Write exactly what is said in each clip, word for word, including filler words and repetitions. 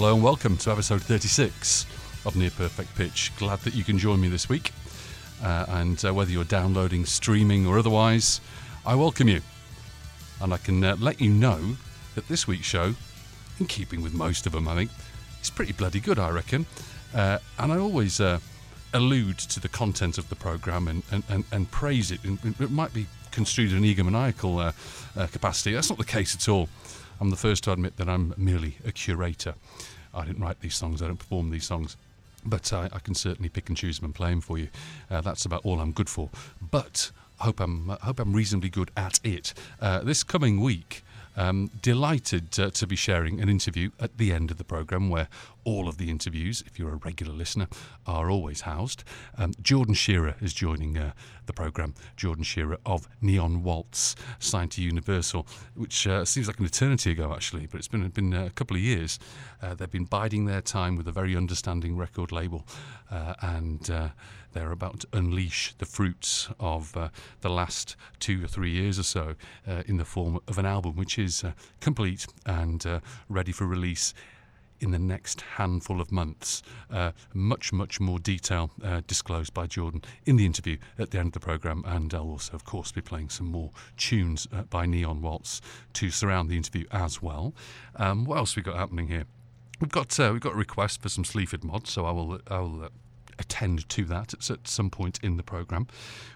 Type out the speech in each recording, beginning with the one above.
Hello and welcome to episode thirty-six of Near Perfect Pitch. Glad that you can join me this week. Uh, and uh, whether you're downloading, streaming or otherwise, I welcome you. And I can uh, let you know that this week's show, in keeping with most of them, I think, is pretty bloody good, I reckon. Uh, and I always uh, allude to the content of the programme and, and, and, and praise it. And it might be construed in an egomaniacal uh, uh, capacity. That's not the case at all. I'm the first to admit that I'm merely a curator. I didn't write these songs, I don't perform these songs, but I, I can certainly pick and choose them and play them for you. Uh, that's about all I'm good for, but I hope I'm, I hope I'm reasonably good at it. Uh, this coming week, um, delighted uh, to be sharing an interview at the end of the programme where all of the interviews, if you're a regular listener, are always housed. Um, Jordan Shearer is joining uh, the programme. Jordan Shearer of Neon Waltz, signed to Universal, which uh, seems like an eternity ago, actually, but it's been, been a couple of years. Uh, they've been biding their time with a very understanding record label, uh, and uh, they're about to unleash the fruits of uh, the last two or three years or so uh, in the form of an album, which is uh, complete and uh, ready for release in the next handful of months. Uh, much, much more detail uh, disclosed by Jordan in the interview at the end of the programme, and I'll also, of course, be playing some more tunes uh, by Neon Waltz to surround the interview as well. Um, what else we got happening here? We've got uh, we've got a request for some Sleaford Mods, so I will I will. Uh, attend to that at some point in the programme.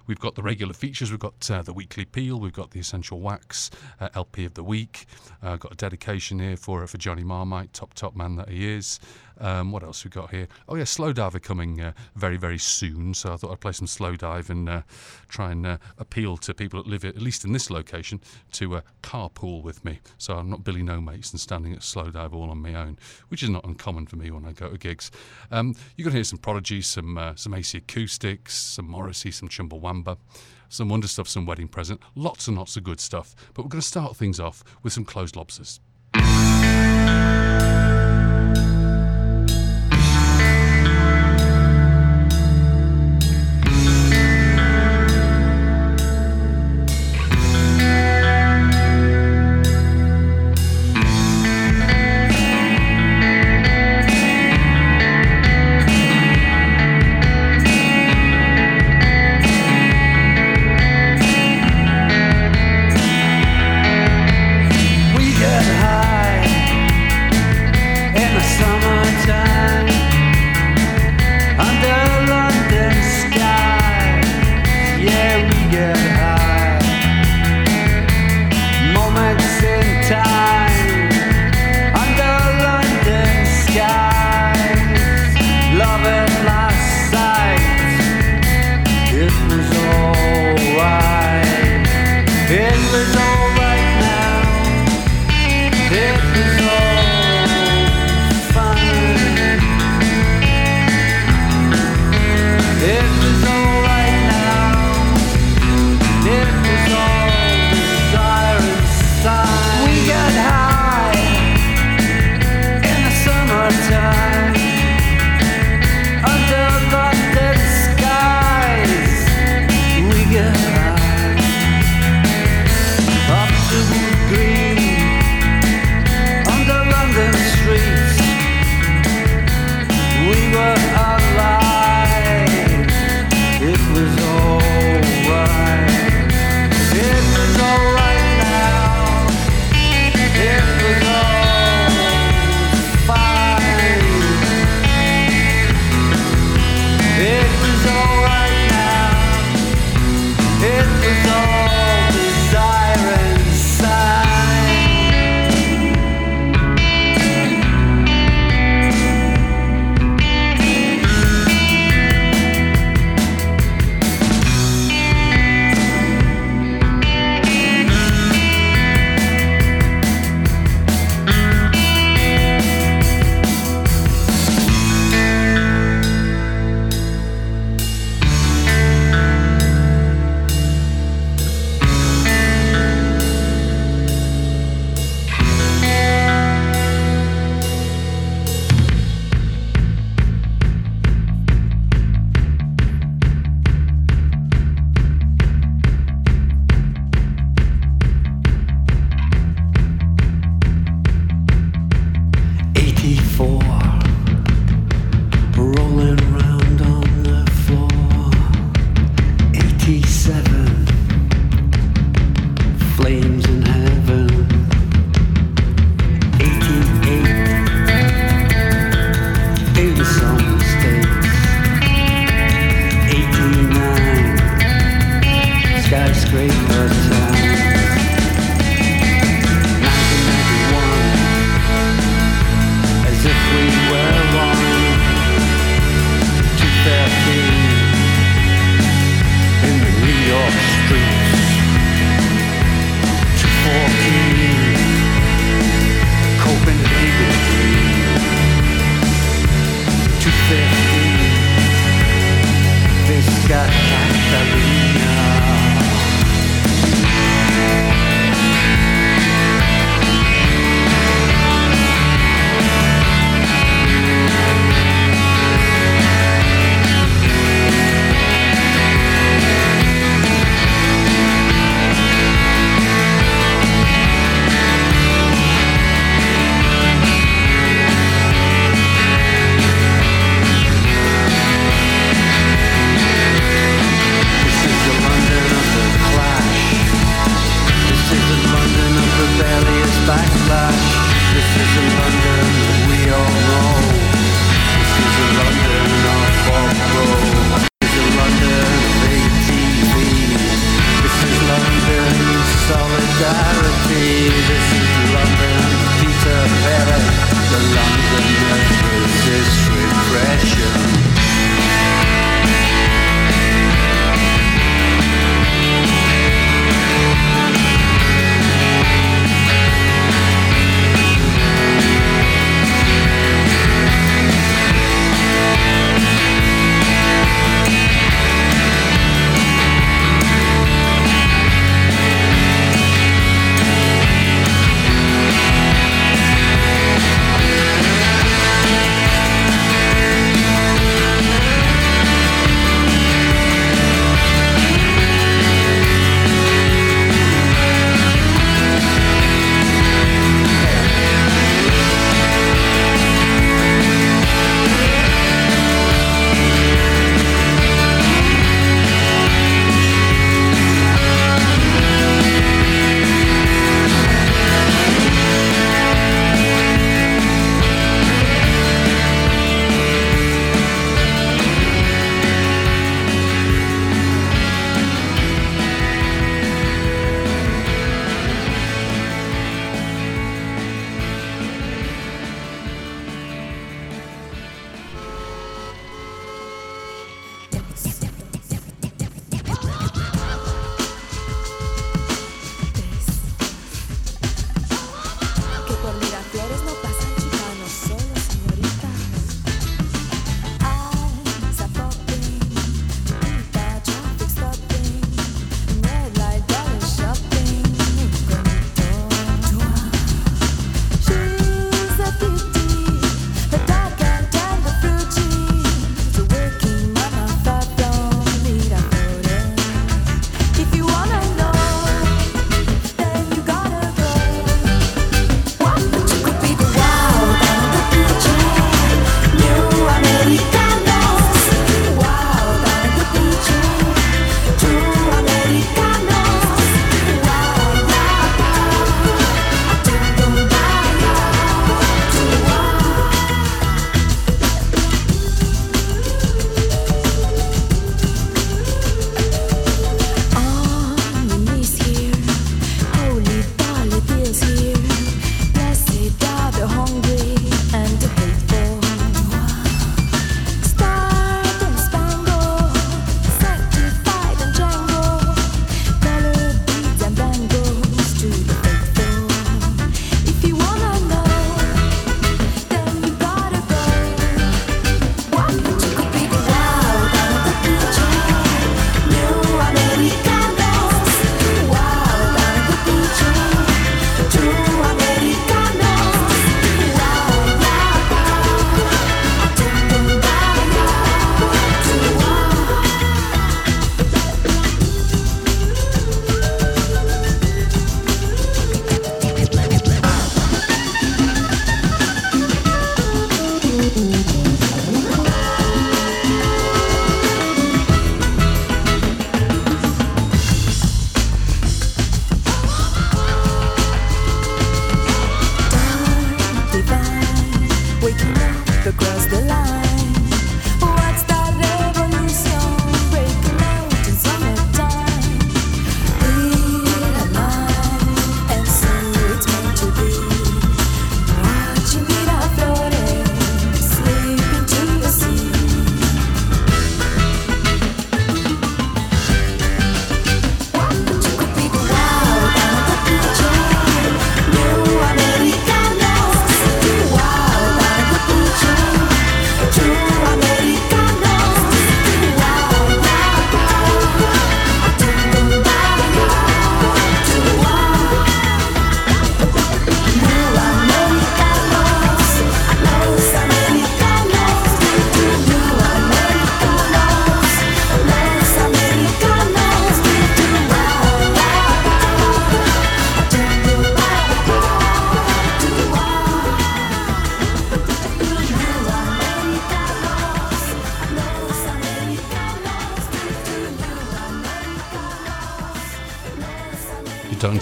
We've got the regular features, we've got uh, the weekly peel, we've got the Essential Wax, uh, L P of the week, uh, got a dedication here for for Johnny Marmite, top top man that he is. Um, what else we got here? Oh yeah, Slowdive are coming uh, very very soon, so I thought I'd play some Slowdive and uh, try and uh, appeal to people that live at least in this location to uh, carpool with me, so I'm not Billy No Mates and standing at Slowdive all on my own, which is not uncommon for me when I go to gigs. Um, you're gonna hear some Prodigy, some uh, some A C Acoustics, some Morrissey, some Chumbawamba, some Wonder Stuff, some Wedding Present, lots and lots of good stuff. But we're going to start things off with some Closed Lobsters.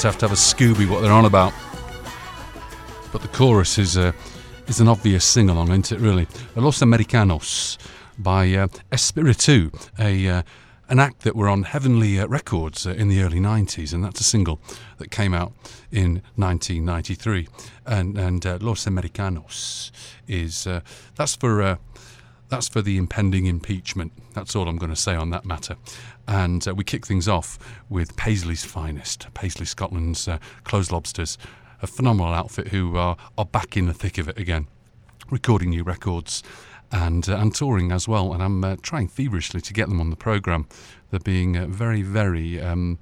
Have to have a Scooby what they're on about. but the chorus is uh, is an obvious sing-along, isn't it, really? Los Americanos by uh, Espiritu, a, uh, an act that were on Heavenly uh, Records uh, in the early nineties, and that's a single that came out in nineteen ninety-three. And, and uh, Los Americanos is, uh, that's for... Uh, That's for the impending impeachment. That's all I'm going to say on that matter. And uh, we kick things off with Paisley's finest, Paisley Scotland's uh, Closed Lobsters, a phenomenal outfit who are, are back in the thick of it again, recording new records and uh, and touring as well. And I'm uh, trying feverishly to get them on the programme. They're being uh, very, very um,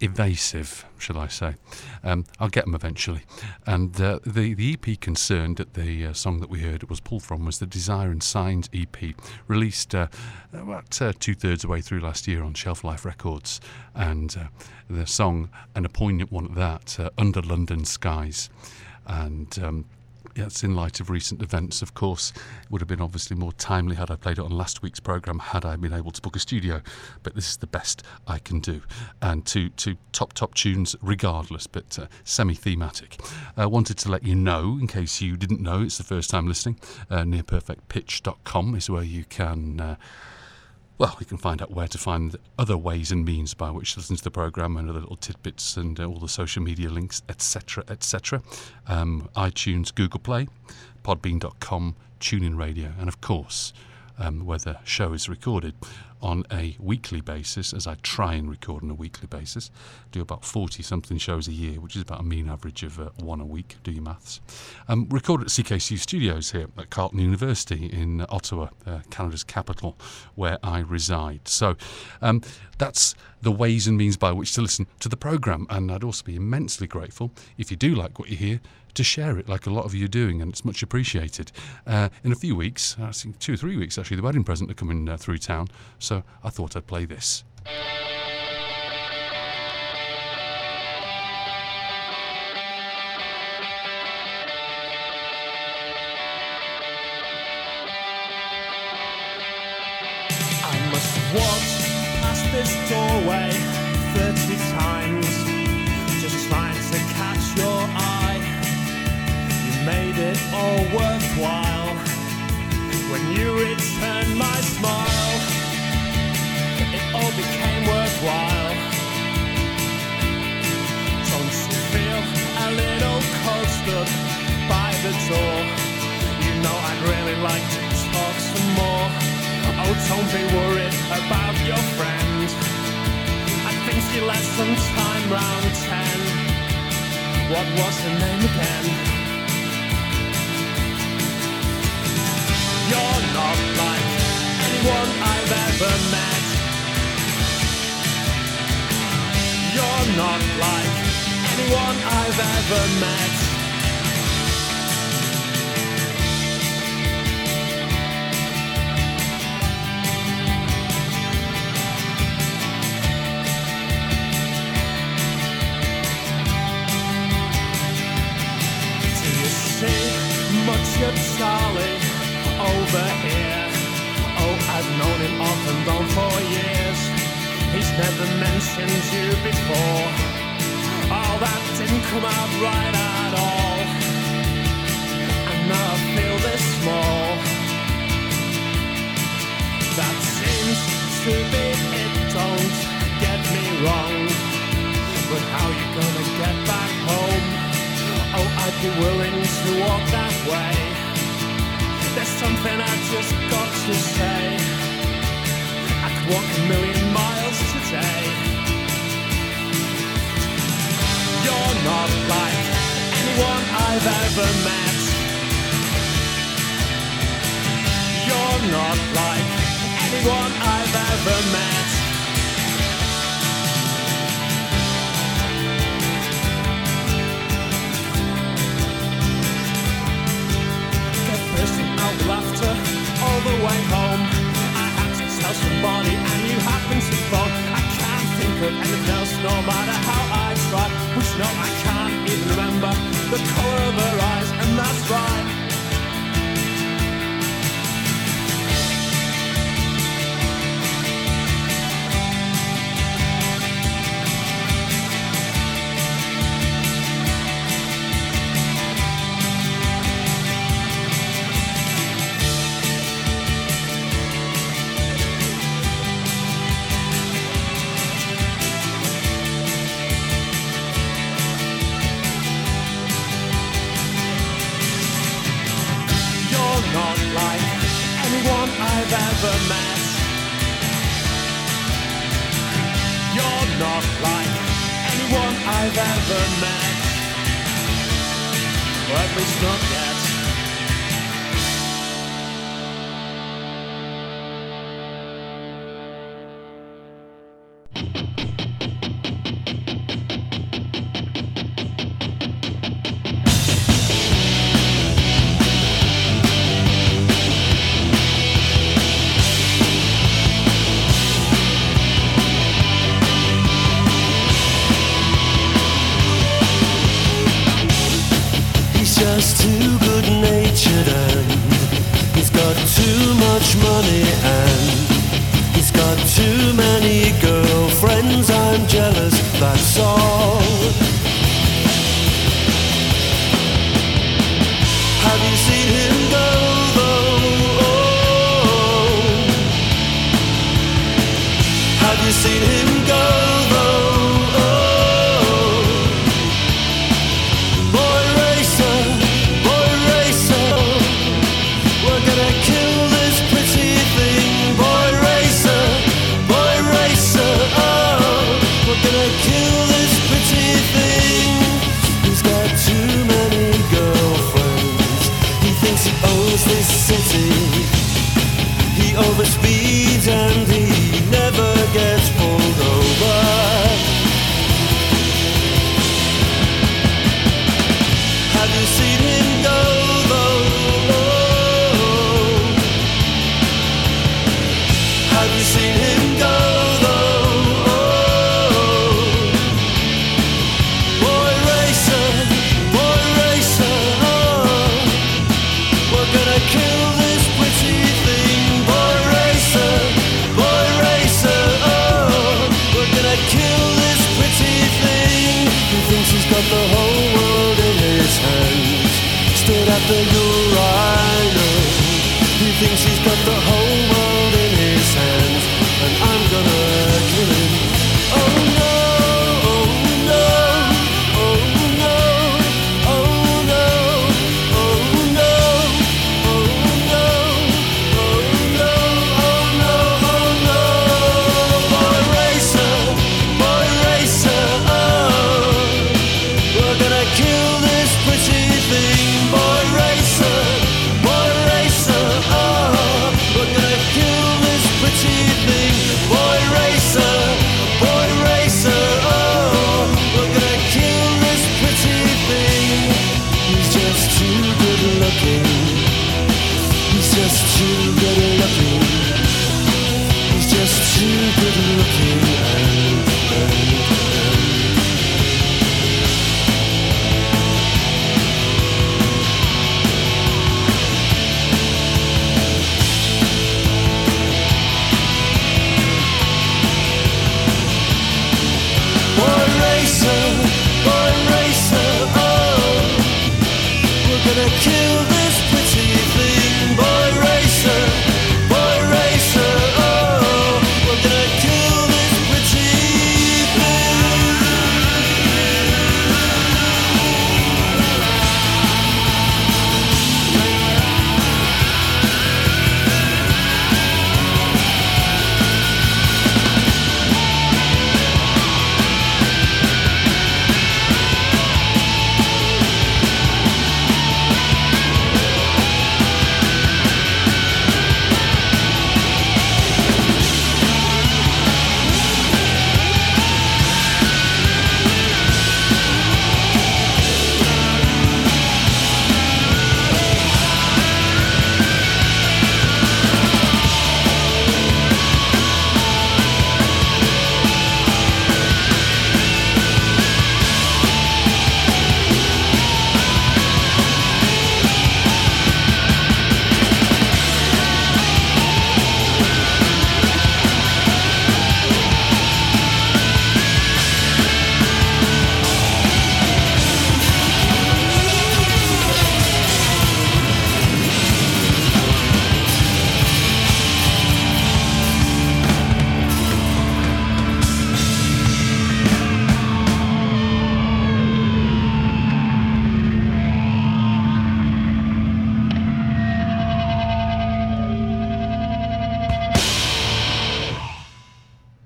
evasive, shall I say. Um, I'll get them eventually. And uh, the, the E P concerned at the uh, song that we heard it was pulled from was the Desire and Signs E P, released uh, about uh, two-thirds of the way through last year on Shelf Life Records. And uh, the song, and a poignant one at that, uh, Under London Skies. And... Um, Yes, in light of recent events, of course. It would have been obviously more timely had I played it on last week's programme, had I been able to book a studio. But this is the best I can do. And two, two top, top tunes regardless, but uh, semi-thematic. I uh, wanted to let you know, in case you didn't know, it's the first time listening, uh, near perfect pitch dot com is where you can... Uh, Well, you can find out where to find other ways and means by which to listen to the programme and other little tidbits and uh, all the social media links, et cetera, et cetera. Um, iTunes, Google Play, podbean dot com, TuneIn Radio, and of course, um, where the show is recorded on a weekly basis, as I try and record on a weekly basis. I do about forty-something shows a year, which is about a mean average of uh, one a week. Do your maths. Um, recorded at C K C Studios here at Carleton University in Ottawa, uh, Canada's capital, where I reside. So um, that's the ways and means by which to listen to the programme. And I'd also be immensely grateful, if you do like what you hear, to share it like a lot of you are doing, and it's much appreciated. Uh, in a few weeks, I think two or three weeks actually, the Wedding Present are coming uh, through town, so I thought I'd play this. I must walk past this doorway thirty times, just trying to catch your eye. You made it all worthwhile when you returned my smile. All became worthwhile. Don't you feel a little coast up by the door? You know I'd really like to talk some more. Oh, don't be worried about your friend. I think she left some time round ten. What was her name again? You're not like anyone I've ever met. You're not like anyone I've ever met. Do you see much of Charlie over here? Oh, I've known him off and on for years. He's never mentioned you before. Oh, that didn't come out right at all. And now I feel this small. That seems to be it, don't get me wrong. But how you gonna get back home? Oh, I'd be willing to walk that way. There's something I just got to say. I could walk a million miles today. You're not like anyone I've ever met. You're not like anyone I've ever met. Get bursting out laughter all the way home. Somebody and you happen to fall. I can't think of anything else, no matter how I try. Which no, I can't even remember the colour of her eyes, and that's right. a mess. You're not like anyone I've ever met, or at least not yet.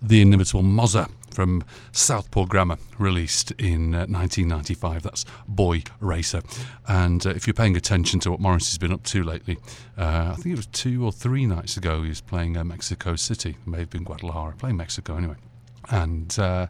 The Inimitable Mozza from Southpaw Grammar, released in uh, nineteen ninety-five. That's Boy Racer. And uh, if you're paying attention to what Morrissey's been up to lately, uh, I think it was two or three nights ago he was playing uh, Mexico City. It may have been Guadalajara, playing Mexico anyway. And uh,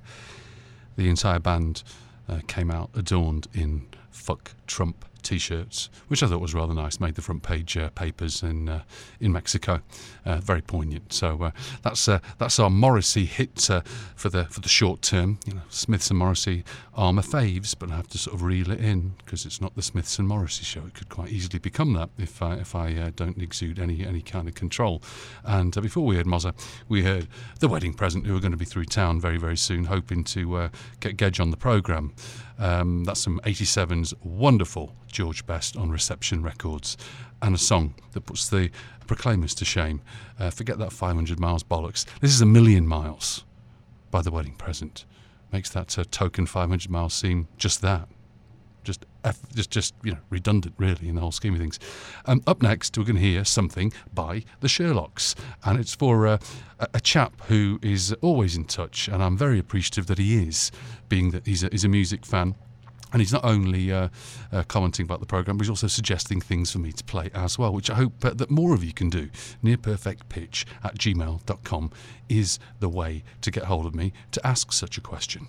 the entire band uh, came out adorned in Fuck Trump T-shirts, which I thought was rather nice. Made the front page uh, papers in uh, in Mexico. Uh, very poignant. So uh, that's uh, that's our Morrissey hit uh, for the for the short term. You know, Smiths and Morrissey are my faves, but I have to sort of reel it in because it's not the Smiths and Morrissey show. It could quite easily become that if I, if I uh, don't exude any any kind of control. And uh, before we heard Mozza, we heard The Wedding Present, who are going to be through town very very soon, hoping to uh, get Gedge on the programme. Um, that's some eighty-seven's wonderful George Best on Reception Records, and a song that puts the Proclaimers to shame. Uh, forget that five hundred miles bollocks. This is A Million Miles by The Wedding Present. Makes that uh, token five hundred miles seem just that. Just, F, just, just you know, redundant, really, in the whole scheme of things. Um, up next, we're going to hear something by The Sherlocks, and it's for uh, a, a chap who is always in touch, and I'm very appreciative that he is, being that he's a, he's a music fan. And he's not only uh, uh, commenting about the programme, but he's also suggesting things for me to play as well, which I hope uh, that more of you can do. near perfect pitch at gmail dot com is the way to get hold of me to ask such a question.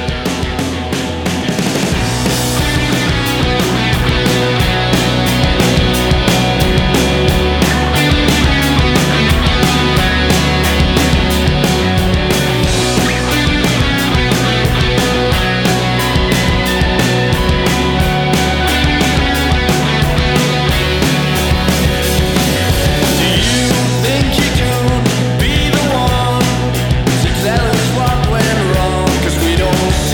Tell us what went wrong, 'cause we don't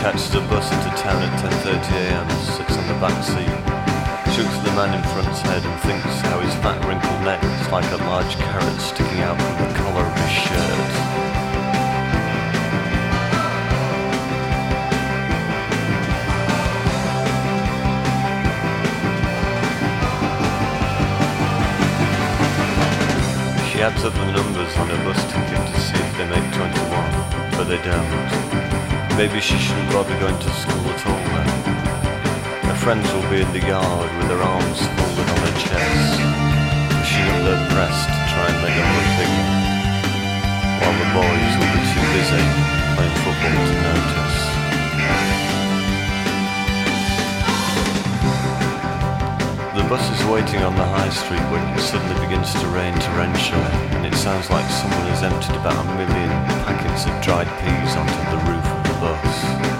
catches a bus into town at ten thirty a m, sits on the back seat, shooks the man in front's head and thinks how his fat wrinkled neck is like a large carrot sticking out from the collar of his shirt. She adds up the numbers on her bus ticket to see if they make twenty-one, but they don't. Maybe she shouldn't bother going to school at all then. Her friends will be in the yard with their arms folded on her chest, pushing up their breast to try and make up a figure, while the boys will be too busy playing football to notice. The bus is waiting on the high street when it suddenly begins to rain torrentially, and it sounds like someone has emptied about a million packets of dried peas onto the roof. Bus. What if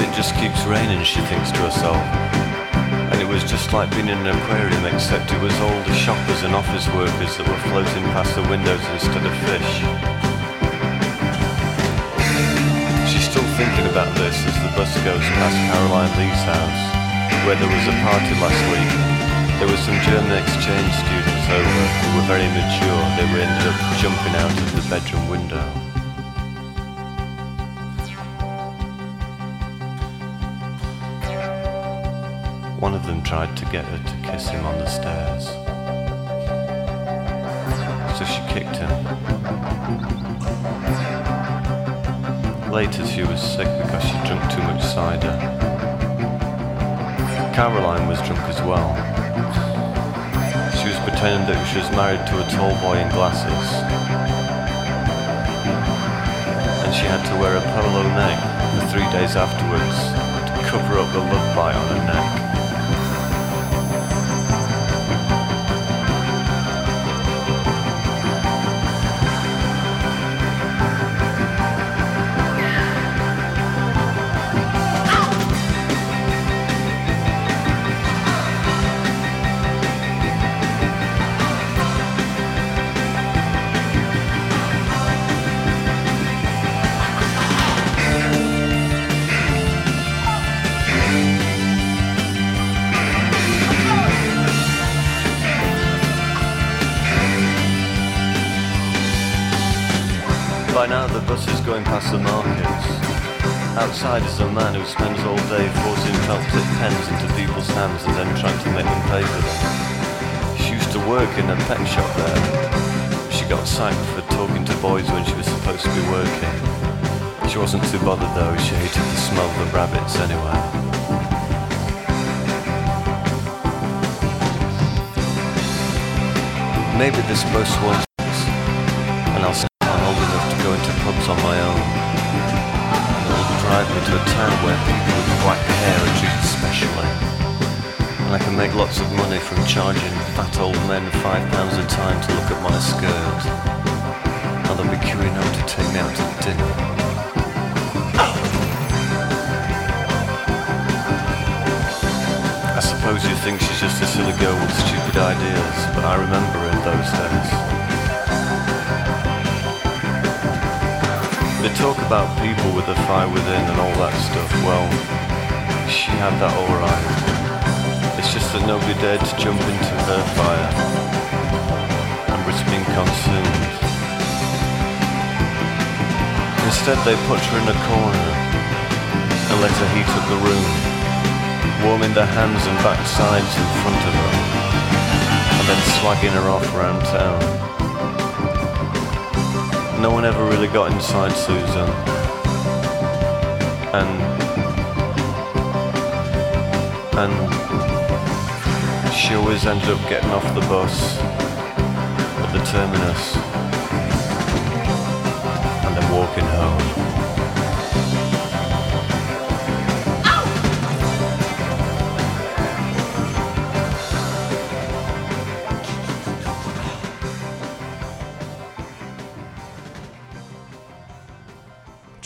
it just keeps raining, she thinks to herself. And it was just like being in an aquarium, except it was all the shoppers and office workers that were floating past the windows instead of fish. Thinking about this as the bus goes past Caroline Lee's house, where there was a party last week. There were some German exchange students over who were very mature. They were ended up jumping out of the bedroom window. One of them tried to get her to kiss him on the stairs, so she kicked him. Later she was sick because she drank too much cider. Caroline was drunk as well. She was pretending that she was married to a tall boy in glasses. And she had to wear a polo neck for three days afterwards to cover up the love bite on her neck. By now the bus is going past the markets. Outside is a man who spends all day forcing felt tip pens into people's hands and then trying to make them pay for them. She used to work in a pet shop there. She got sacked for talking to boys when she was supposed to be working. She wasn't too bothered though, she hated the smell of the rabbits anyway. Maybe this bus was, and I'll on my own, and it'll drive me to a town where people with black hair are treated specially, and I can make lots of money from charging fat old men five pounds a time to look at my skirt, and they'll be queuing up to take me out to dinner. I suppose you think she's just a silly girl with stupid ideas, but I remember her in those days. They talk about people with the fire within and all that stuff. Well, she had that alright. It's just that nobody dared to jump into her fire, and was being consumed. Instead they put her in a corner and let her heat up the room, warming their hands and backsides in front of her, and then swagging her off around town. No one ever really got inside Susan, and, and she always ended up getting off the bus at the terminus, and then walking home.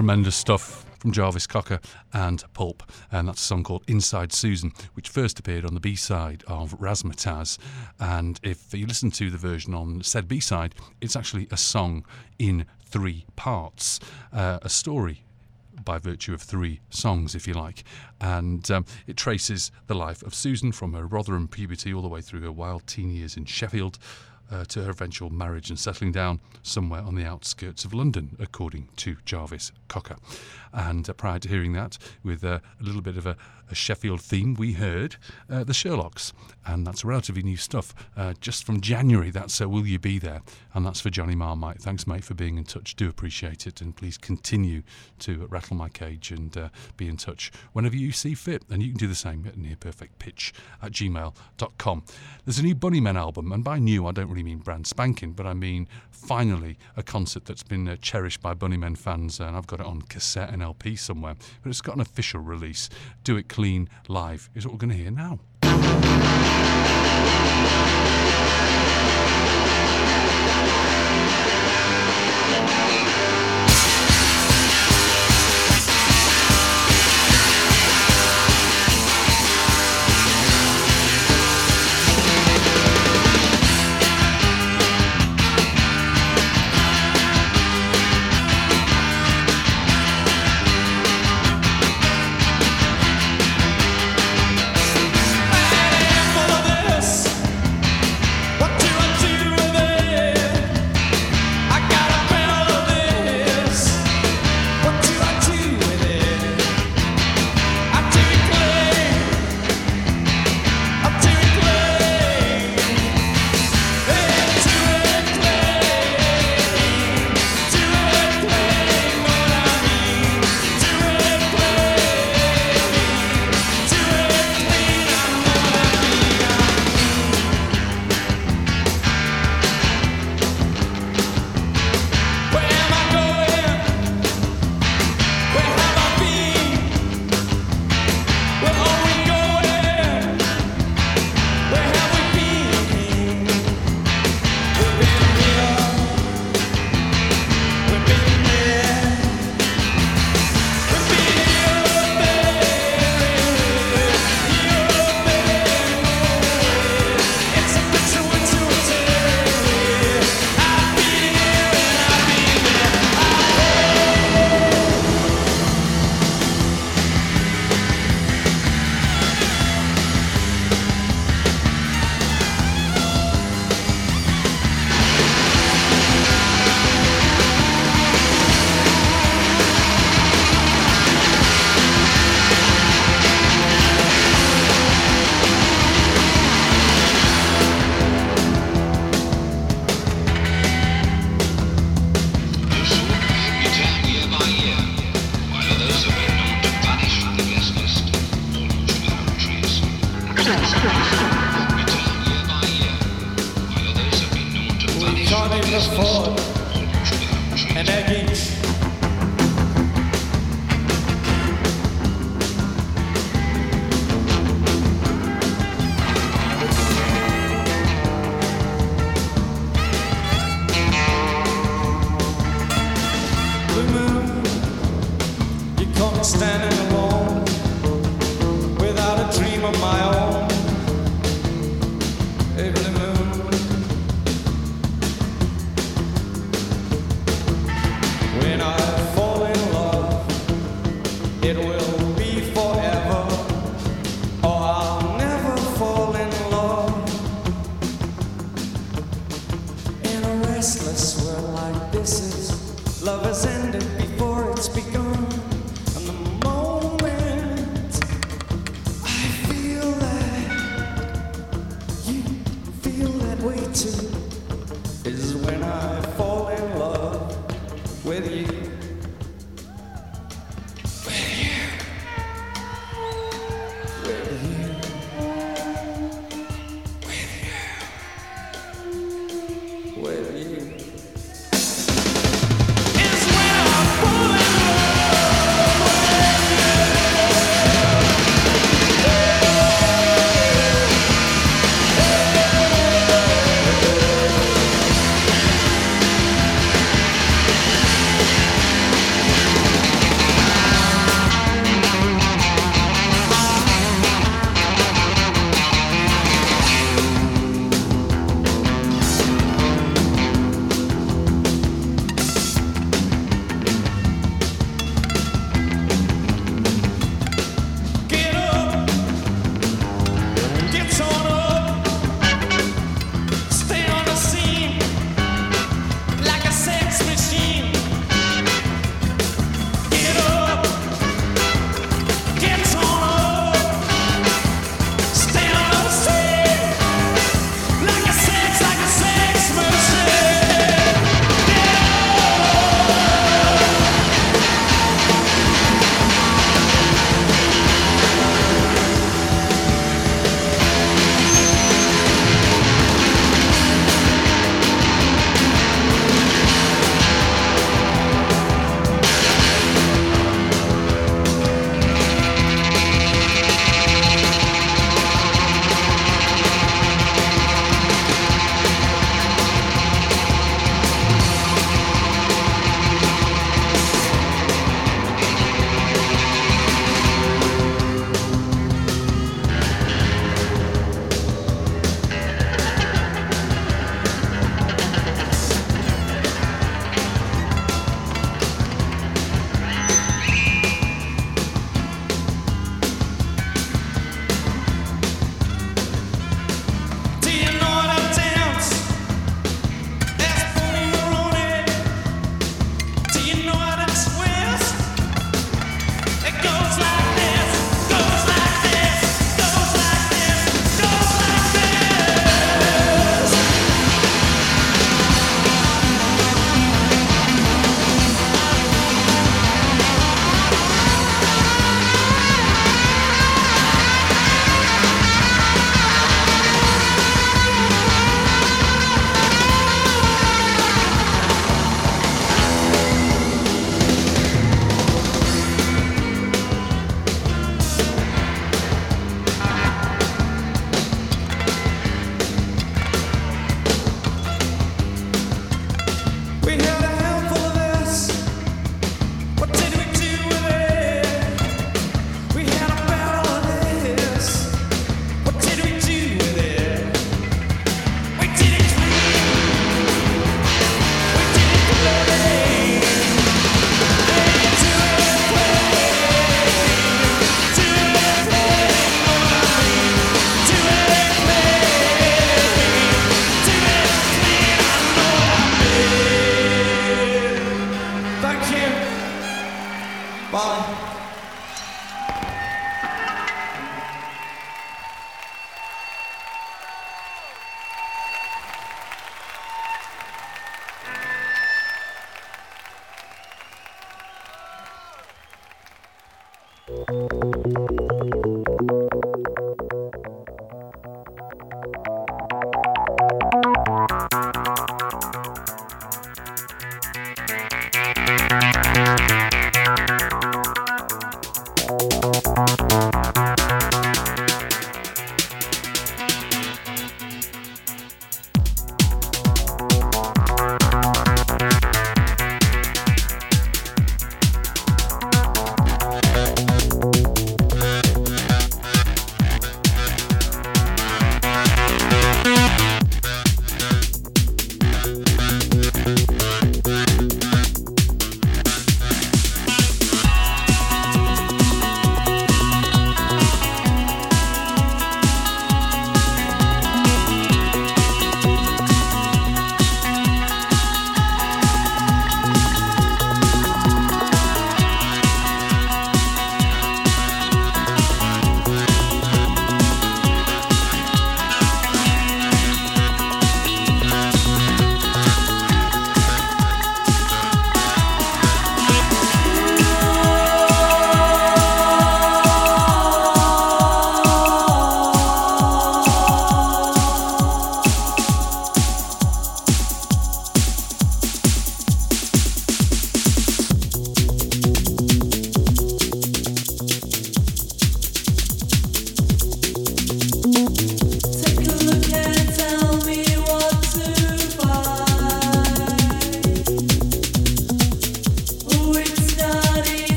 Tremendous stuff from Jarvis Cocker and Pulp, and that's a song called Inside Susan, which first appeared on the B-side of Razzmatazz. And if you listen to the version on said B-side, it's actually a song in three parts, uh, a story by virtue of three songs, if you like. And um, it traces the life of Susan from her Rotherham puberty all the way through her wild teen years in Sheffield, Uh, to her eventual marriage and settling down somewhere on the outskirts of London, according to Jarvis Cocker. And uh, prior to hearing that, with uh, a little bit of a, a Sheffield theme, we heard uh, The Sherlocks, and that's relatively new stuff, uh, just from January. That's uh, Will You Be There, and that's for Johnny Marmite. Thanks, mate, for being in touch. Do appreciate it, and please continue to rattle my cage and uh, be in touch whenever you see fit. And you can do the same at near perfect pitch at gmail dot com. There's a new Bunnymen album, and by new, I don't really I mean brand spanking, but I mean finally a concert that's been uh, cherished by Bunnymen fans, uh, and I've got it on cassette and L P somewhere, but it's got an official release. Do It Clean Live is what we're going to hear now. Yeah.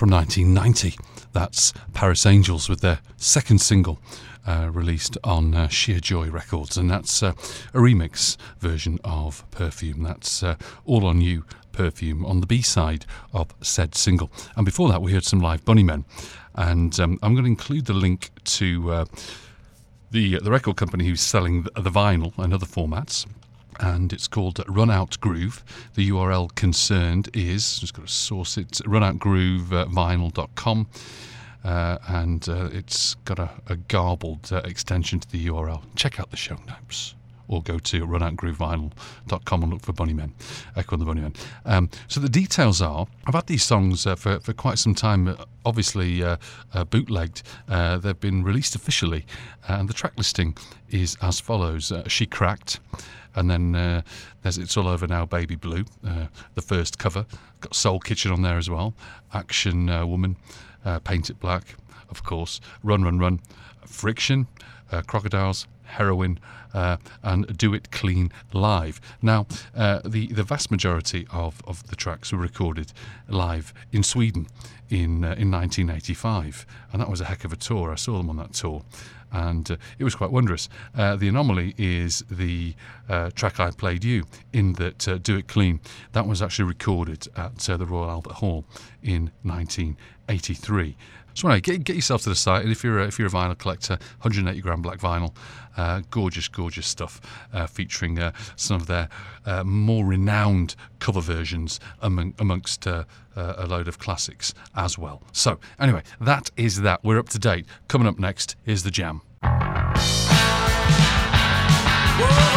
from nineteen ninety. That's Paris Angels with their second single, uh, released on uh, Sheer Joy Records, and that's uh, a remix version of Perfume. That's uh, All On You, Perfume, on the B-side of said single. And before that, we heard some live Bunnymen, and um, I'm going to include the link to uh, the the record company who's selling the, the vinyl and other formats, and it's called Runout Groove. The U R L concerned is, just got to source it, runout groove vinyl dot com, uh, and uh, it's got a, a garbled uh, extension to the U R L. Check out the show notes, or go to runout groove vinyl dot com and look for Bunnymen, Echo and the Bunnymen. Um, so the details are, I've had these songs uh, for, for quite some time, obviously uh, uh, bootlegged. Uh, they've been released officially, uh, and the track listing is as follows. Uh, She Cracked, and then uh, there's It's All Over Now, Baby Blue, uh, the first cover. Got Soul Kitchen on there as well, Action uh, Woman, uh, Paint It Black, of course, Run, Run, Run, Friction, uh, Crocodiles, Heroin, uh, and Do It Clean Live. Now, uh, the, the vast majority of, of the tracks were recorded live in Sweden in uh, in nineteen eighty-five, and that was a heck of a tour. I saw them on that tour, and uh, it was quite wondrous. Uh, the anomaly is the uh, track I played you, in that uh, Do It Clean, that was actually recorded at uh, the Royal Albert Hall in nineteen eighty-three. So anyway, get, get yourself to the site, and if you're a, if you're a vinyl collector, one hundred eighty gram black vinyl, uh, gorgeous, gorgeous stuff, uh, featuring uh, some of their uh, more renowned cover versions among, amongst uh, uh, a load of classics as well. So anyway, that is that. We're up to date. Coming up next is The Jam. Whoa!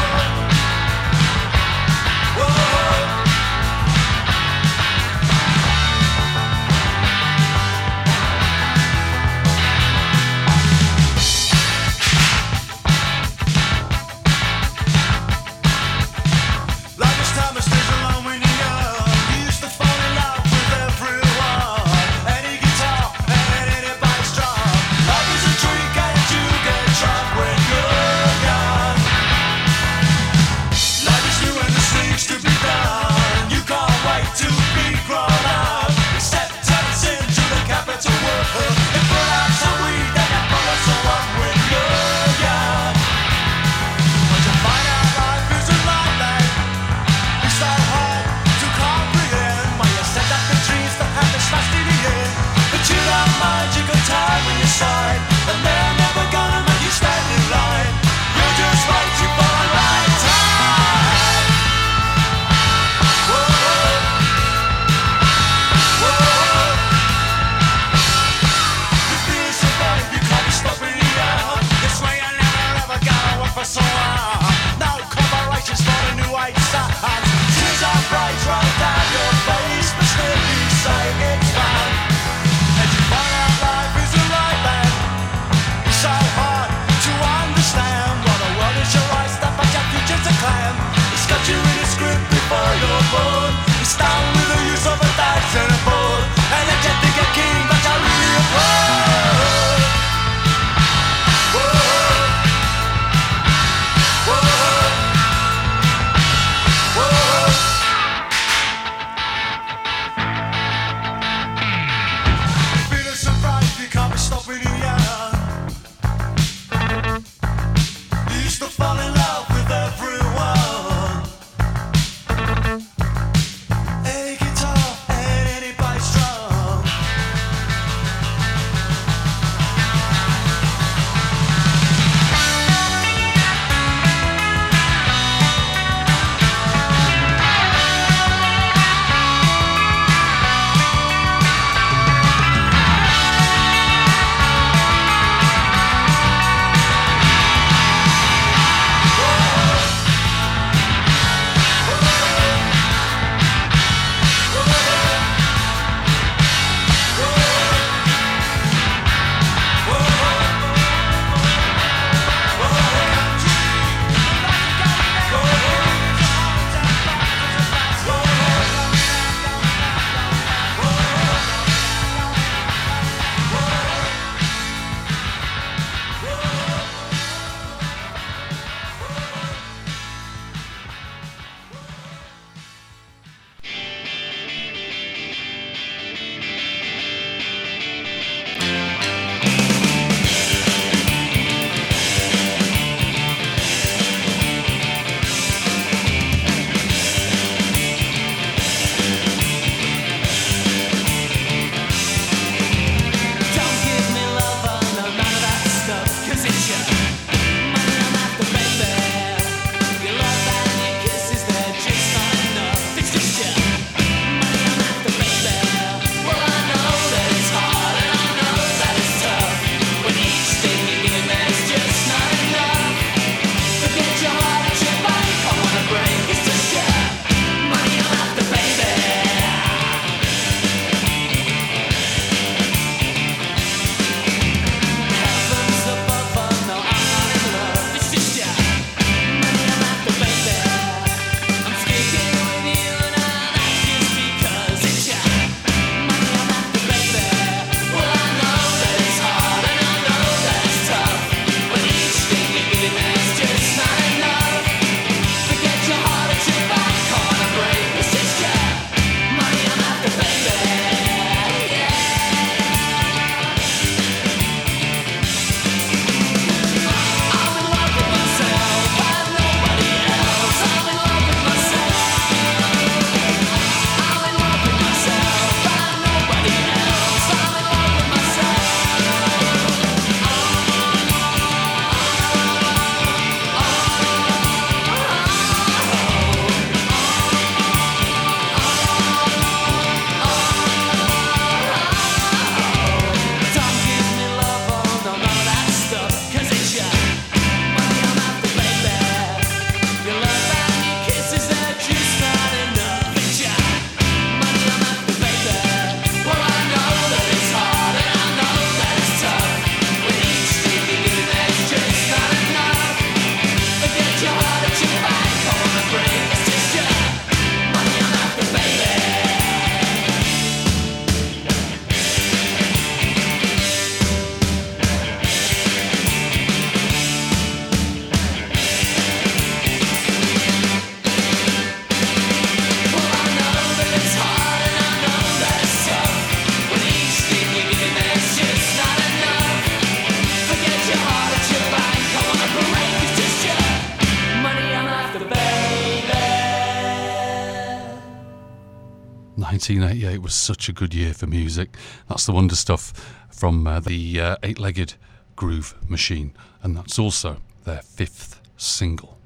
nineteen eighty-eight was such a good year for music. That's the Wonder Stuff from uh, the uh, eight-legged groove machine, and that's also their fifth single,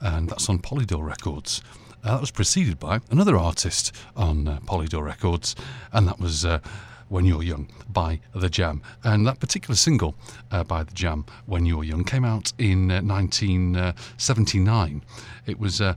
and that's on Polydor Records. Uh, that was preceded by another artist on uh, Polydor Records, and that was uh, When You're Young by The Jam. And that particular single uh, by The Jam, When You're Young, came out in uh, nineteen seventy-nine. It was uh,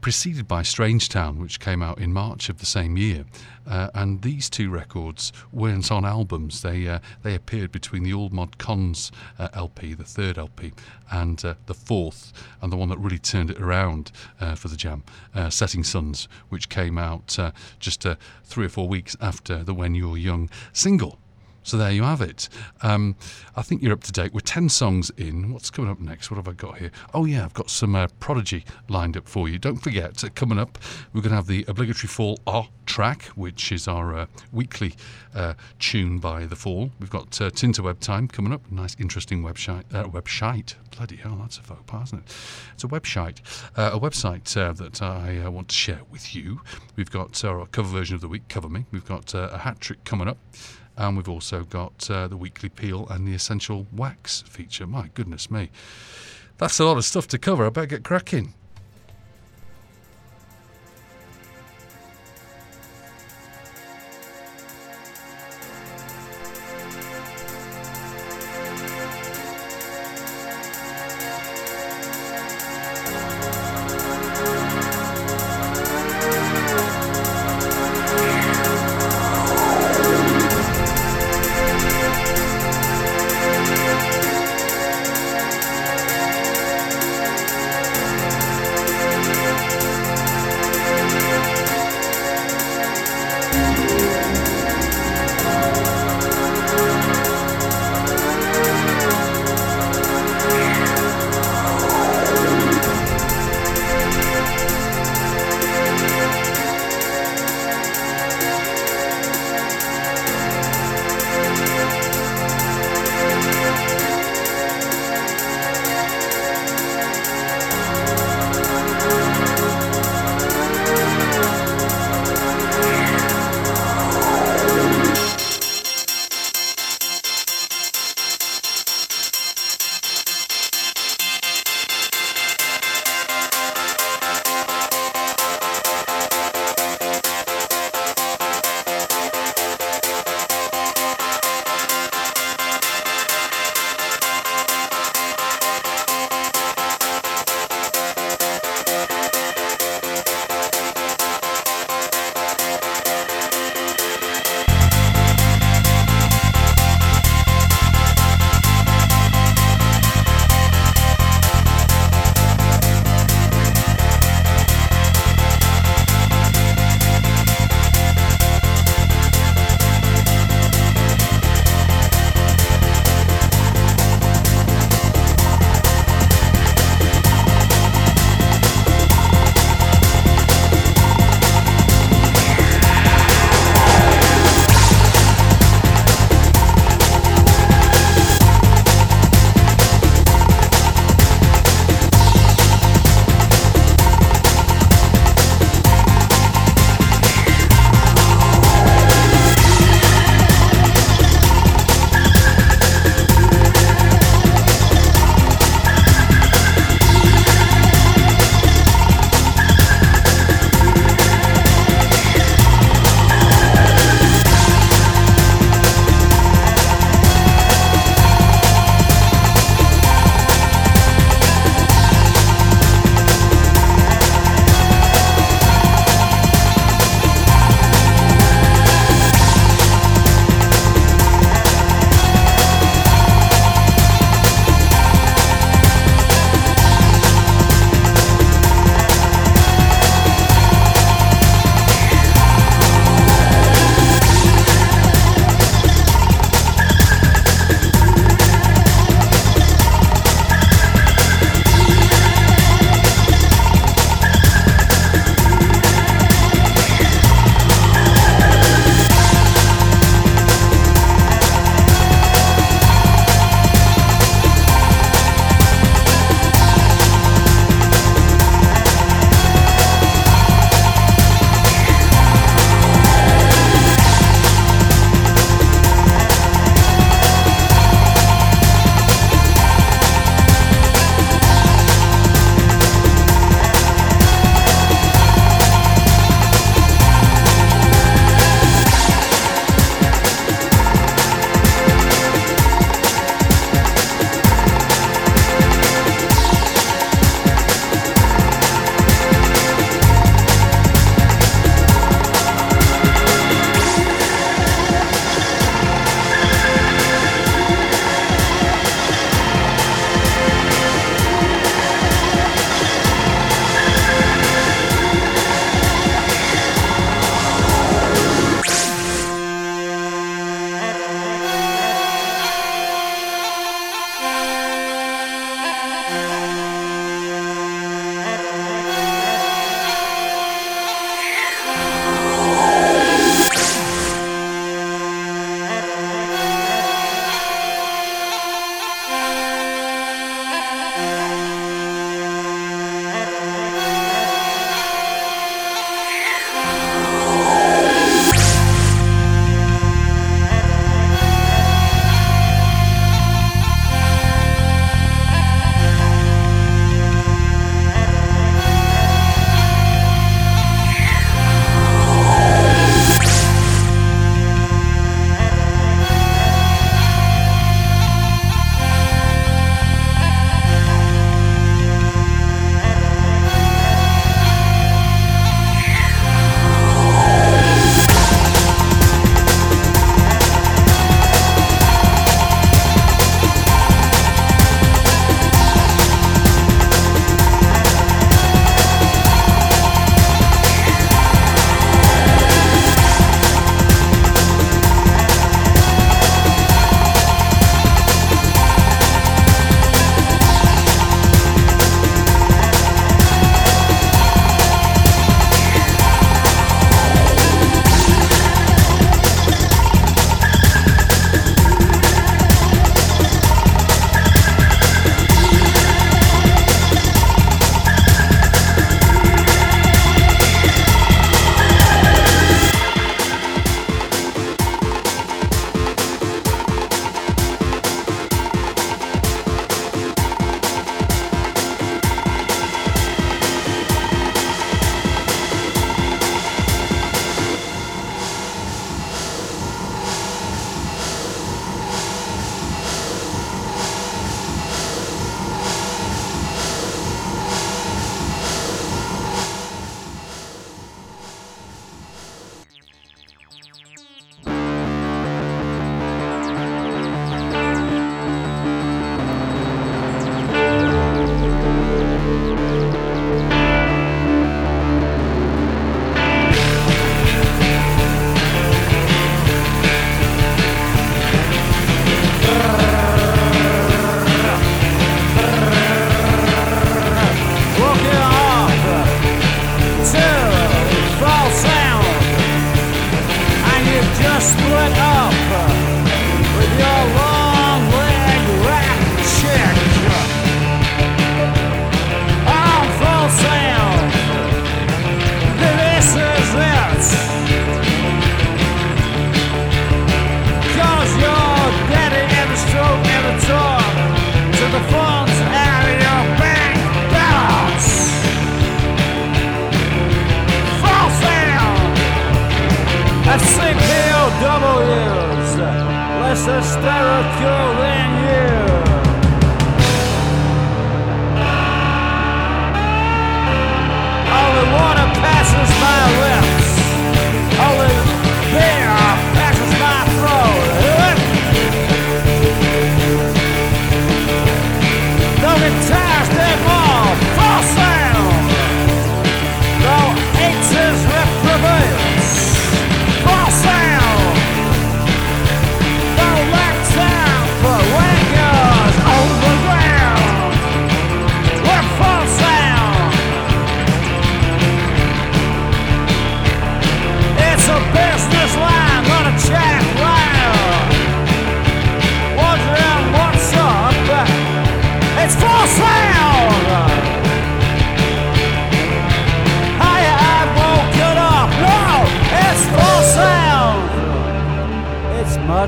preceded by Strange Town, which came out in March of the same year. Uh, and these two records weren't on albums. They uh, they appeared between the Old Mod Cons uh, L P, the third L P, and uh, the fourth, and the one that really turned it around uh, for The Jam, uh, Setting Suns, which came out uh, just uh, three or four weeks after the When You're Young single. So there you have it. Um, I think you're up to date. We're ten songs in. What's coming up next? What have I got here? Oh, yeah, I've got some uh, Prodigy lined up for you. Don't forget, uh, coming up, we're going to have the obligatory Fall R track, which is our uh, weekly uh, tune by The Fall. We've got uh, Tinterweb Time coming up. Nice, interesting website. Uh, website. Bloody hell, that's a faux pas, isn't it? It's a website. Uh, a website uh, that I uh, want to share with you. We've got uh, our cover version of the week, Cover Me. We've got uh, a hat trick coming up. And we've also got uh, the Weekly Peel and the Essential Wax feature. My goodness me. That's a lot of stuff to cover. I better get cracking.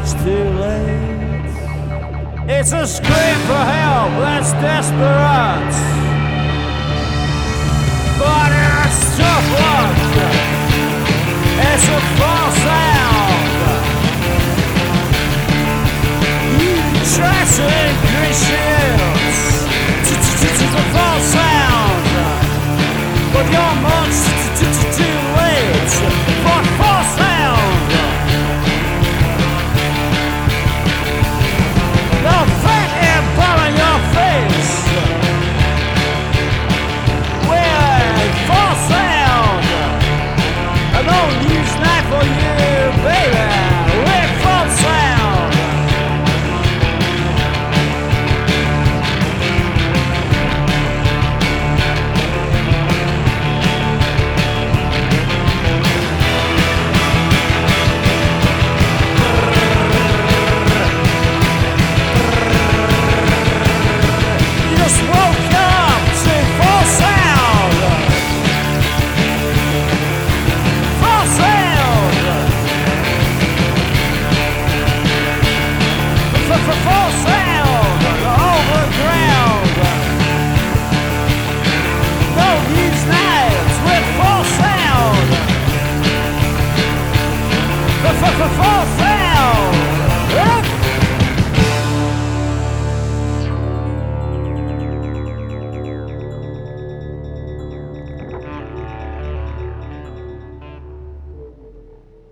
much too late. It's a scream for help that's desperate, but it's suffered. It's a false sound. You try to increase shields to the false sound, but you're much too late for false sound. The fat air ball in your face with false sound. An old news night for you, baby, with false sound.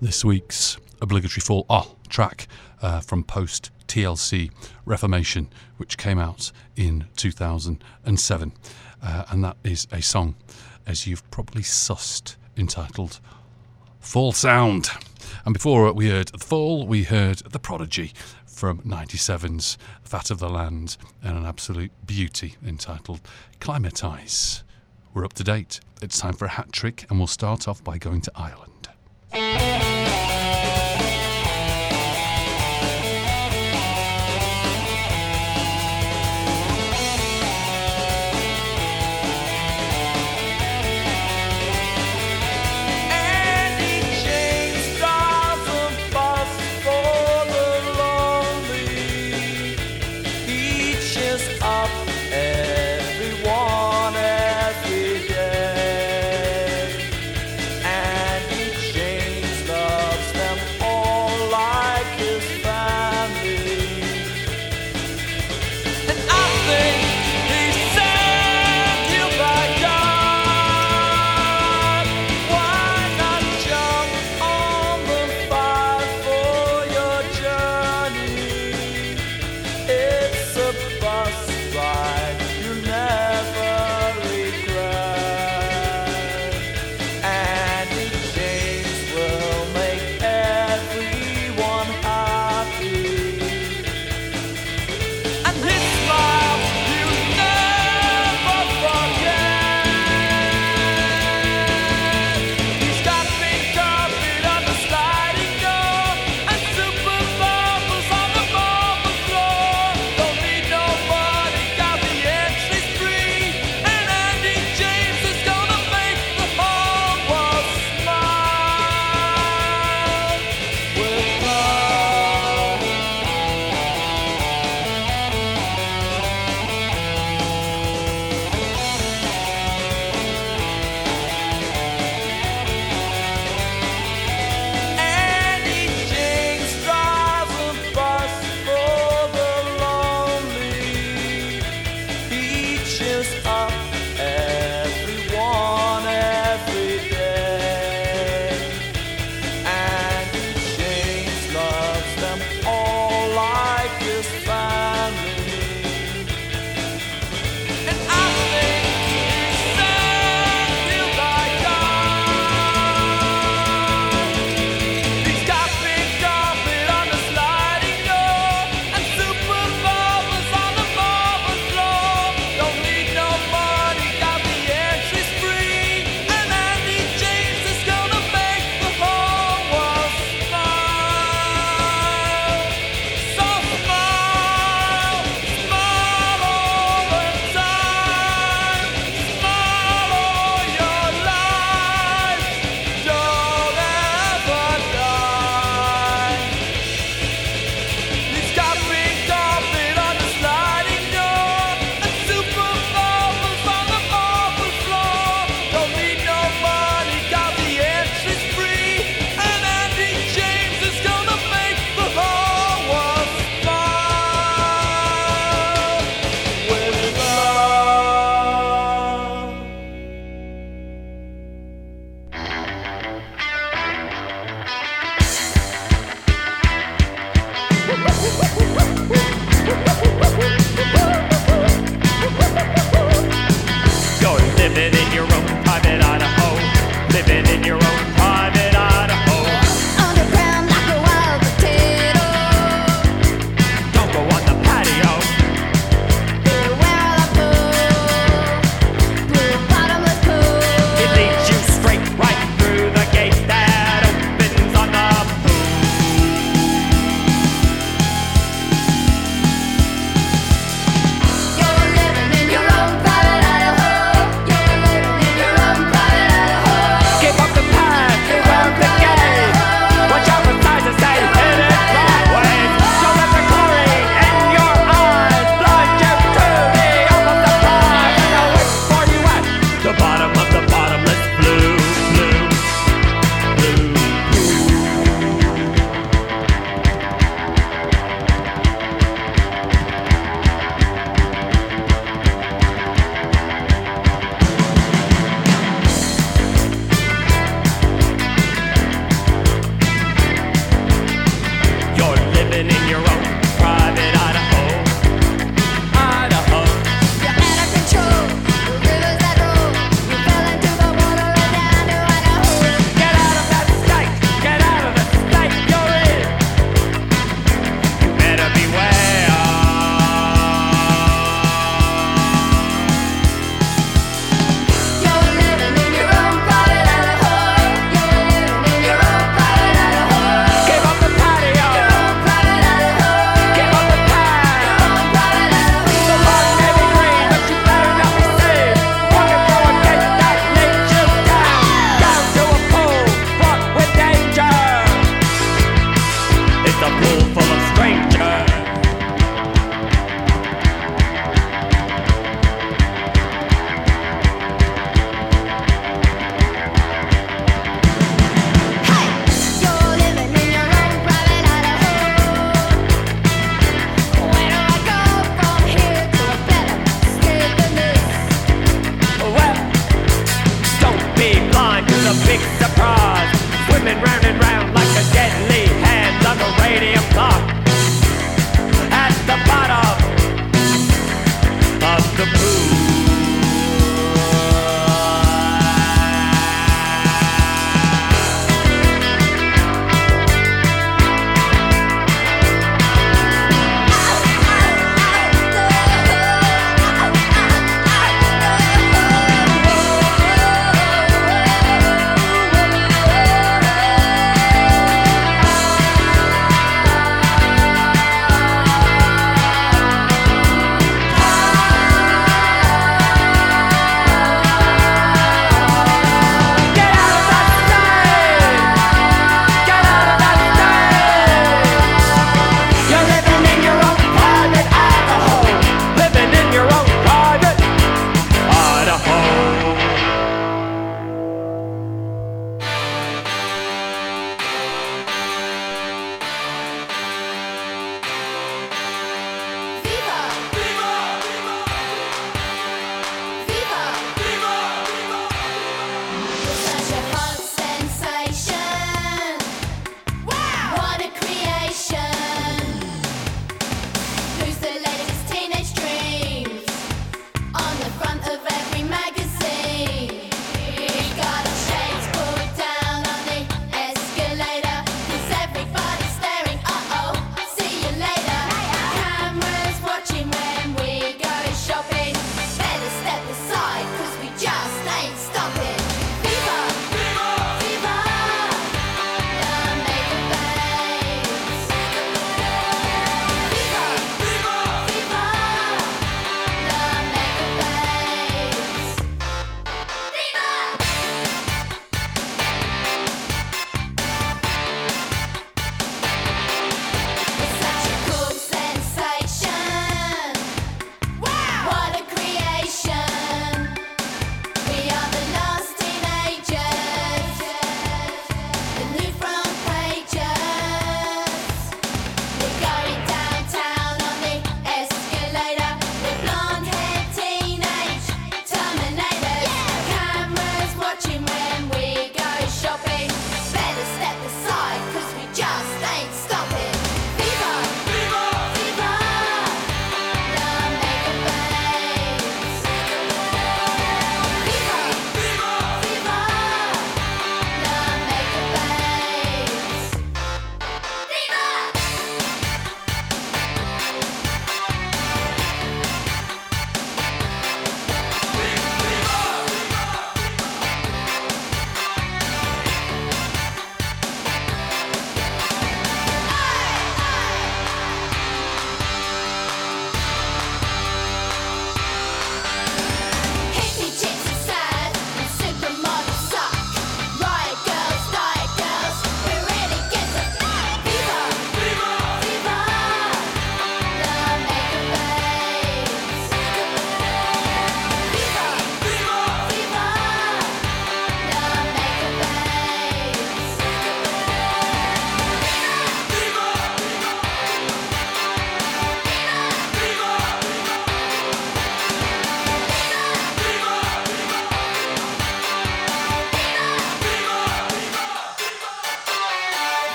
This week's obligatory fall oh, track uh, from post T L C Reformation, which came out in two thousand seven, uh, and that is a song, as you've probably sussed, entitled Fall Sound. And before we heard The Fall, we heard The Prodigy from ninety-seven's Fat of the Land, and an absolute beauty entitled Climatize. We're up to date. It's time for a hat trick, and we'll start off by going to Ireland.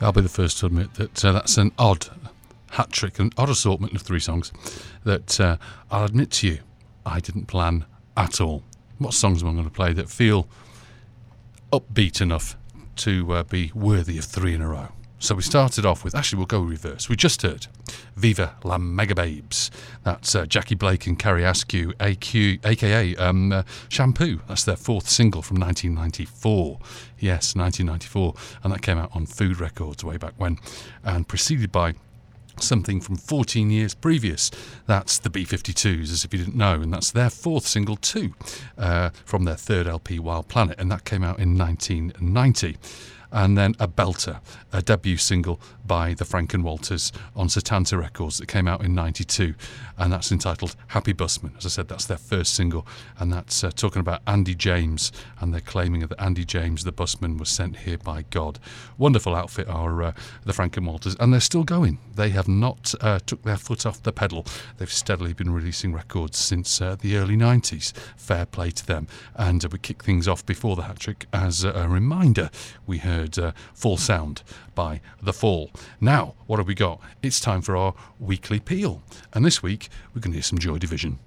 I'll be the first to admit that uh, that's an odd hat trick, an odd assortment of three songs that uh, I'll admit to you I didn't plan at all. What songs am I going to play that feel upbeat enough to uh, be worthy of three in a row? So we started off with, actually we'll go reverse, we just heard Viva La Mega Babes. That's uh, Jackie Blake and Carrie Askew, A Q, aka um, uh, Shampoo. That's their fourth single from nineteen ninety-four. Yes, nineteen ninety-four. And that came out on Food Records way back when. And preceded by something from fourteen years previous. That's the B fifty-twos, as if you didn't know, and that's their fourth single too, uh, from their third L P Wild Planet, and that came out in nineteen ninety. And then a belter, a debut single by the Frank and Walters on Satanta Records that came out in ninety-two, and that's entitled Happy Busman. As I said, that's their first single, and that's uh, talking about Andy James and their claiming that Andy James, the busman, was sent here by God. Wonderful outfit are uh, the Frank and Walters, and they're still going. They have not uh, took their foot off the pedal. They've steadily been releasing records since uh, the early nineties. Fair play to them. And uh, we kick things off before the hat trick as uh, a reminder. We heard Uh, Fall Sound by The Fall. Now, what have we got? It's time for our weekly peel. And this week, we're going to hear some Joy Division.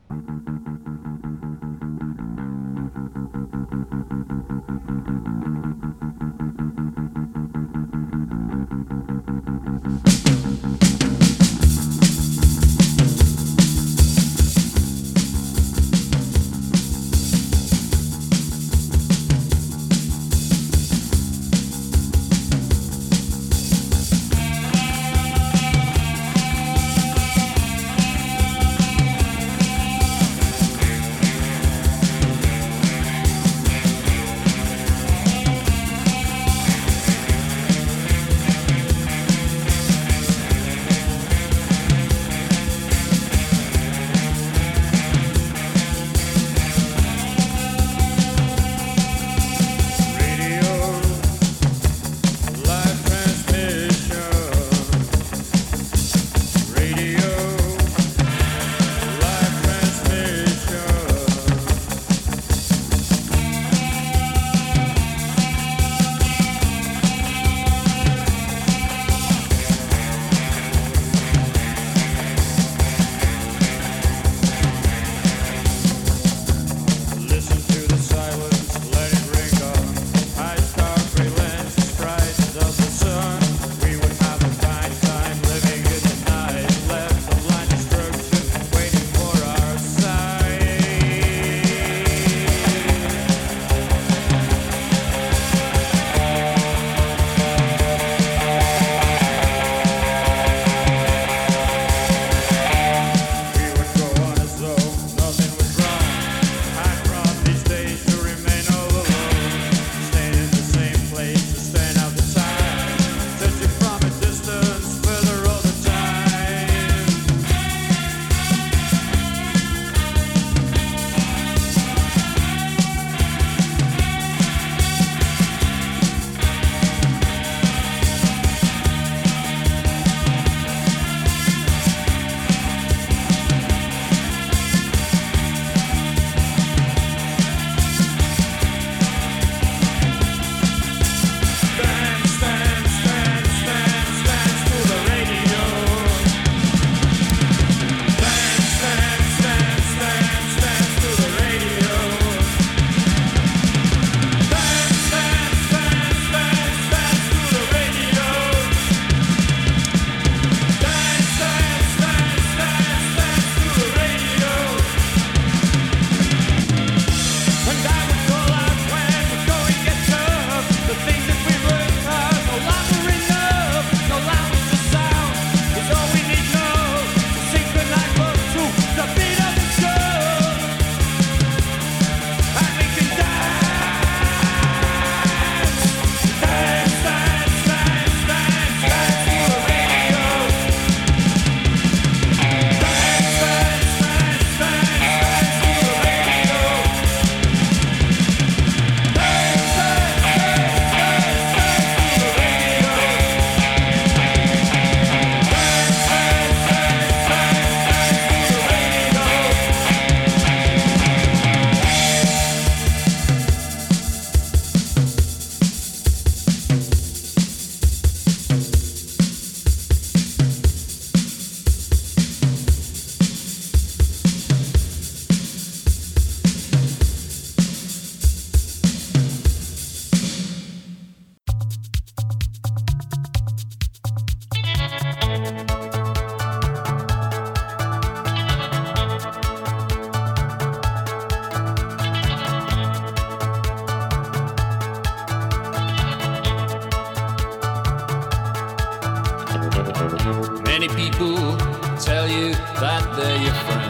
that they're your friend.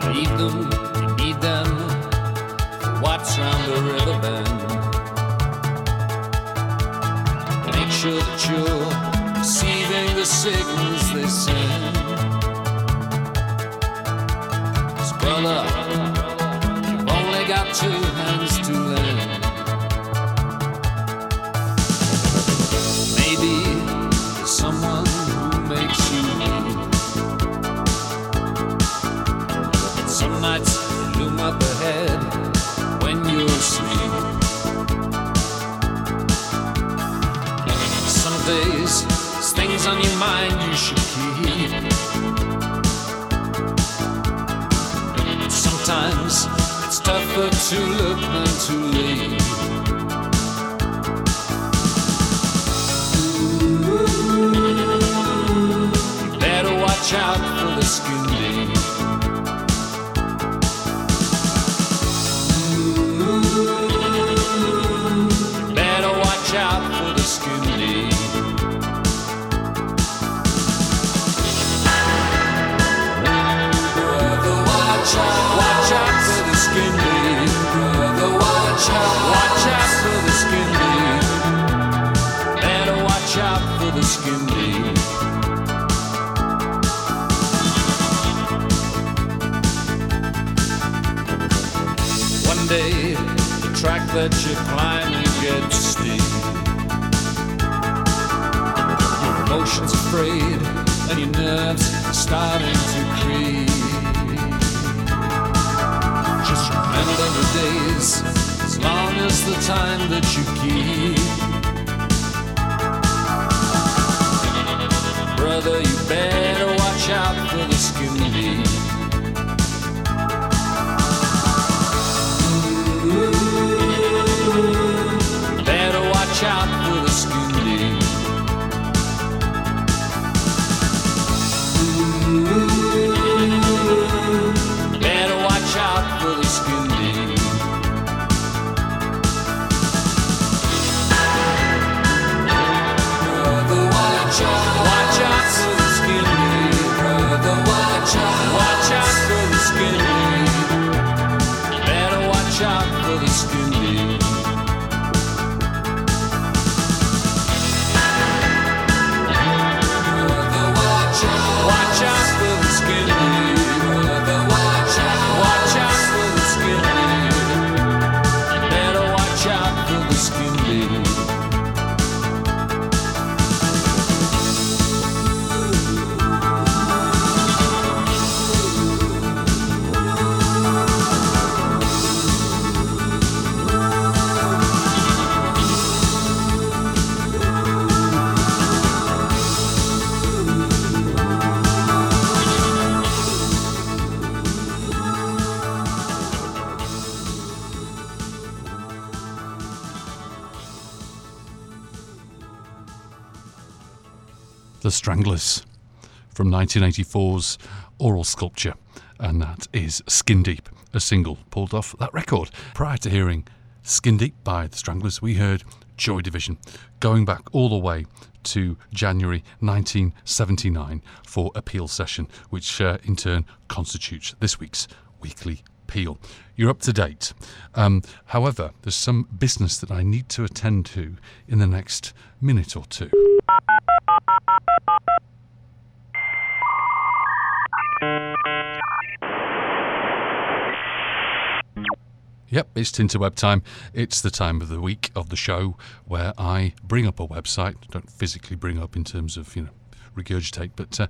Believe them, you need them, for what's round the river bend. Make sure that you're receiving the signals they send. Spell up, you've only got two hands to lend. Someone who makes you move. Some nights you loom up ahead when you're asleep. Some days there's things on your mind you should keep. Sometimes it's tougher to look than to leave. Watch out for the skin deep. Mm-hmm. Better watch out for the skin deep. Brother, watch out, watch out for the skin deep. Brother, watch out, watch out for the skin deep. Better watch out for the skin deep. Day, the track that you climb and get steep. Your emotions afraid and your nerves starting to creep. Just remember the days as long as the time that you keep. Brother, you better watch out for the skin deep. Watch out for the skin deep. Mm-hmm. Better watch out for the skin deep. Brother, watch out, watch out for the skin deep. Brother, watch out, watch out for the skin deep. Better watch out for the skin deep. Watch out for the skin deep. Brother, watch out, watch out for the skin deep. Better watch out for the skin The Stranglers from nineteen eighty-four's Oral Sculpture, and that is Skin Deep, a single pulled off that record. Prior to hearing Skin Deep by The Stranglers, we heard Joy Division, going back all the way to January nineteen seventy-nine for a Peel session, which uh, in turn constitutes this week's weekly Peel. You're up to date. Um, however, there's some business that I need to attend to in the next minute or two. Yep, it's Tinterweb time. It's the time of the week of the show where I bring up a website. Don't physically bring up in terms of, you know, regurgitate, but uh,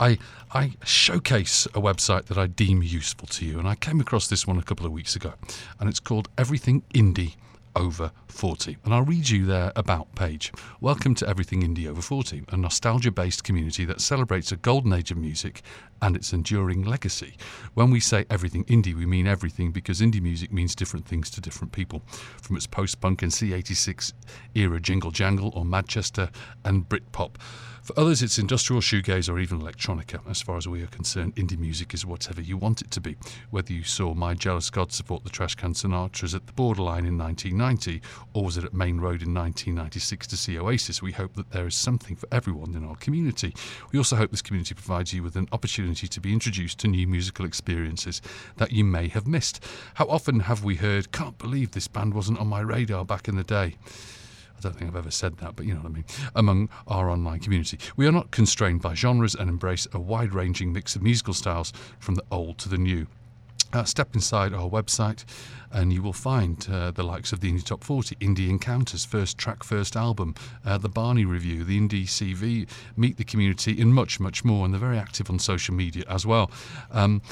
I I showcase a website that I deem useful to you. And I came across this one a couple of weeks ago, and it's called Everything Indie Over forty, and I'll read you their about page. Welcome to Everything Indie Over forty, a nostalgia-based community that celebrates a golden age of music and its enduring legacy. When we say everything indie, we mean everything, because indie music means different things to different people. From its post-punk and C eighty-six era jingle jangle or Manchester and Britpop For others, it's industrial, shoegaze, or even electronica. As far as we are concerned, indie music is whatever you want it to be. Whether you saw My Jealous God support the Trash Can Sinatras at the Borderline in nineteen ninety, or was it at Main Road in nineteen ninety-six to see Oasis, we hope that there is something for everyone in our community. We also hope this community provides you with an opportunity to be introduced to new musical experiences that you may have missed. How often have we heard, "Can't believe this band wasn't on my radar back in the day"? I don't think I've ever said that, but you know what I mean. Among our online community, we are not constrained by genres and embrace a wide-ranging mix of musical styles from the old to the new. Uh, step inside our website and you will find uh, the likes of the Indie Top forty, Indie Encounters, First Track, First Album, uh, the Barney Review, the Indie C V, Meet the Community, and much, much more. And they're very active on social media as well. Um,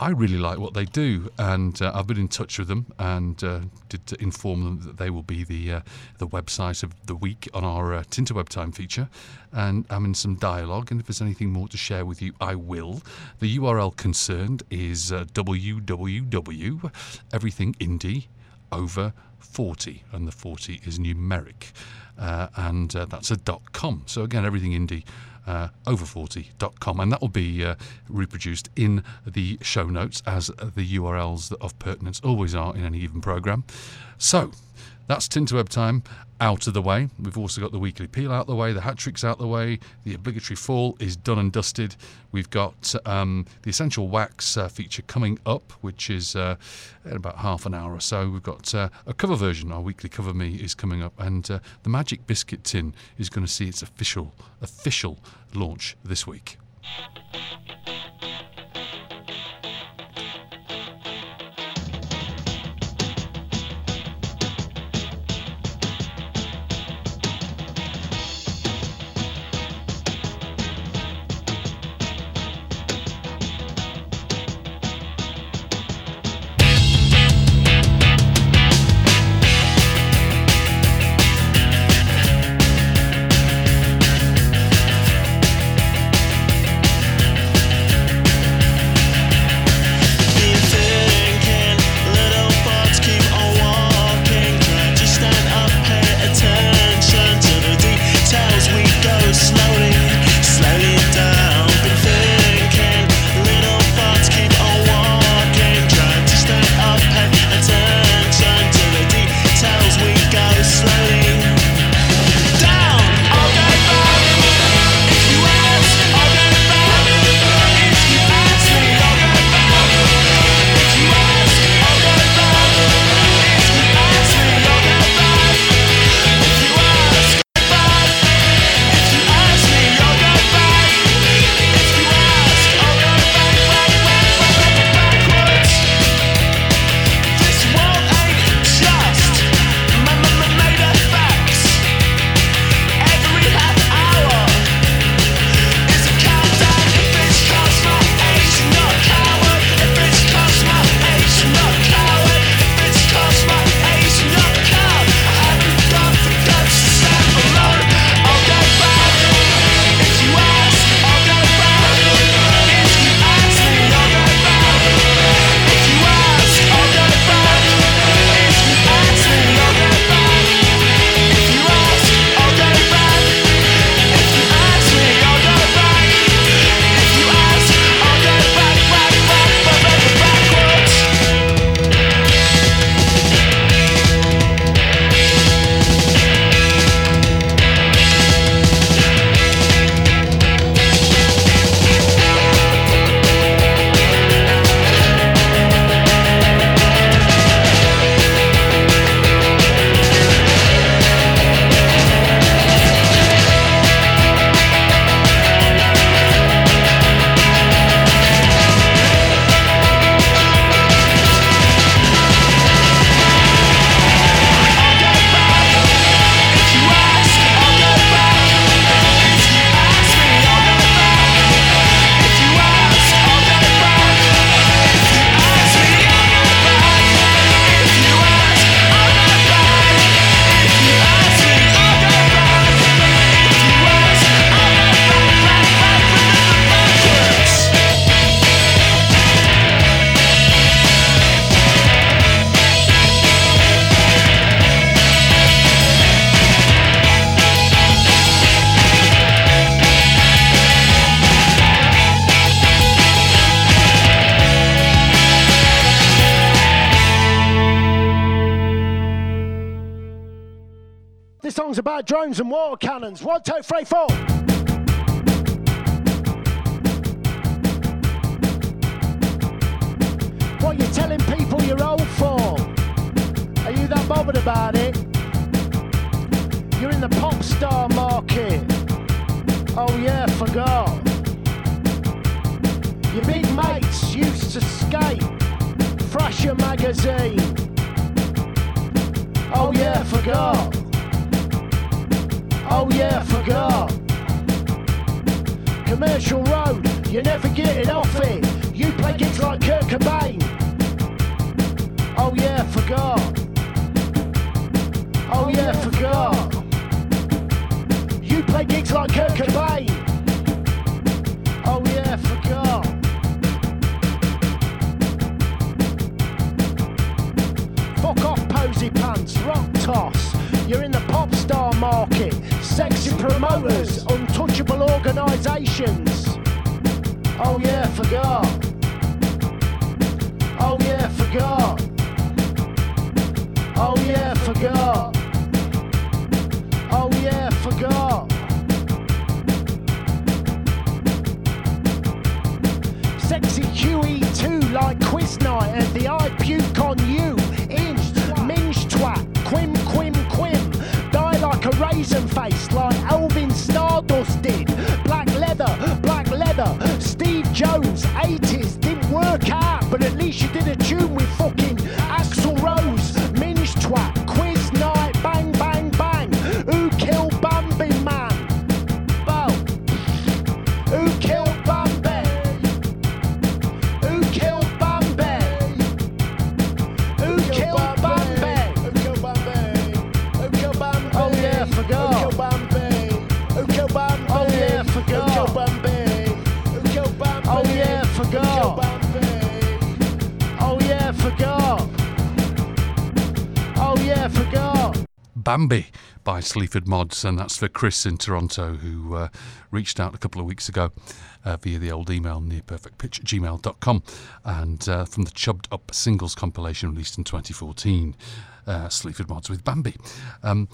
I really like what they do, and uh, I've been in touch with them and uh, did to inform them that they will be the uh, the website of the week on our uh, Tinterweb Time feature, and I'm in some dialogue, and if there's anything more to share with you, I will. The U R L concerned is uh, w w w dot everything indie over forty, and the forty is numeric, uh, and uh, that's a .com. So again, everything indie Uh, over forty dot com, and that will be uh, reproduced in the show notes, as the U R Ls that of pertinence always are in any given programme. So that's Tinterweb Time out of the way. We've also got the weekly peel out of the way, the hat tricks out of the way, the obligatory fall is done and dusted. We've got um, the Essential Wax uh, feature coming up, which is uh, in about half an hour or so. We've got uh, a cover version, our weekly Cover Me is coming up, and uh, the Magic Biscuit Tin is going to see its official, official launch this week. This song's about drones and water cannons. One, two, three, four. What you're telling people you're old for? Are you that bothered about it? You're in the pop star market. Oh yeah, forgot. Your big mates used to skate. Thrasher magazine. Oh yeah, forgot. Oh yeah, forgot. Commercial Road, you're never getting off it. You play gigs like Kurt Cobain. Oh yeah, forgot. Oh yeah, forgot. You play gigs like Kurt Cobain. Oh yeah, forgot. Fuck off, posy pants, rock toss. You're in the pop star market. Sexy promoters, untouchable organisations. Oh yeah, forgot. Oh yeah, forgot. Oh yeah, forgot. Oh yeah, forgot. Sexy Q E two like quiz night at the I P U C O N U. Inch, minge twat, quim, quim, quim. Die like a raisin face like Elvin Stardust did. Black leather, black leather. Steve Jones, eighties, didn't work out, but at least you did a tune with fucking Axl Rose. Minge twat, quiz night, bang, bang, bang. Who killed Bambi Man? Bo. Who killed Bambi? Who killed Bambi? Who killed Bambi? Who killed Bambi? Who killed Bambi? Oh yeah, forgot. Who killed Bambi? Who killed Bambi? Oh yeah, forgot. Who killed Bambi? Who killed Bambi? Oh yeah, forgot. Oh yeah, forgot. Oh yeah, forgot. Bambi by Sleaford Mods, and that's for Chris in Toronto, who uh, reached out a couple of weeks ago uh, via the old email near perfect pitch at gmail dot com, and uh, from the Chubbed Up Singles compilation released in twenty fourteen, uh, Sleaford Mods with Bambi. Um,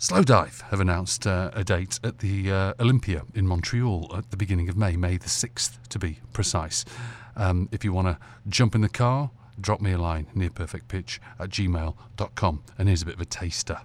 Slowdive have announced uh, a date at the uh, Olympia in Montreal at the beginning of May, May the sixth to be precise. Um, if you want to jump in the car, drop me a line, near perfect pitch at gmail dot com, and here's a bit of a taster.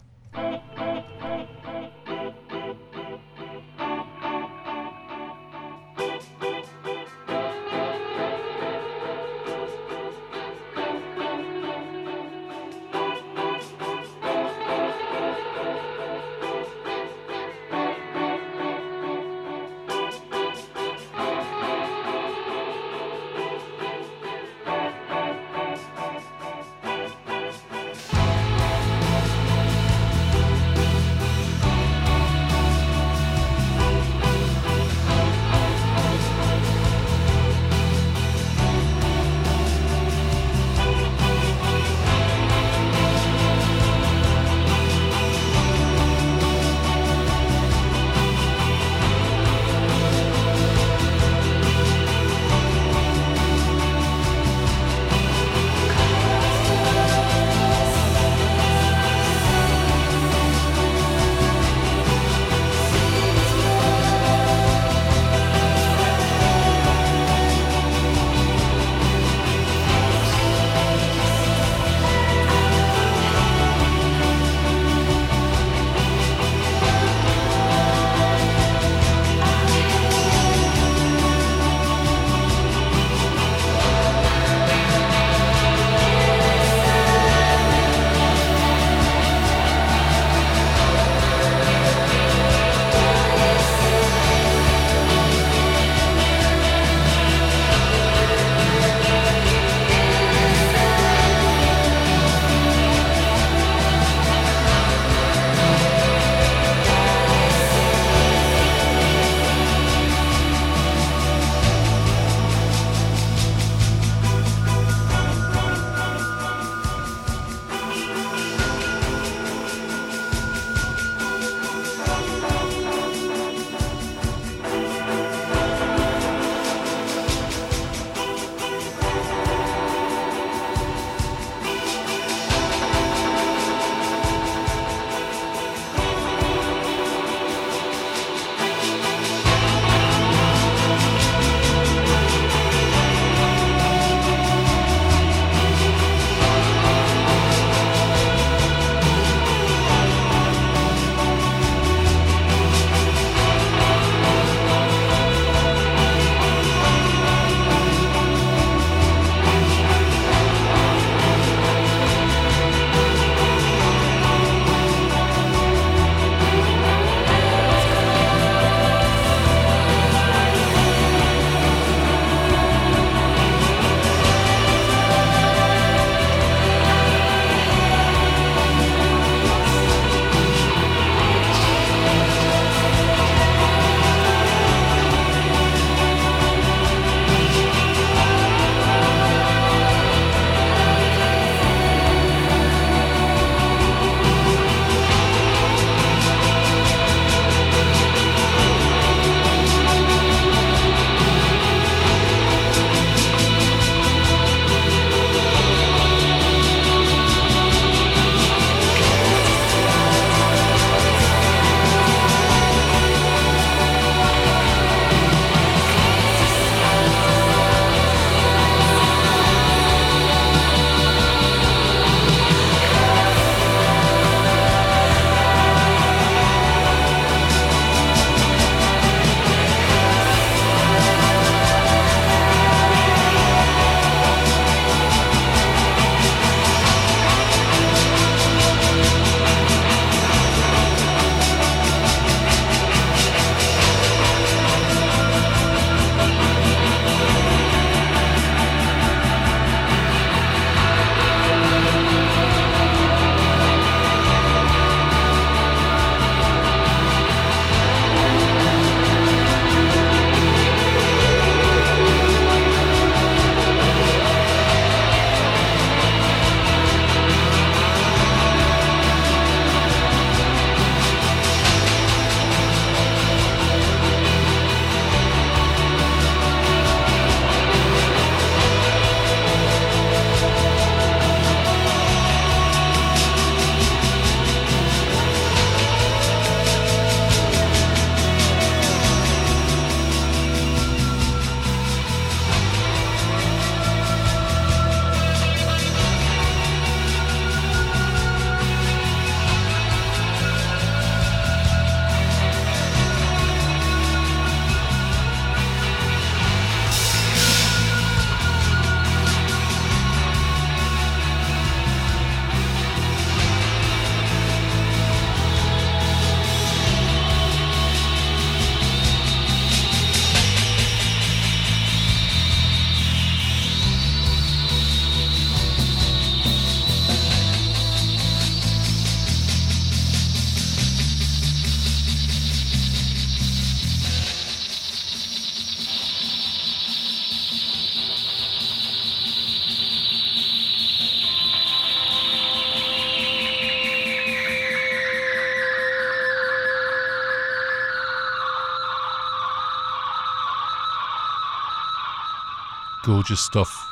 gorgeous stuff.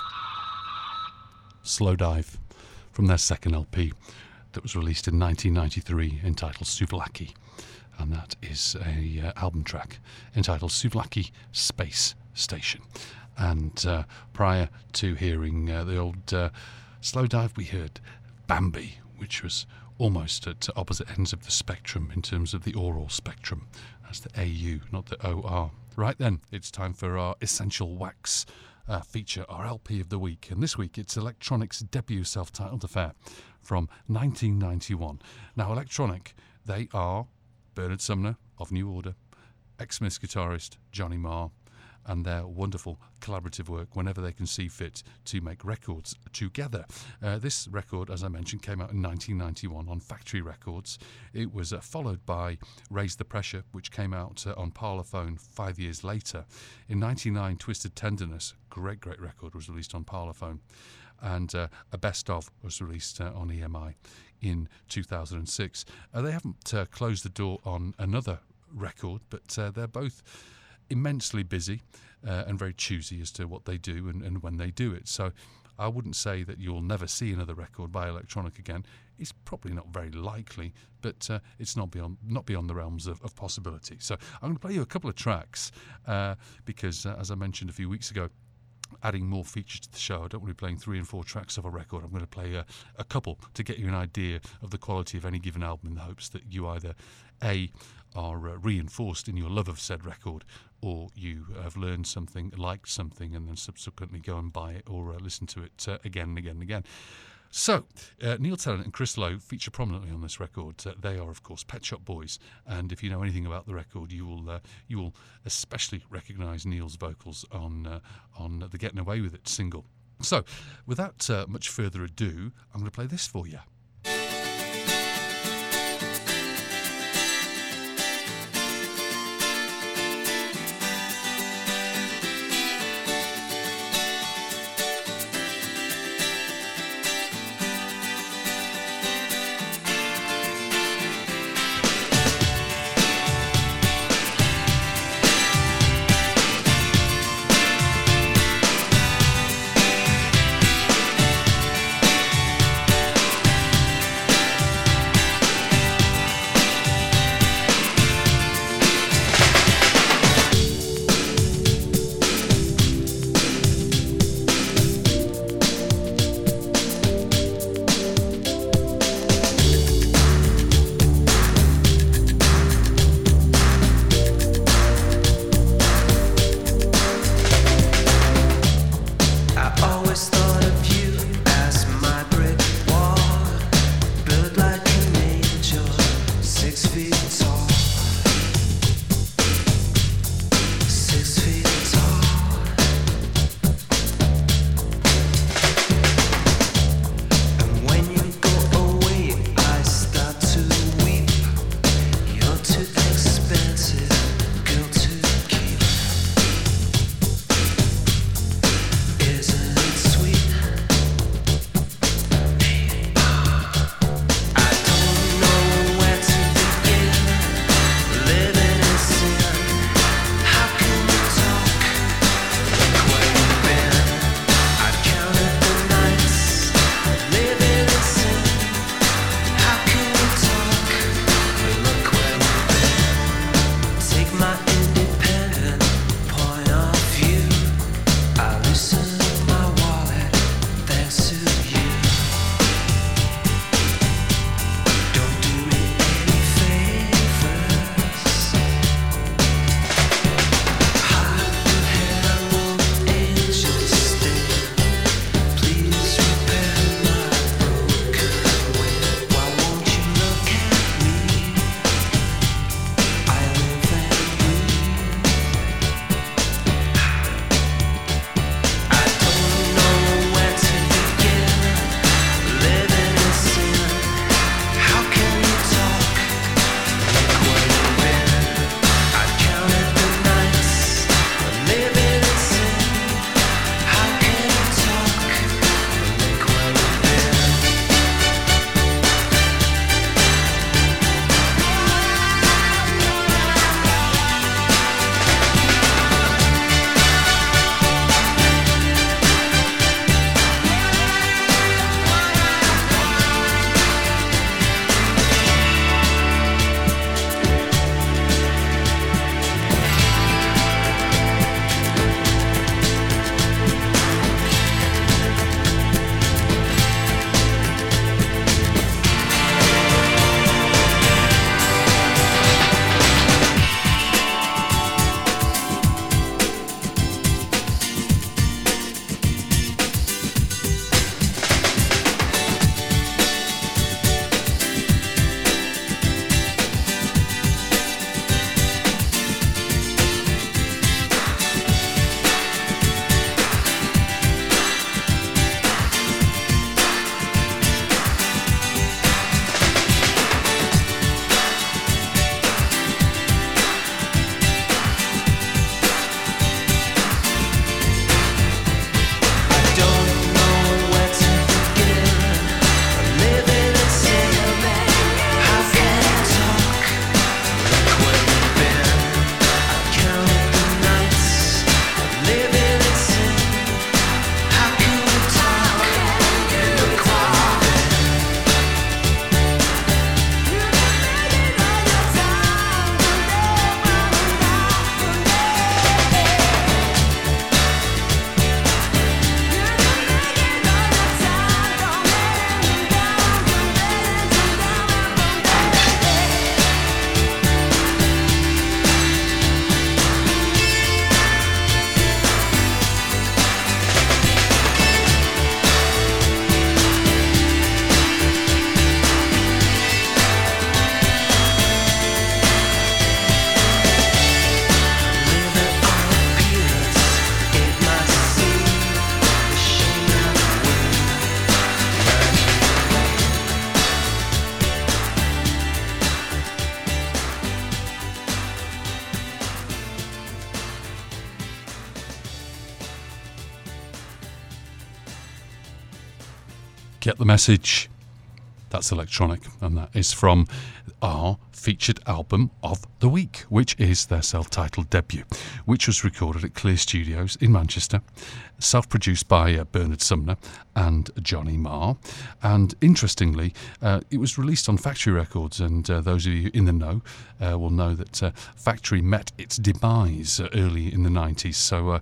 Slowdive, from their second L P that was released in nineteen ninety-three, entitled Souvlaki, and that is a uh, album track entitled Souvlaki Space Station. And uh, prior to hearing uh, the old uh, Slowdive, we heard Bambi, which was almost at opposite ends of the spectrum in terms of the aural spectrum. That's the A U, not the O R. Right then, it's time for our Essential Wax uh, feature, our L P of the week. And this week, it's Electronic's debut self-titled affair from nineteen ninety-one. Now, Electronic, they are Bernard Sumner of New Order, ex-Smiths guitarist Johnny Marr, and their wonderful collaborative work whenever they can see fit to make records together. Uh, this record, as I mentioned, came out in nineteen ninety-one on Factory Records. It was uh, followed by Raise the Pressure, which came out uh, on Parlophone five years later. In ninety-nine, Twisted Tenderness, great, great record, was released on Parlophone. And uh, a best of was released uh, on E M I in two thousand six. Uh, they haven't uh, closed the door on another record, but uh, they're both immensely busy uh, and very choosy as to what they do and, and when they do it. So I wouldn't say that you'll never see another record by Electronic again. It's probably not very likely, but uh, it's not beyond not beyond the realms of, of possibility. So I'm going to play you a couple of tracks uh, because, uh, as I mentioned a few weeks ago, adding more features to the show, I don't want to be playing three and four tracks of a record. I'm going to play a, a couple to get you an idea of the quality of any given album in the hopes that you either A, are uh, reinforced in your love of said record, or you have learned something, liked something, and then subsequently go and buy it or uh, listen to it uh, again and again and again. So, uh, Neil Tennant and Chris Lowe feature prominently on this record. Uh, they are, of course, Pet Shop Boys, and if you know anything about the record, you will uh, you will especially recognise Neil's vocals on uh, on the Getting Away With It single. So, without uh, much further ado, I'm going to play this for you. Yeah. Get the message. That's Electronic, and that is from our featured album of the week, which is their self-titled debut, which was recorded at Clear Studios in Manchester, self-produced by uh, Bernard Sumner and Johnny Marmite. And interestingly, uh, it was released on Factory Records, and uh, those of you in the know uh, will know that uh, Factory met its demise uh, early in the nineties. So uh,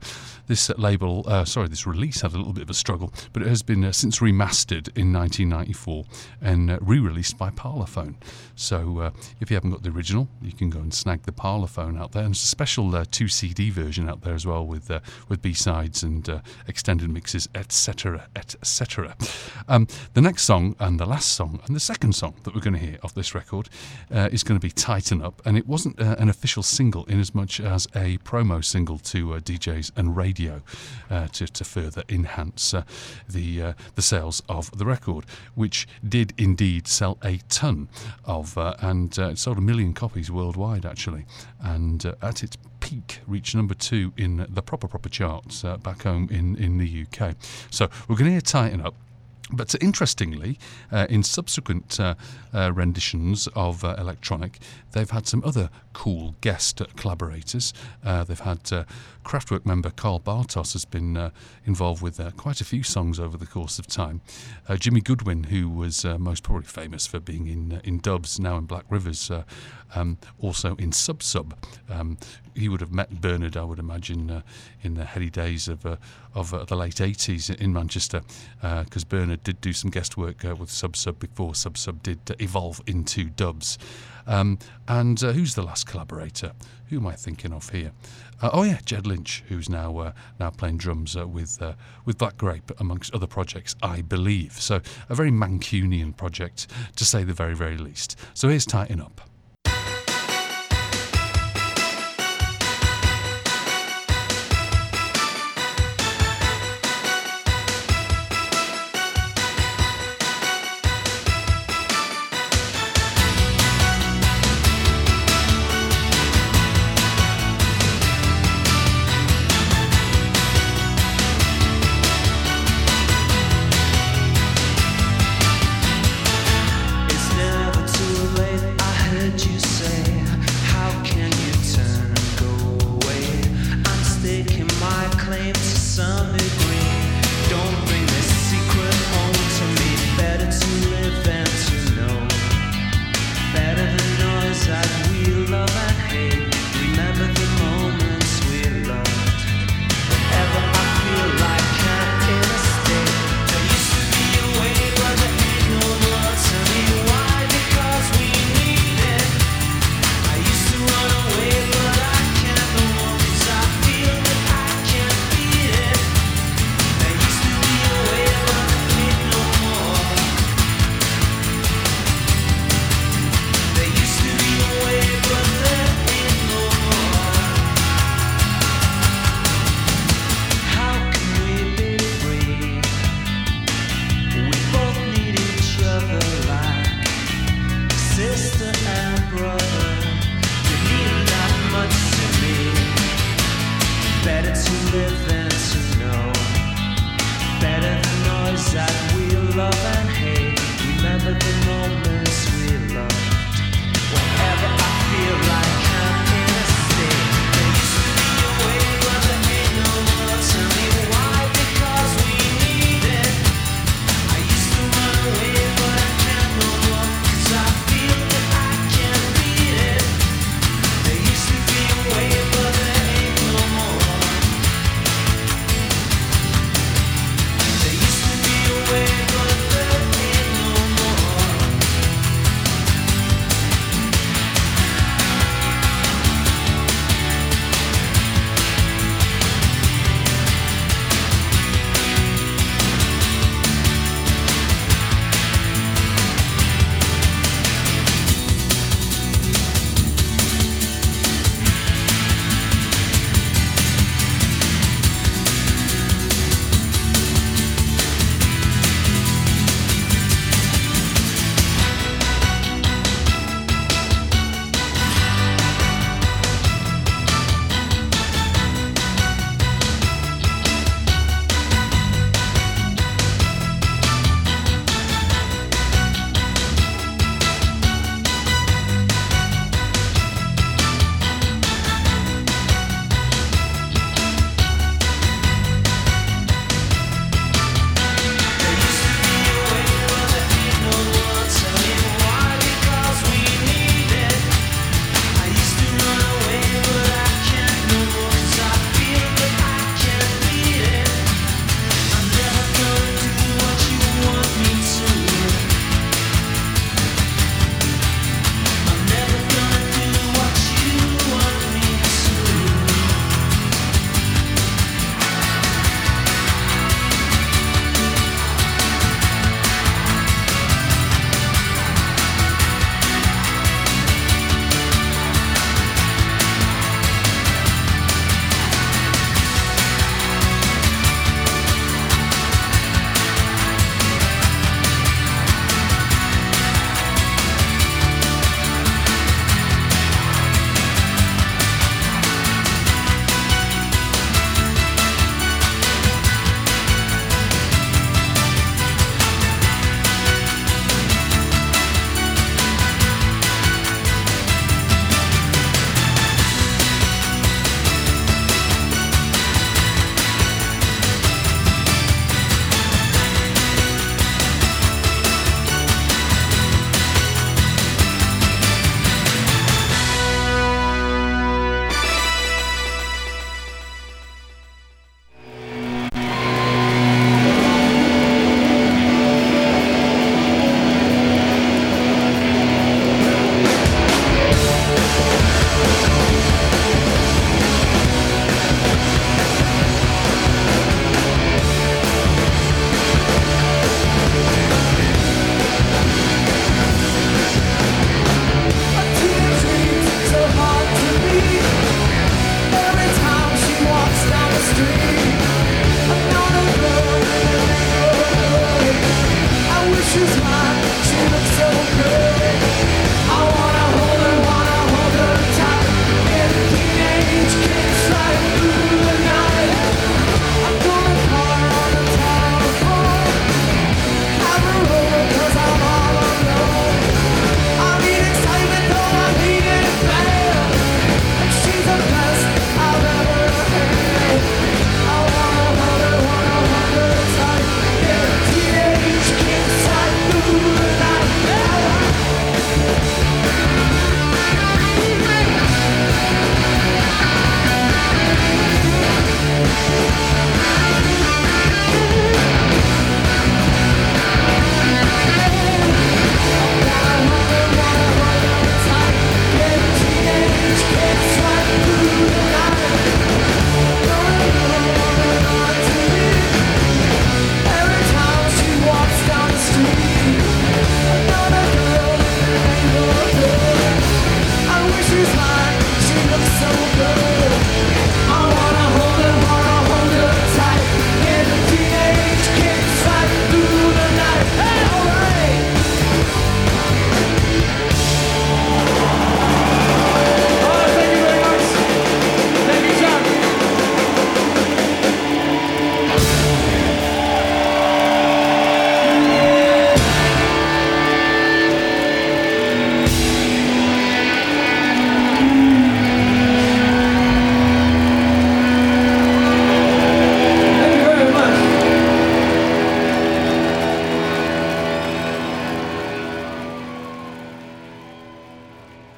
this label, uh, sorry, this release had a little bit of a struggle, but it has been uh, since remastered in nineteen ninety-four and uh, re-released by Parlophone. So uh, if you haven't got the original, you can go and snag the Parlophone out there. And there's a special uh, two C D version out there as well, with uh, with B-sides and uh, extended mixes, et cetera, et cetera. Um, the next song, and the last song, and the second song that we're going to hear off this record uh, is going to be Tighten Up. And it wasn't uh, an official single in as much as a promo single to uh, D Js and radio uh, to, to further enhance uh, the, uh, the sales of the record, which did indeed sell a ton of, uh, and uh, it sold a million copies worldwide, actually, and uh, at its peak reached number two in the proper proper charts uh, back home in, in the U K. So we're going to hear Tighten Up. But interestingly, uh, in subsequent uh, uh, renditions of uh, Electronic, they've had some other cool guest collaborators. Uh, they've had uh, Kraftwerk member Carl Bartos has been uh, involved with uh, quite a few songs over the course of time. Uh, Jimmy Goodwin, who was uh, most probably famous for being in uh, in Dubs, now in Black Rivers, uh, um, also in Sub Sub. Um, he would have met Bernard, I would imagine, uh, in the heady days of uh, of uh, the late eighties in Manchester, because uh, Bernard did do some guest work uh, with Sub Sub before Sub Sub did uh, evolve into Dubs. Um, and uh, who's the last collaborator? Who am I thinking of here? Uh, oh yeah, Jed Lynch, who's now uh, now playing drums uh, with uh, with Black Grape, amongst other projects, I believe. So a very Mancunian project, to say the very, very least. So here's Tighten Up.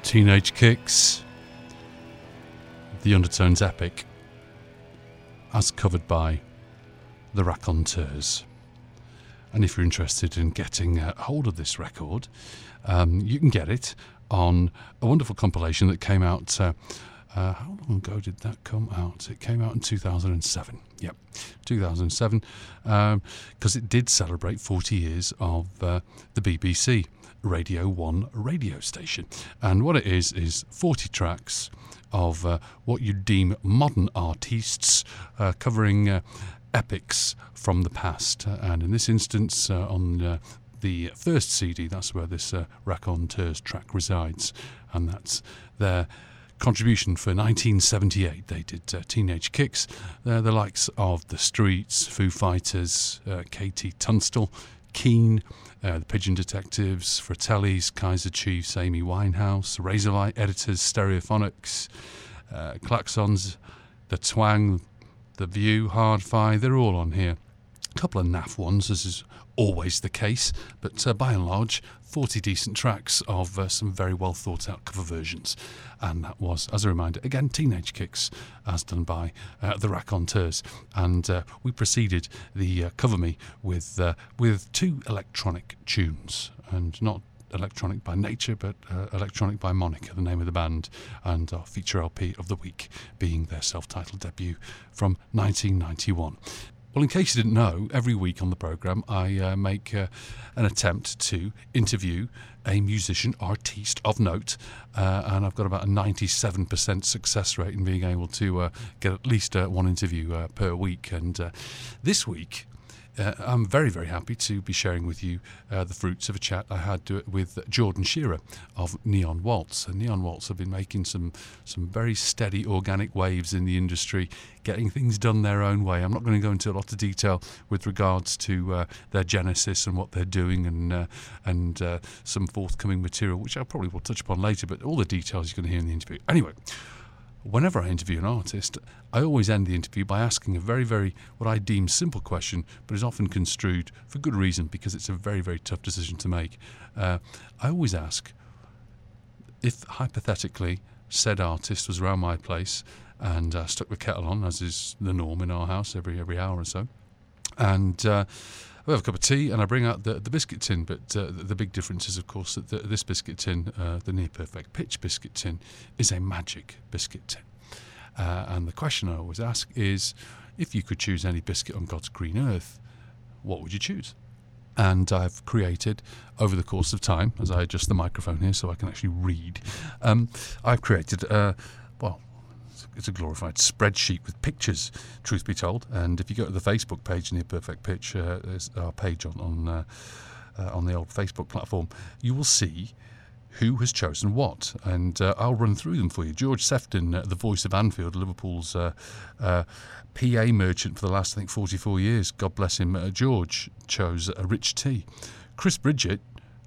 Teenage Kicks, The Undertones Epic, as covered by the Raconteurs. And if you're interested in getting a hold of this record, um, you can get it on a wonderful compilation that came out, uh, uh, how long ago did that come out? It came out in two thousand seven, yep, two thousand seven, um, because it did celebrate forty years of uh, the B B C Radio one radio station. And what it is, is forty tracks of uh, what you deem modern artists uh, covering uh, epics from the past. And in this instance, uh, on uh, the first C D, that's where this uh, Raconteurs track resides. And that's their contribution for nineteen seventy-eight. They did uh, Teenage Kicks, uh, the likes of The Streets, Foo Fighters, uh, Katie Tunstall, Keane, Uh, the Pigeon Detectives, Fratellis, Kaiser Chiefs, Amy Winehouse, Razorlight Editors, Stereophonics, uh, Klaxons, The Twang, The View, Hard-Fi, they're all on here. A couple of naff ones, as is always the case, but uh, by and large, forty decent tracks of uh, some very well thought out cover versions. And that was, as a reminder, again, Teenage Kicks, as done by uh, the Raconteurs. And uh, we preceded the uh, Cover Me with uh, with two electronic tunes, and not electronic by nature, but uh, electronic by Monica, the name of the band, and our feature L P of the week being their self-titled debut from nineteen ninety-one. Well, in case you didn't know, every week on the programme I uh, make uh, an attempt to interview a musician, artiste of note, uh, and I've got about a ninety-seven percent success rate in being able to uh, get at least uh, one interview uh, per week. And uh, this week uh, I'm very, very happy to be sharing with you uh, the fruits of a chat I had with Jordan Shearer of Neon Waltz. And Neon Waltz have been making some, some very steady organic waves in the industry, getting things done their own way. I'm not going to go into a lot of detail with regards to uh, their genesis and what they're doing, and uh, and uh, some forthcoming material, which I probably will touch upon later, but all the details you're going to hear in the interview. Anyway, whenever I interview an artist, I always end the interview by asking a very, very, what I deem simple question, but is often construed for good reason, because it's a very, very tough decision to make. Uh, I always ask, if hypothetically said artist was around my place, and uh, stuck the kettle on, as is the norm in our house every every hour or so. And uh, I have a cup of tea and I bring out the, the biscuit tin, but uh, the, the big difference is, of course, that the, this biscuit tin, uh, the Near Perfect Pitch biscuit tin, is a magic biscuit tin. Uh, and the question I always ask is, if you could choose any biscuit on God's green earth, what would you choose? And I've created, over the course of time, as I adjust the microphone here so I can actually read, um, I've created, uh, well, it's a glorified spreadsheet with pictures, truth be told. And if you go to the Facebook page, Near Perfect Pitch, uh, there's our page on on, uh, uh, on the old Facebook platform, you will see who has chosen what. And uh, I'll run through them for you. George Sefton, uh, the voice of Anfield, Liverpool's uh, uh, P A merchant for the last, I think, forty-four years. God bless him. Uh, George chose a rich tea. Chris Bridget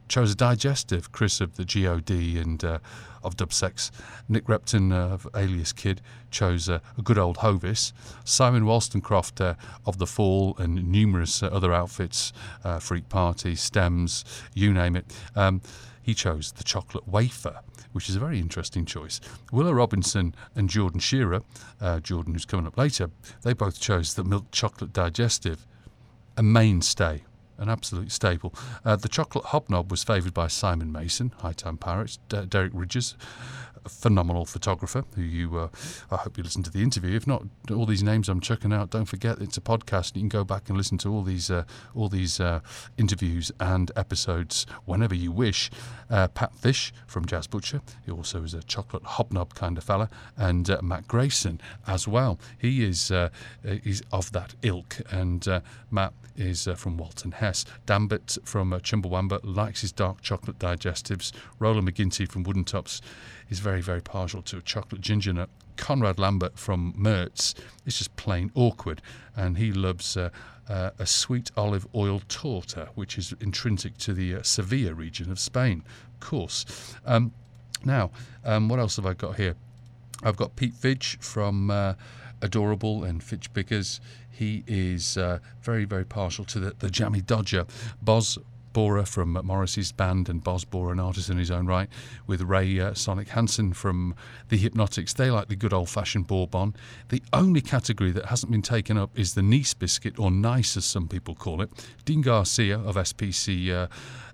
chose a digestive. Chris of the G O D and uh, of Dubsex. Nick Repton uh, of Alias Kid chose uh, a good old Hovis. Simon Wollstonecroft uh, of The Fall and numerous uh, other outfits, uh, Freak Party, Stems, you name it. Um, he chose the chocolate wafer, which is a very interesting choice. Willow Robinson and Jordan Shearer, uh, Jordan who's coming up later, they both chose the milk chocolate digestive, a mainstay, an absolute staple. Uh, the chocolate hobnob was favoured by Simon Mason, High Time Pirates, D- Derek Ridges, a phenomenal photographer, who you, uh, I hope you listen to the interview. If not, all these names I'm chucking out, don't forget it's a podcast, and you can go back and listen to all these uh, all these uh, interviews and episodes whenever you wish. Uh, Pat Fish from Jazz Butcher, he also is a chocolate hobnob kind of fella, and uh, Matt Grayson as well. He is uh, he's of that ilk, and uh, Matt is uh, from Walton Head. Dambit from uh, Chumbawamba likes his dark chocolate digestives. Roland McGinty from Wooden Tops is very, very partial to a chocolate ginger nut. Conrad Lambert from Mertz is just plain awkward, and he loves uh, uh, a sweet olive oil torta, which is intrinsic to the uh, Sevilla region of Spain, of course. Um, now, um, what else have I got here? I've got Pete Fidge from uh, Adorable and Fidge Biggers. He is uh, very, very partial to the, the Jammy Dodger. Boz Bora from Morrissey's band, and Boz Bora, an artist in his own right, with Ray uh, Sonic Hansen from The Hypnotics. They like the good old-fashioned Bourbon. The only category that hasn't been taken up is the Nice Biscuit, or Nice as some people call it. Dean Garcia of S P C, uh,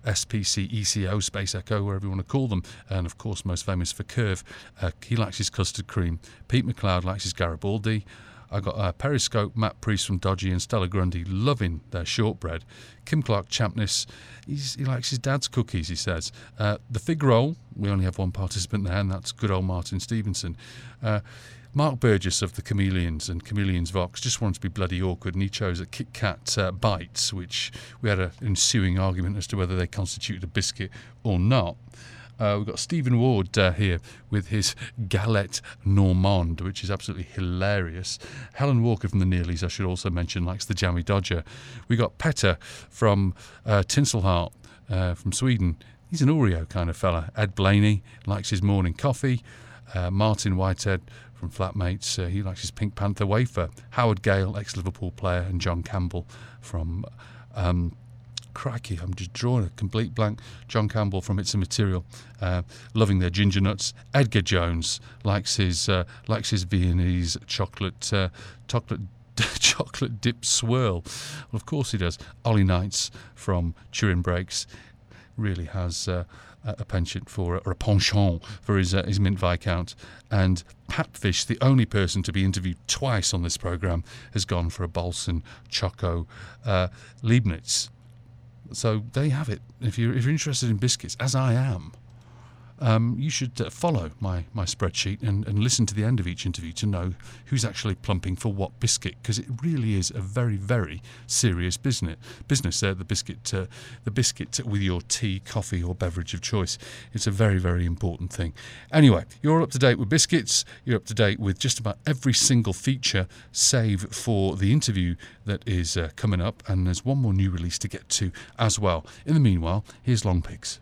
S P C E C O, Space Echo, wherever you want to call them, and of course most famous for Curve. Uh, he likes his custard cream. Pete McLeod likes his Garibaldi. I got uh, Periscope, Matt Priest from Dodgy, and Stella Grundy loving their shortbread. Kim Clark Champness, he's, he likes his dad's cookies, he says. Uh, the Fig Roll, we only have one participant there, and that's good old Martin Stevenson. Uh, Mark Burgess of the Chameleons and Chameleons Vox just wanted to be bloody awkward, and he chose a Kit Kat uh, Bites, which we had an ensuing argument as to whether they constituted a biscuit or not. Uh, we've got Stephen Ward uh, here with his Galette Normande, which is absolutely hilarious. Helen Walker from the Nearlys, I should also mention, likes the Jammy Dodger. We got Petter from uh, Tinselheart uh, from Sweden. He's an Oreo kind of fella. Ed Blaney likes his morning coffee. Uh, Martin Whitehead from Flatmates, uh, he likes his Pink Panther wafer. Howard Gale, ex-Liverpool player, and John Campbell from... Um, Crikey, I'm just drawing a complete blank. John Campbell from It's a Material, uh, loving their ginger nuts. Edgar Jones likes his uh, likes his Viennese chocolate uh, chocolate chocolate dip swirl. Well, of course he does. Ollie Knights from Turin Breaks really has uh, a penchant for, or a penchant for his uh, his mint viscount. And Pat Fish, the only person to be interviewed twice on this programme, has gone for a Balsan Choco uh, Leibniz. So there you have it. If you're, if you're interested in biscuits, as I am, um, you should uh, follow my, my spreadsheet and, and listen to the end of each interview to know who's actually plumping for what biscuit, because it really is a very, very serious business. Business uh, the biscuit, uh, the biscuit with your tea, coffee, or beverage of choice. It's a very, very important thing. Anyway, you're all up to date with biscuits. You're up to date with just about every single feature, save for the interview that is uh, coming up, and there's one more new release to get to as well. In the meanwhile, here's Long Pigs.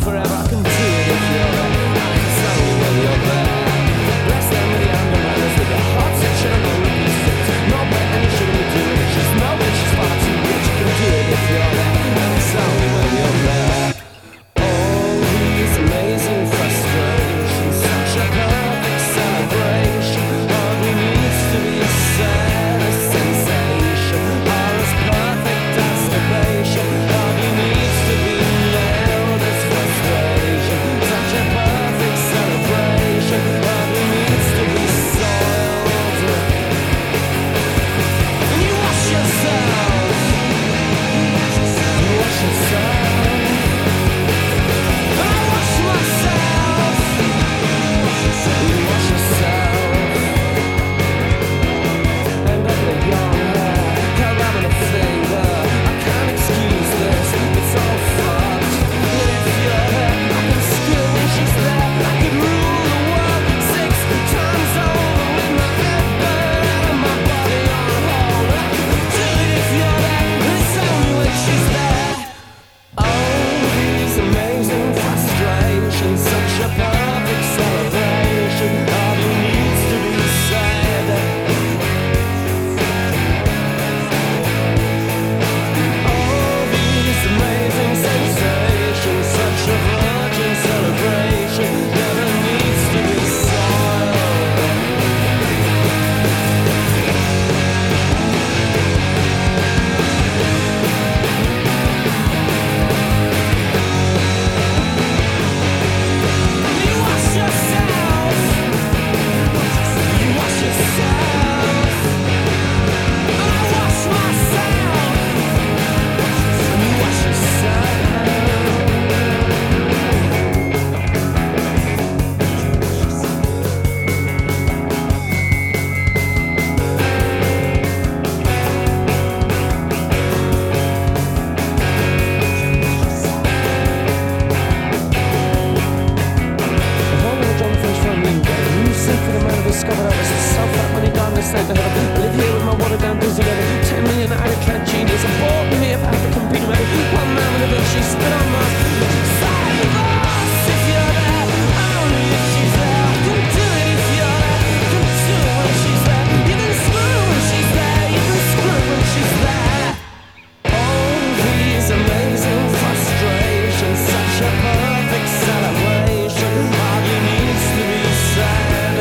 Forever, I can do it if you're right. I can tell you when you're said that I live here with my water down bills together. Ten million Arcad genius, and four million African people. One man with a virtue spit on Mars. Save us if you're there, only if she's there. I can do it if you're there, I can do it when she's there. You can screw when she's there, you can screw when she's there. All these amazing frustrations, such a perfect celebration, hardly needs to be said.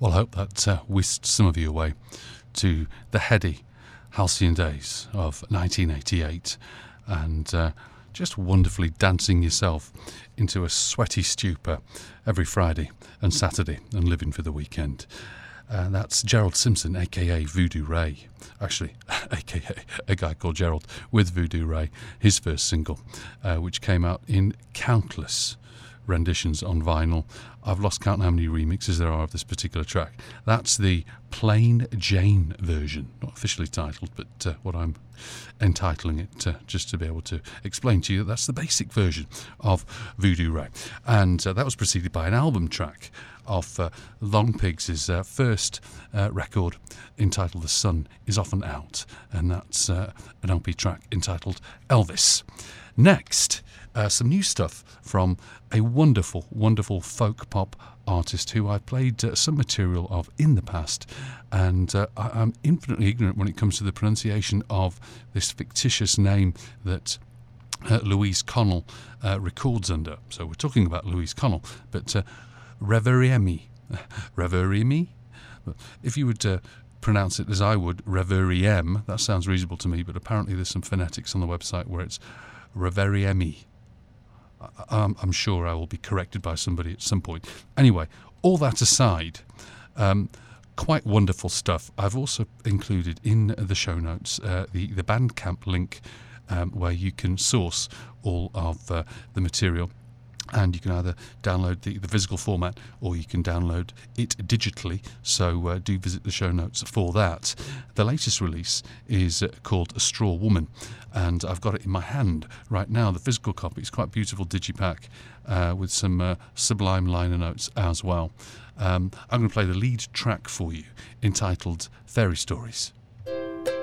Well, I hope that uh, whisked some of you away to the heady halcyon days of nineteen eighty-eight and uh, just wonderfully dancing yourself into a sweaty stupor every Friday and Saturday and living for the weekend. Uh, that's Gerald Simpson, a k a. Voodoo Ray. Actually, a k a a guy called Gerald with Voodoo Ray, his first single, uh, which came out in countless renditions on vinyl. I've lost count how many remixes there are of this particular track. That's the Plain Jane version, not officially titled, but uh, what I'm entitling it uh, just to be able to explain to you that that's the basic version of Voodoo Ray. And uh, that was preceded by an album track of uh, Long Pigs' uh, first uh, record entitled The Sun Is Often Out, and that's uh, an L P track entitled Elvis. Next, uh, some new stuff from a wonderful, wonderful folk pop artist who I've played uh, some material of in the past, and uh, I- I'm infinitely ignorant when it comes to the pronunciation of this fictitious name that uh, Louise Connell uh, records under. So we're talking about Louise Connell, but uh, Reveriemi. Reveriemi? If you would uh, pronounce it as I would, Reveriem, that sounds reasonable to me, but apparently there's some phonetics on the website where it's Reveriemi. I- I'm sure I will be corrected by somebody at some point. Anyway, all that aside, um, quite wonderful stuff. I've also included in the show notes uh, the, the Bandcamp link um, where you can source all of uh, the material. And you can either download the, the physical format or you can download it digitally. So uh, do visit the show notes for that. The latest release is uh, called A Straw Woman. And I've got it in my hand right now, the physical copy. It's quite a beautiful digipack uh, with some uh, sublime liner notes as well. Um, I'm going to play the lead track for you entitled Fairy Stories. Thank you.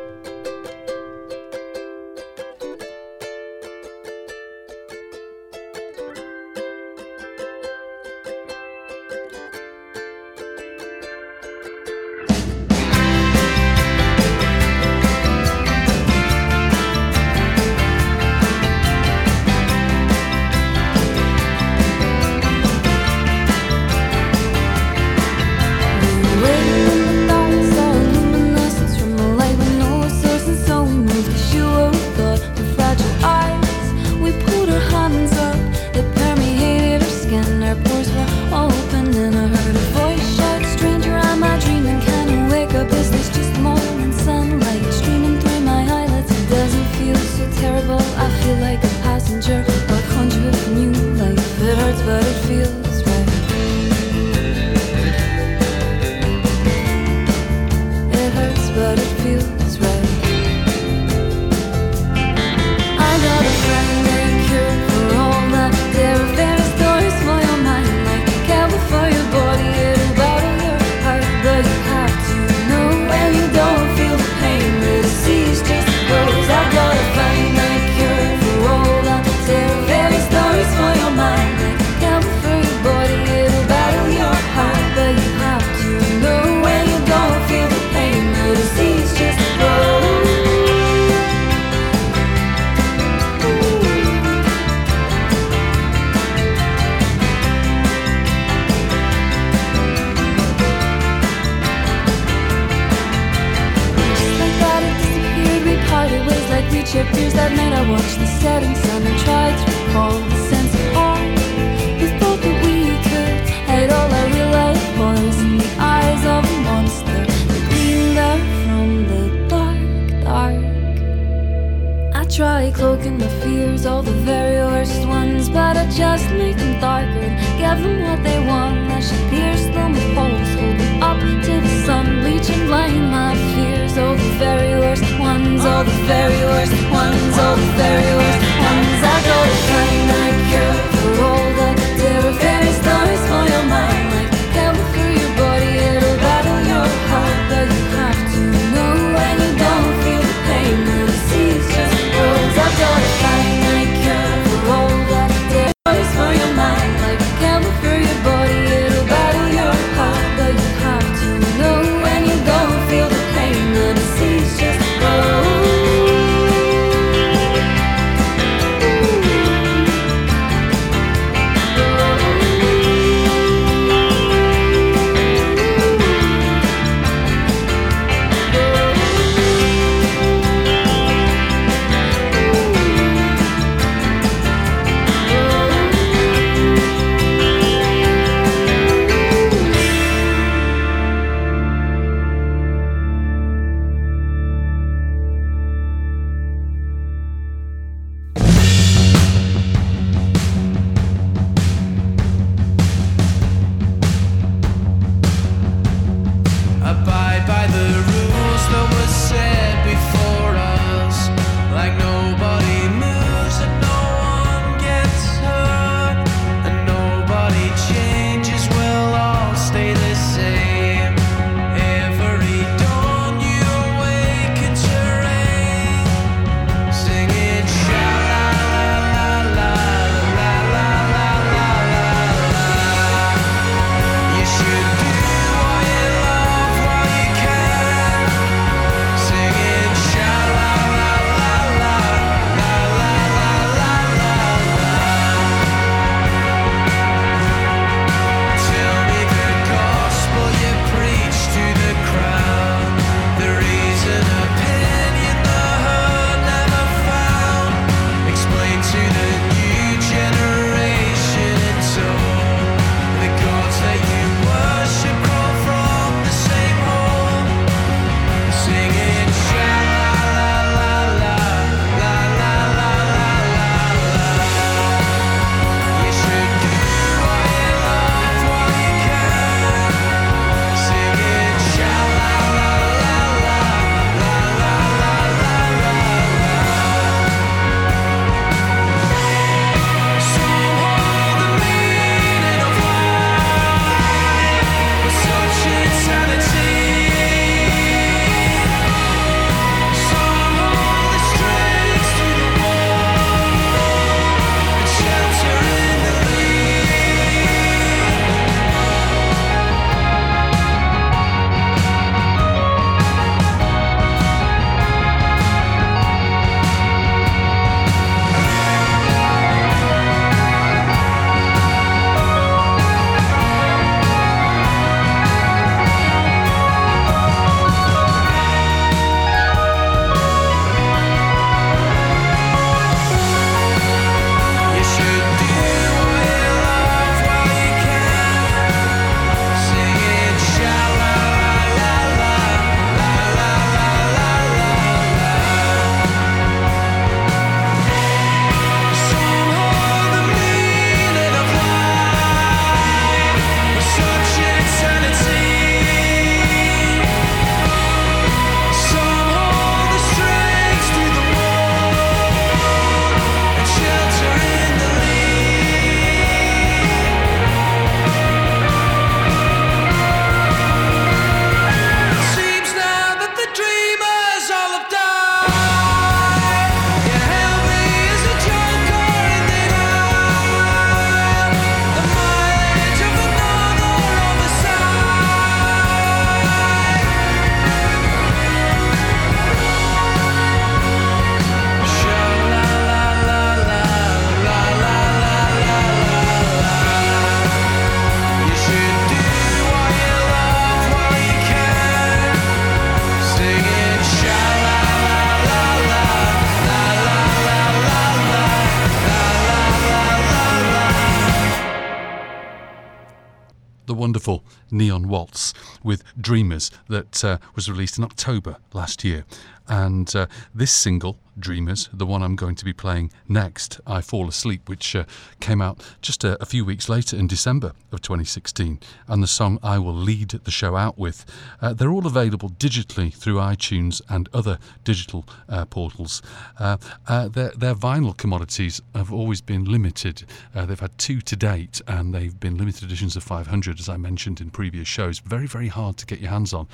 the wonderful Neon Waltz with Dreamers that uh, was released in October last year. And uh, this single, Dreamers, the one I'm going to be playing next, I Fall Asleep, which uh, came out just a, a few weeks later in December of twenty sixteen, and the song I will lead the show out with, uh, they're all available digitally through iTunes and other digital uh, portals. Uh, uh, their, their vinyl commodities have always been limited. Uh, they've had two to date, and they've been limited editions of five hundred, as I mentioned in previous shows. Very, very hard to get your hands on.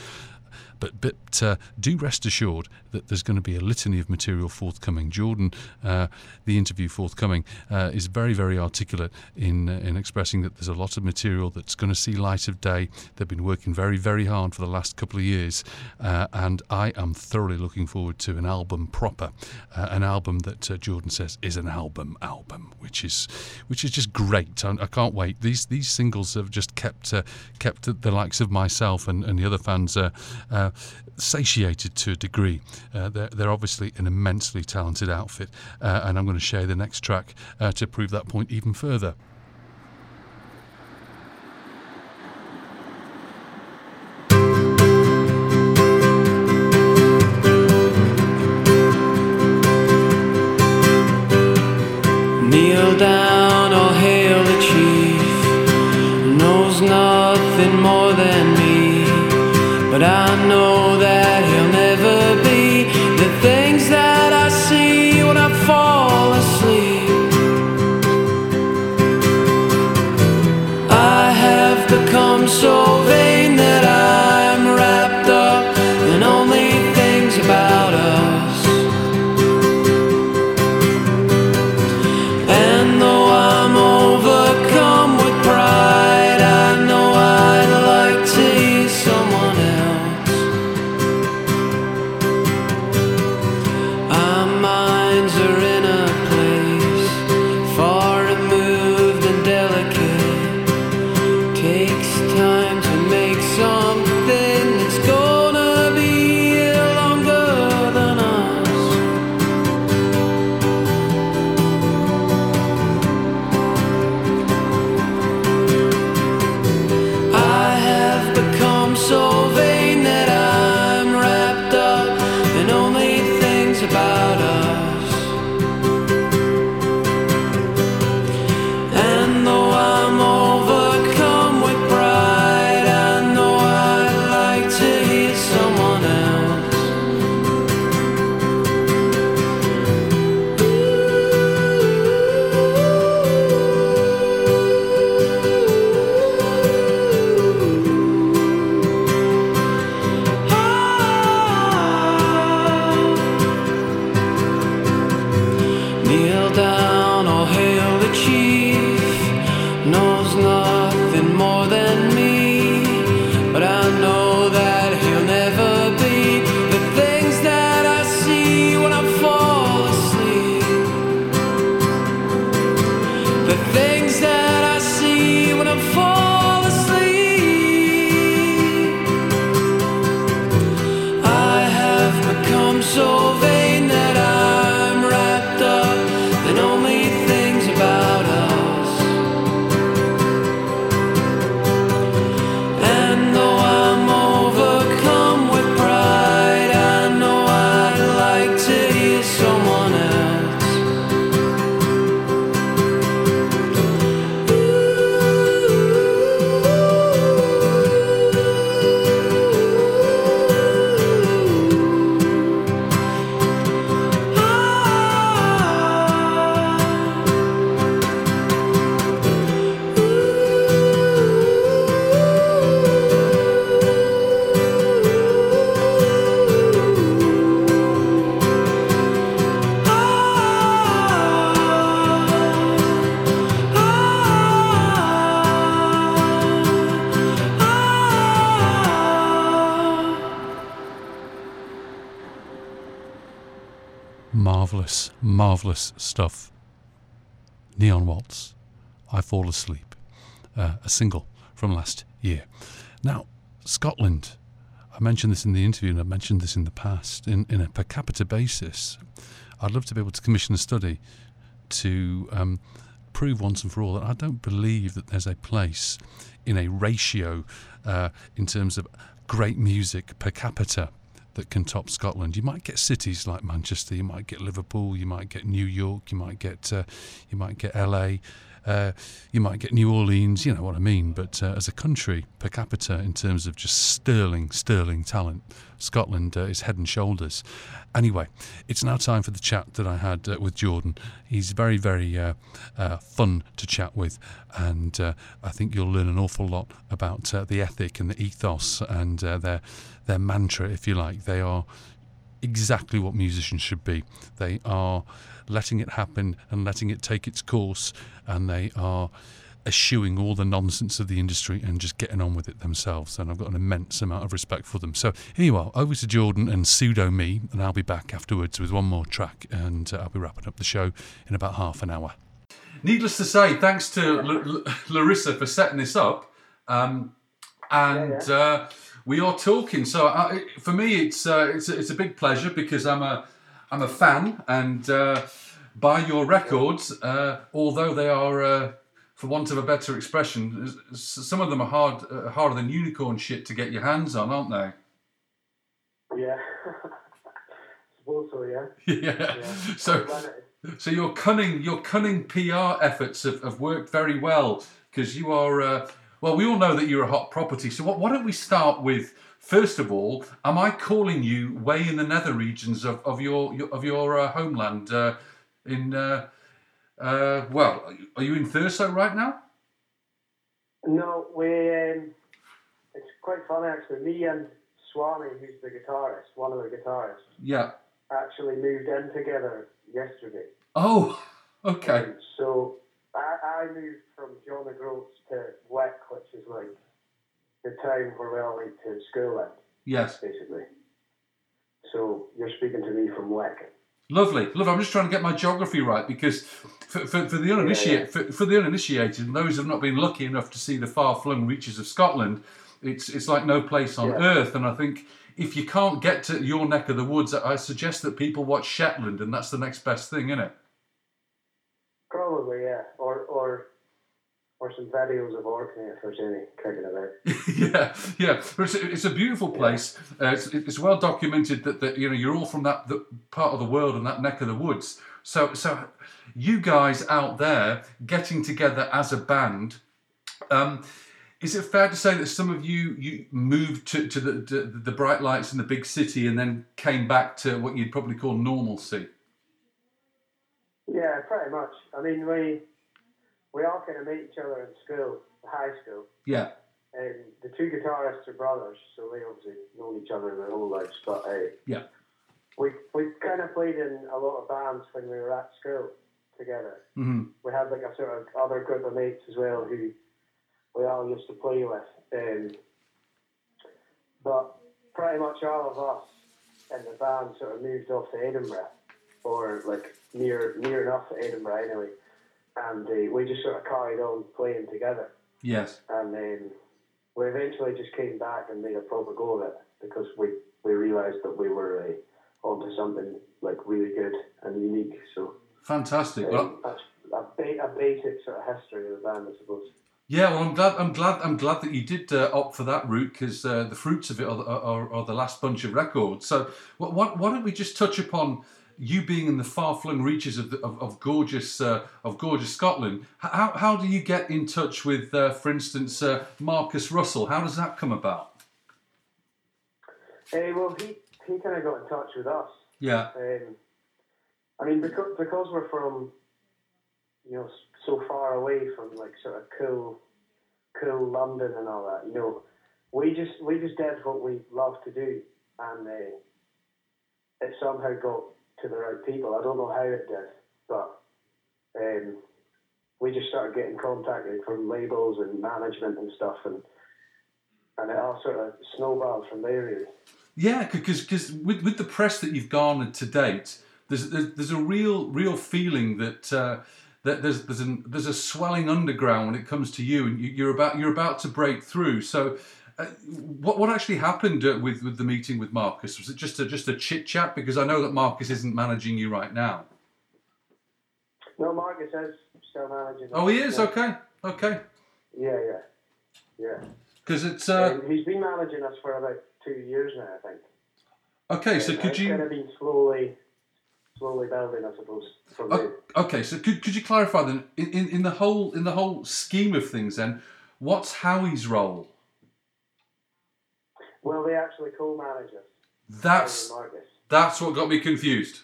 But, but uh, do rest assured that there's going to be a litany of material forthcoming. Jordan, uh, the interview forthcoming, uh, is very, very articulate in uh, in expressing that there's a lot of material that's going to see light of day. They've been working very, very hard for the last couple of years, uh, and I am thoroughly looking forward to an album proper, uh, an album that uh, Jordan says is an album album, which is which is just great. I, I can't wait. These these singles have just kept uh, kept the, the likes of myself and, and the other fans Uh, uh, satiated to a degree. Uh, they're, they're obviously an immensely talented outfit, uh, and I'm going to share the next track uh, to prove that point even further. Kneel down or hail the chief, knows nothing more than me. But I know that he'll never be the things that I see when I fall asleep. I have become so vain that I'm wrapped up in only things about us. And though I'm overcome with pride, I know I'd like to eat someone else. Marvellous, marvellous stuff. Neon Waltz, I Fall Asleep, uh, a single from last year. Now, Scotland, I mentioned this in the interview and I mentioned this in the past, in, in a per capita basis, I'd love to be able to commission a study to um, prove once and for all that I don't believe that there's a place in a ratio uh, in terms of great music per capita that can top Scotland. You might get cities like Manchester, you might get Liverpool, you might get New York, you might get uh, you might get L A, uh, you might get New Orleans. You know what I mean. But uh, as a country per capita, in terms of just sterling, sterling talent, Scotland uh, is head and shoulders. Anyway, it's now time for the chat that I had uh, with Jordan. He's very, very uh, uh, fun to chat with, and uh, I think you'll learn an awful lot about uh, the ethic and the ethos and uh, their their mantra, if you like. They are exactly what musicians should be. They are letting it happen and letting it take its course, and they are eschewing all the nonsense of the industry and just getting on with it themselves, and I've got an immense amount of respect for them. So here you are, over to Jordan and pseudo me, and I'll be back afterwards with one more track, and uh, I'll be wrapping up the show in about half an hour. Needless to say, thanks to L- L- Larissa for setting this up, um, and yeah, yeah. Uh, we are talking. So uh, for me, it's uh, it's it's a big pleasure, because I'm a I'm a fan, and uh, buy your records, uh, although they are. Uh, For want of a better expression, some of them are hard, uh, harder than unicorn shit to get your hands on, aren't they? Yeah, I suppose so. Yeah. Yeah. yeah. So, so your cunning, your cunning P R efforts have, have worked very well, because you are. Uh, well, we all know that you're a hot property. So, what, why don't we start with, first of all, am I calling you way in the nether regions of of your, your of your uh, homeland uh, in? Uh, Uh, well, are you in Thurso right now? No, we. Um, it's quite funny actually. Me and Swami, who's the guitarist, one of the guitarists, yeah, actually moved in together yesterday. Oh, okay. Um, so I, I moved from John O'Groats to Wick, which is like the town where we all went to school in. Yes, basically. So you're speaking to me from Wick. Lovely, love. I'm just trying to get my geography right, because for, for, for the uninitiated, for, for the uninitiated, and those who have not been lucky enough to see the far-flung reaches of Scotland, it's it's like no place on yeah. earth. And I think if you can't get to your neck of the woods, I suggest that people watch Shetland, and that's the next best thing, isn't it? Probably, yeah. Or or or some videos of Orkney, if there's any kicking about. yeah, yeah. It's, it's a beautiful place. Yeah. Uh, it's, it's well documented that, that you know you're all from that the part of the world and that neck of the woods. So so, you guys out there getting together as a band, um, is it fair to say that some of you you moved to to the to the bright lights in the big city and then came back to what you'd probably call normalcy? Yeah, pretty much. I mean we. We all kind of met each other in school, high school. Yeah. And um, the two guitarists are brothers, so they obviously know each other their whole lives. But uh, yeah, we we kind of played in a lot of bands when we were at school together. Mm-hmm. We had like a sort of other group of mates as well who we all used to play with. Um, but pretty much all of us in the band sort of moved off to Edinburgh, or like near near enough to Edinburgh anyway. And uh, we just sort of carried on playing together. Yes. And then we eventually just came back and made a proper go of it, because we, we realised that we were uh, onto something like really good and unique. So fantastic. Um, well, that's a, ba- a basic sort of history of the band, I suppose. Yeah, well, I'm glad, I'm glad, I'm glad that you did uh, opt for that route, because uh, the fruits of it are, are, are the last bunch of records. So, what, what, why don't we just touch upon you being in the far-flung reaches of, the, of, of gorgeous uh, of gorgeous Scotland? How how do you get in touch with, uh, for instance, uh, Marcus Russell? How does that come about? Hey, well, he, he kind of got in touch with us. Yeah. Um, I mean, because, because we're from, you know, so far away from, like, sort of cool, cool London and all that, you know, we just, we just did what we love to do, and uh, it somehow got to the right people. I don't know how it did, but um, we just started getting contacted from labels and management and stuff, and and it all sort of snowballed from there, really. Yeah, because because with with the press that you've garnered to date, there's there's, there's a real real feeling that uh, that there's there's an, there's a swelling underground when it comes to you, and you, you're about you're about to break through. So. Uh, what what actually happened uh, with, with the meeting with Marcus? Was it just a just a chit chat? Because I know that Marcus isn't managing you right now. No, Marcus is show manager. Oh, he is? Okay. Okay. Yeah, yeah. Yeah. Because it's... Uh... Um, he's been managing us for about two years now, I think. Okay, so could you... It's kind of been slowly, slowly building, I suppose. From oh, okay, so could could you clarify then, in, in, in the whole in the whole scheme of things then, what's Howie's role? Well, they actually co-manage us. That's, that's what got me confused.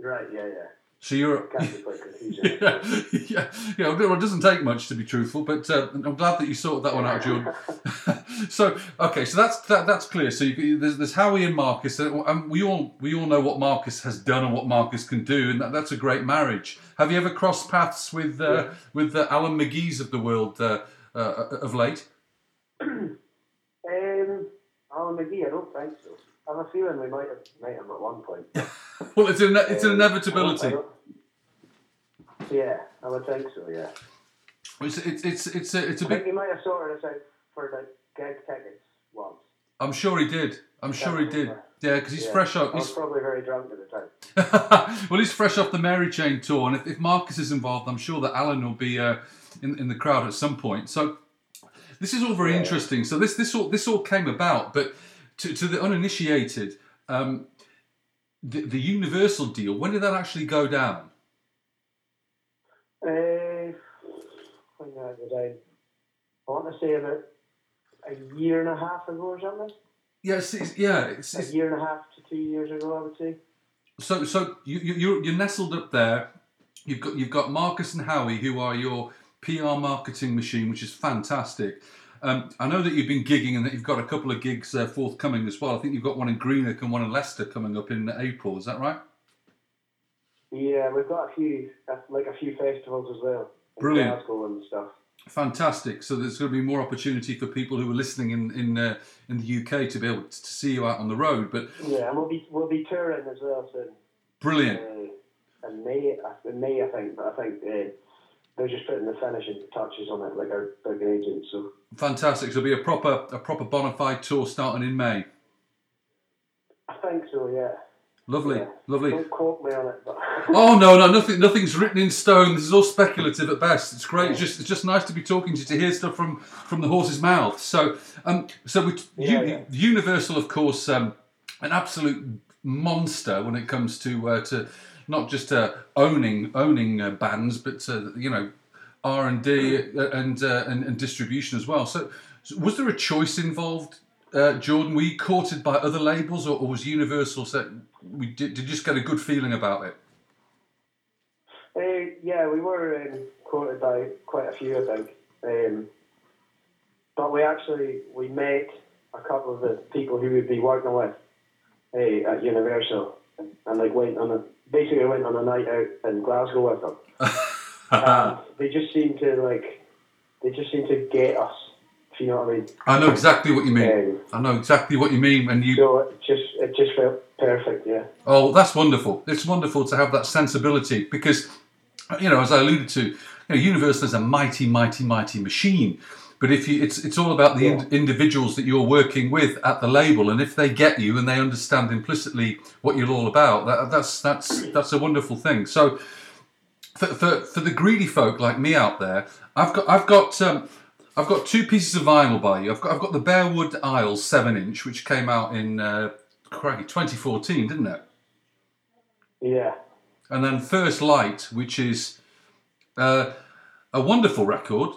Right, yeah, yeah. So you're... Can't be quite confusing. yeah, yeah, yeah, well, it doesn't take much to be truthful, but uh, I'm glad that you sorted that one out, Jordan. So, okay, so that's that, that's clear. So you, there's, there's Howie and Marcus, and we all we all know what Marcus has done and what Marcus can do, and that, that's a great marriage. Have you ever crossed paths with uh, yeah. with the Alan McGee's of the world uh, uh, of late? um, Alan McGee, I don't think so. I have a feeling we might have might have at one point. Well, it's an it's um, an inevitability. I don't, I don't, yeah, I would think so. Yeah. It's it's it's it's a it's a I bit. Think he might have sorted us out for the gig tickets once. I'm sure he did. I'm That's sure he did. Right. Yeah, because he's yeah. fresh off. He's I was probably very drunk at the time. Well, he's fresh off the Mary Chain tour, and if, if Marcus is involved, I'm sure that Alan will be uh, in in the crowd at some point. So this is all very yeah. interesting. So this this all this all came about, but. To, to the uninitiated, um, the, the Universal deal, when did that actually go down? Uh, when did that go down? I want to say about a year and a half ago or something. Yes, it's, yeah. It's, a it's, year and a half to two years ago, I would say. So, so you you you're, you're nestled up there. You've got you've got Marcus and Howie, who are your P R marketing machine, which is fantastic. Um, I know that you've been gigging and that you've got a couple of gigs uh, forthcoming as well. I think you've got one in Greenock and one in Leicester coming up in April. Is that right? Yeah, we've got a few, like a few festivals as well. Brilliant. Glasgow and stuff. Fantastic. So there's going to be more opportunity for people who are listening in in, uh, in the U K to be able to see you out on the road. But yeah, and we'll be we'll be touring as well soon. Brilliant. Uh, in May, in May, I think. But I think. Uh, They're just putting the finishing touches on it, like our big agent. So fantastic! So it'll be a proper, a proper bona fide tour starting in May. I think so. Yeah. Lovely, yeah. lovely. Don't quote me on it, but oh no, no, nothing, nothing's written in stone. This is all speculative at best. It's great. Yeah. It's just, it's just nice to be talking to you, to hear stuff from, from the horse's mouth. So, um, so we, yeah, U- yeah. Universal, of course, um, an absolute monster when it comes to uh, to. Not just uh, owning owning uh, bands, but uh, you know, R and D uh, and and distribution as well. So, so was there a choice involved, uh, Jordan? Were you courted by other labels, or, or was Universal set? We did, did you just get a good feeling about it? Uh, yeah, we were um, courted by quite a few, I think. Um, but we actually we met a couple of the people who we'd be working with uh, at Universal, and, and like went on a. Basically, I went on a night out in Glasgow with them. And they just seemed to like, they just seemed to get us. If you know what I mean. I know exactly what you mean. Um, I know exactly what you mean, and you. So it just it just felt perfect, yeah. Oh, that's wonderful! It's wonderful to have that sensibility because, you know, as I alluded to, you know, Universal is a mighty, mighty, mighty machine. But if you, it's it's all about the yeah. ind- individuals that you're working with at the label, and if they get you and they understand implicitly what you're all about, that, that's that's that's a wonderful thing. So, for, for for the greedy folk like me out there, I've got I've got um, I've got two pieces of vinyl by you. I've got I've got the Bearwood Isles seven inch, which came out in uh, crikey twenty fourteen, didn't it? Yeah. And then First Light, which is uh, a wonderful record.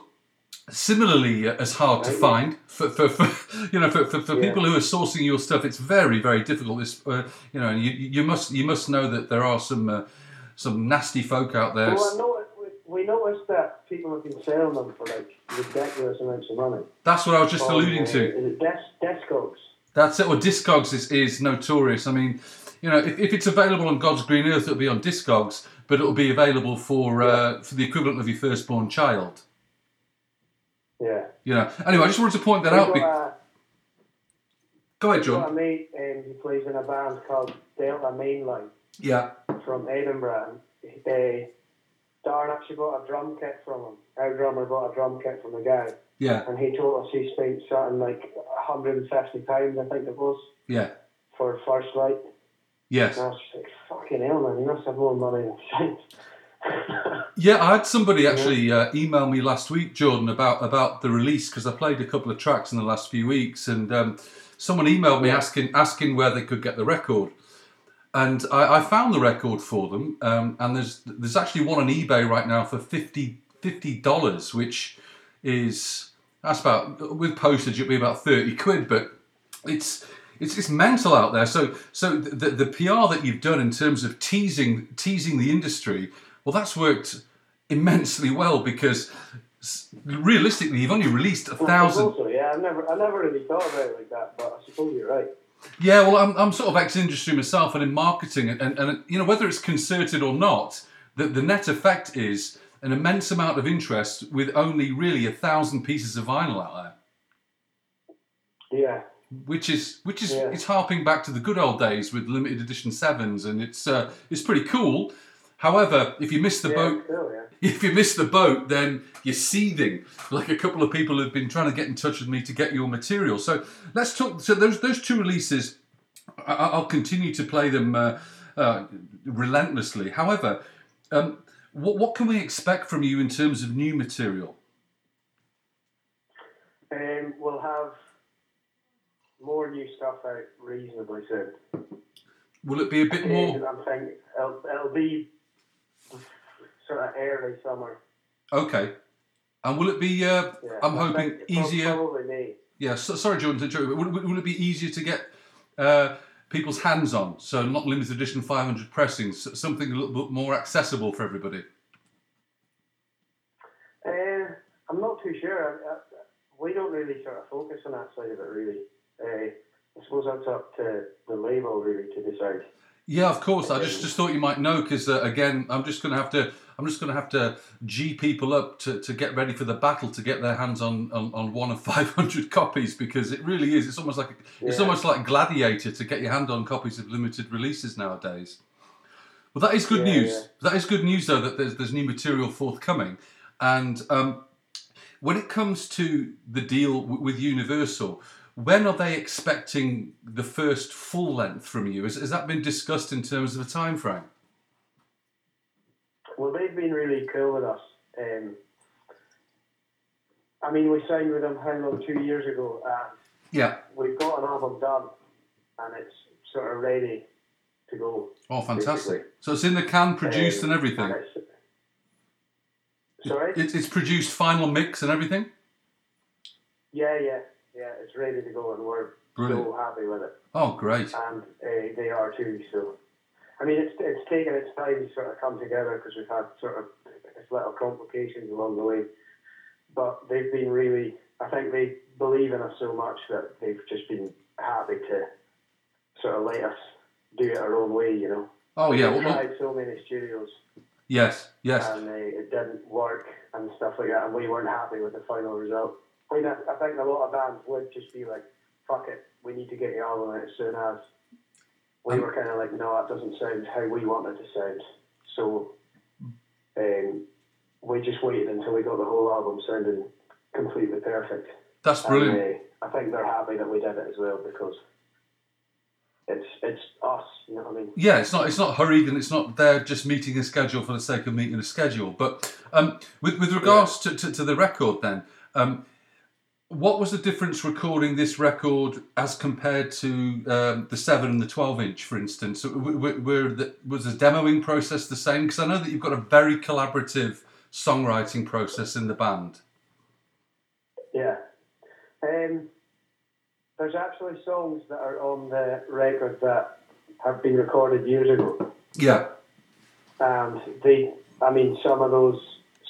Similarly, uh, as hard to find for, for, for you know for, for, for yeah. people who are sourcing your stuff, it's very very difficult. This uh, you know, and you you must you must know that there are some uh, some nasty folk out there. Well, I know, we, we noticed that people have been selling them for like ridiculous amounts of money. That's what I was just oh, alluding yeah. to. Is it Des- Discogs? That's it. Well, Discogs is, is notorious. I mean, you know, if, if it's available on God's green earth, it'll be on Discogs, but it'll be available for uh, for the equivalent of your firstborn child. Yeah. You know. Anyway, I just wanted to point that We've out. Be- a, Go ahead, John. I've got a mate um, who plays in a band called Delta Mainline. Yeah. From Edinburgh. And, uh, Darren actually bought a drum kit from him. Our drummer bought a drum kit from the guy. Yeah. And he told us he spent something like one hundred fifty pounds, I think it was. Yeah. For First Light. Yes. And I was just like, fucking hell, man, he must have more money than sense. Yeah, I had somebody actually uh, email me last week, Jordan, about, about the release, because I played a couple of tracks in the last few weeks, and um, someone emailed me yeah. asking asking where they could get the record. And I, I found the record for them, um, and there's there's actually one on eBay right now for fifty dollars, which is, that's about, with postage it'd be about thirty quid, but it's it's it's mental out there. So so the the P R that you've done in terms of teasing teasing the industry, well, that's worked immensely well, because realistically you've only released a thousand. Also, yeah, I never I never really thought about it like that, but I suppose you're right. Yeah, well, I'm I'm sort of ex-industry myself, and in marketing, and, and, and you know, whether it's concerted or not, the, the net effect is an immense amount of interest with only really a thousand pieces of vinyl out there. Yeah. Which is which is yeah. it's harping back to the good old days with limited edition sevens, and it's uh, it's pretty cool. However, if you miss the yeah, boat, cool, yeah. if you miss the boat, then you're seething. Like a couple of people have been trying to get in touch with me to get your material. So let's talk. So those those two releases, I'll continue to play them uh, uh, relentlessly. However, um, what what can we expect from you in terms of new material? Um, we'll have more new stuff out reasonably soon. Will it be a bit more? Um, I'm thinking it'll, it'll be sort of early summer. Okay. And will it be, uh, yeah, I'm hoping, easier? Probably me. Yeah, so, sorry, Jordan, to interrupt, but will, will it be easier to get uh, people's hands on? So not limited edition five hundred pressings, something a little bit more accessible for everybody? Uh, I'm not too sure. I, I, we don't really sort of focus on that side of it, really. Uh, I suppose that's up to the label, really, to decide. Yeah, of course. I just, just thought you might know, because uh, again, I'm just going to have to I'm just going to have to gee people up to, to get ready for the battle to get their hands on, on, on one of five hundred copies, because it really is. It's almost like yeah. it's almost like Gladiator to get your hand on copies of limited releases nowadays. Well, that is good yeah, news. Yeah. That is good news, though, that there's there's new material forthcoming, and um, when it comes to the deal w- with Universal. When are they expecting the first full length from you? Has, has that been discussed in terms of a time frame? Well, they've been really cool with us. Um, I mean, we signed with them how long, two years ago, and yeah. we've got an album done, and it's sort of ready to go. Oh, fantastic. Basically. So it's in the can, produced um, and everything? And it's, sorry? It, it's produced, final mix and everything? Yeah, yeah. Yeah, it's ready to go, and we're Brilliant. so happy with it. Oh, great. And uh, they are too, so... I mean, it's it's taken its time to sort of come together, because we've had sort of little complications along the way. But they've been really... I think they believe in us so much that they've just been happy to sort of let us do it our own way, you know? Oh, yeah. We've well, tried so many studios. Yes, yes. And uh, it didn't work and stuff like that, and we weren't happy with the final result. I mean, I, I think a lot of bands would just be like, fuck it, we need to get the album out as soon as. We um, were kind of like, no, that doesn't sound how we want it to sound. So um, we just waited until we got the whole album sounding completely perfect. That's brilliant. And, uh, I think they're happy that we did it as well, because it's it's us, you know what I mean? Yeah, it's not it's not hurried, and it's not they're just meeting a schedule for the sake of meeting a schedule. But um, with, with regards yeah. to, to, to the record then... Um, what was the difference recording this record as compared to um, the seven and the twelve inch, for instance? Were, were the, was the demoing process the same? Because I know that you've got a very collaborative songwriting process in the band. Yeah. Um, there's actually songs that are on the record that have been recorded years ago. Yeah. And they, I mean, some of those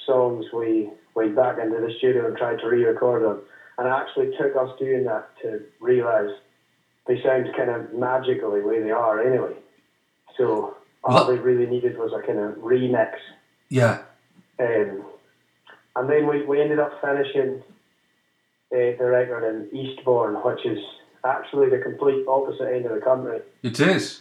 songs we went back into the studio and tried to re-record them. And it actually took us doing that to realise they sound kind of magically the way they are anyway. So all well, they really needed was a kind of remix. Yeah. Um, and then we, we ended up finishing uh, the record in Eastbourne, which is actually the complete opposite end of the country. It is.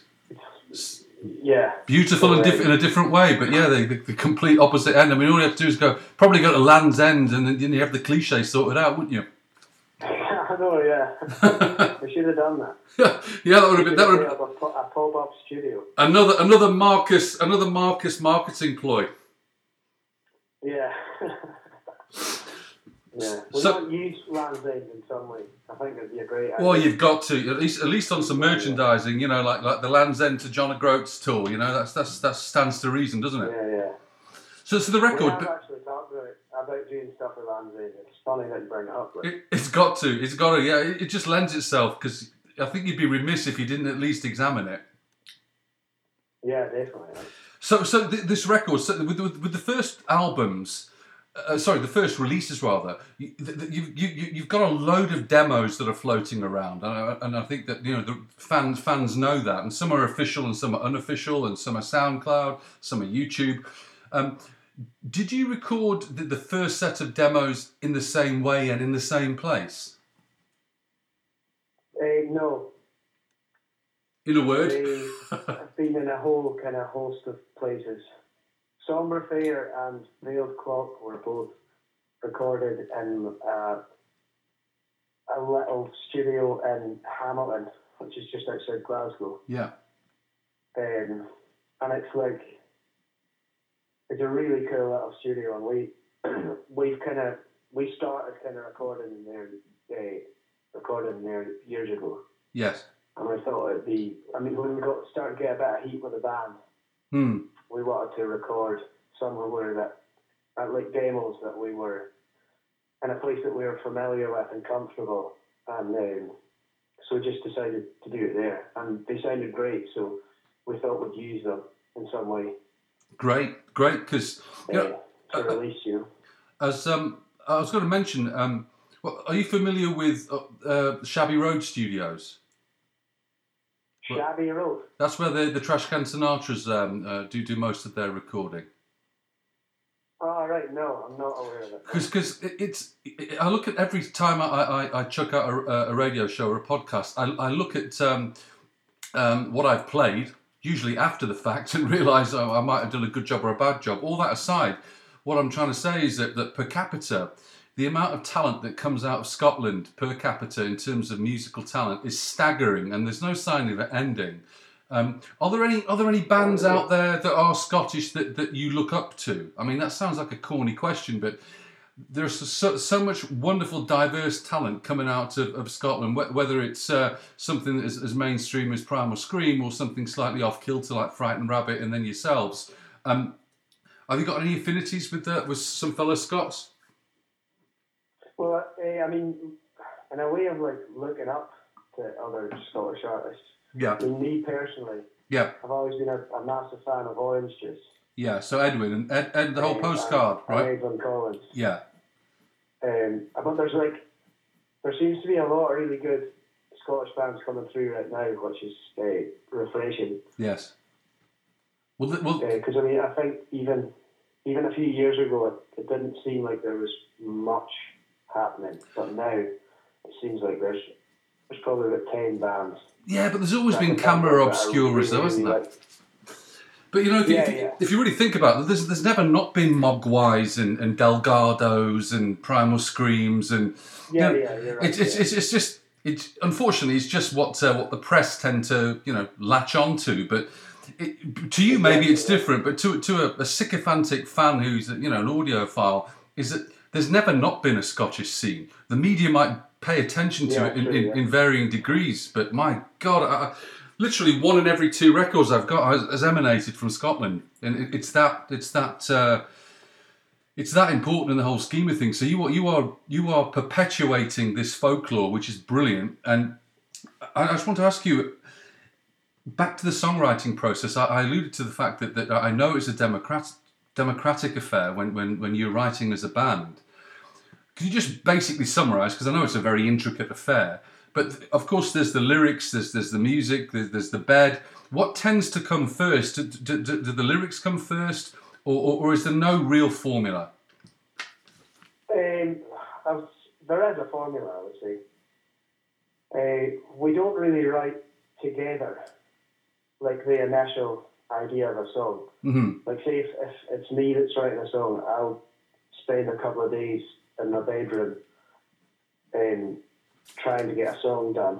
It's, yeah. Beautiful so, and diff- uh, in a different way, but yeah, the, the, the complete opposite end. I mean, all you have to do is go, probably go to Land's End, and then you have the cliche sorted out, wouldn't you? I know, yeah. We should have done that. Yeah, that would have been that would have been a pop-up studio. Another another Marcus another Marcus marketing ploy. Yeah. Yeah, we so, don't use Land's End in some way. I think it'd be a great idea. Well, you've got to at least at least on some merchandising, you know, like like the Land's End to John O'Groats tour. You know, that's that's that stands to reason, doesn't it? Yeah, yeah. So, so the record. I've actually talked about, about doing stuff with Land's End. It's funny that you bring it up. But... It, it's got to. It's got to. Yeah, it, it just lends itself because I think you'd be remiss if you didn't at least examine it. Yeah, definitely. So, so th- this record, so with, with with the first albums. Uh, sorry, the first releases rather. You, you, you, you've got a load of demos that are floating around, and I, and I think that you know the fans fans know that. And some are official, and some are unofficial, and some are SoundCloud, some are YouTube. Um, did you record the, the first set of demos in the same way and in the same place? Uh, no. In a word, uh, I've been in a whole kind of host of places. Sombre Fair and Veiled Clock were both recorded in uh, a little studio in Hamilton, which is just outside Glasgow. Yeah. Um, and it's like, it's a really cool little studio, and we, we've kind of, we started kind of recording there, uh, recording there years ago. Yes. And we thought it'd be, I mean, when we got started to get a bit of heat with the band, hmm. we wanted to record somewhere that, that, like demos that we were in a place that we were familiar with and comfortable, and um, so we just decided to do it there, and they sounded great, so we thought we'd use them in some way. Great, great, because you know, uh, to release you. As um, I was going to mention, um, well, are you familiar with uh, uh, Shabby Road Studios? Shabby Road. That's where the, the Trash Can Sinatras um, uh, do do most of their recording. Oh, right, no, I'm not aware of that. Because it, it's, it, I look at every time I, I, I chuck out a, a radio show or a podcast, I, I look at um, um, what I've played, usually after the fact, and realise oh, I might have done a good job or a bad job. All that aside, what I'm trying to say is that, that per capita, the amount of talent that comes out of Scotland per capita in terms of musical talent is staggering, and there's no sign of it ending. Um, are there any are there any bands out there that are Scottish that, that you look up to? I mean, that sounds like a corny question, but there's so, so much wonderful, diverse talent coming out of, of Scotland, wh- whether it's uh, something that is as mainstream as Primal Scream or something slightly off-kilter like Frightened Rabbit and then yourselves. Um, have you got any affinities with, uh, with some fellow Scots? Well, I mean, in a way of like looking up to other Scottish artists. Yeah. I mean, me personally. Yeah. I've always been a, a massive fan of Orange Juice. Yeah. So Edwin and Ed, Ed the whole um, postcard, and, right? And Edwin Collins. Yeah. Um, but there's like, there seems to be a lot of really good Scottish bands coming through right now, which is uh, refreshing. Yes. Well, because well, uh, I mean, I think even even a few years ago, it, it didn't seem like there was much happening, but now it seems like there's there's probably about ten bands. Yeah, but there's always been camera obscuras, though, hasn't there? But you know, if, yeah, you, if, yeah. if you really think about it, there's there's never not been Mogwais and, and Delgados and Primal Screams and yeah, you know, yeah, you're right, it's, yeah. It's it's it's just it's unfortunately it's just what uh, what the press tend to you know latch onto, but. It, to you maybe yeah, it's yeah. different, but to to a, a sycophantic fan who's you know an audiophile is that. There's never not been a Scottish scene. The media might pay attention to yeah, it in, true, in, yeah. in varying degrees, but my God, I, literally one in every two records I've got has, has emanated from Scotland, and it, it's that it's that uh, it's that important in the whole scheme of things. So you are you are you are perpetuating this folklore, which is brilliant. And I, I just want to ask you back to the songwriting process. I, I alluded to the fact that, that I know it's a democratic. democratic affair when, when, when you're writing as a band. Could you just basically summarise, because I know it's a very intricate affair, but th- of course there's the lyrics, there's there's the music, there's, there's the bed. What tends to come first? Do, do, do, do the lyrics come first, or, or, or is there no real formula? Um, I've, there is a formula, I would say. Uh, we don't really write together, like the initial idea of a song. Mm-hmm. Like say if, if it's me that's writing a song, I'll spend a couple of days in my bedroom um, trying to get a song done,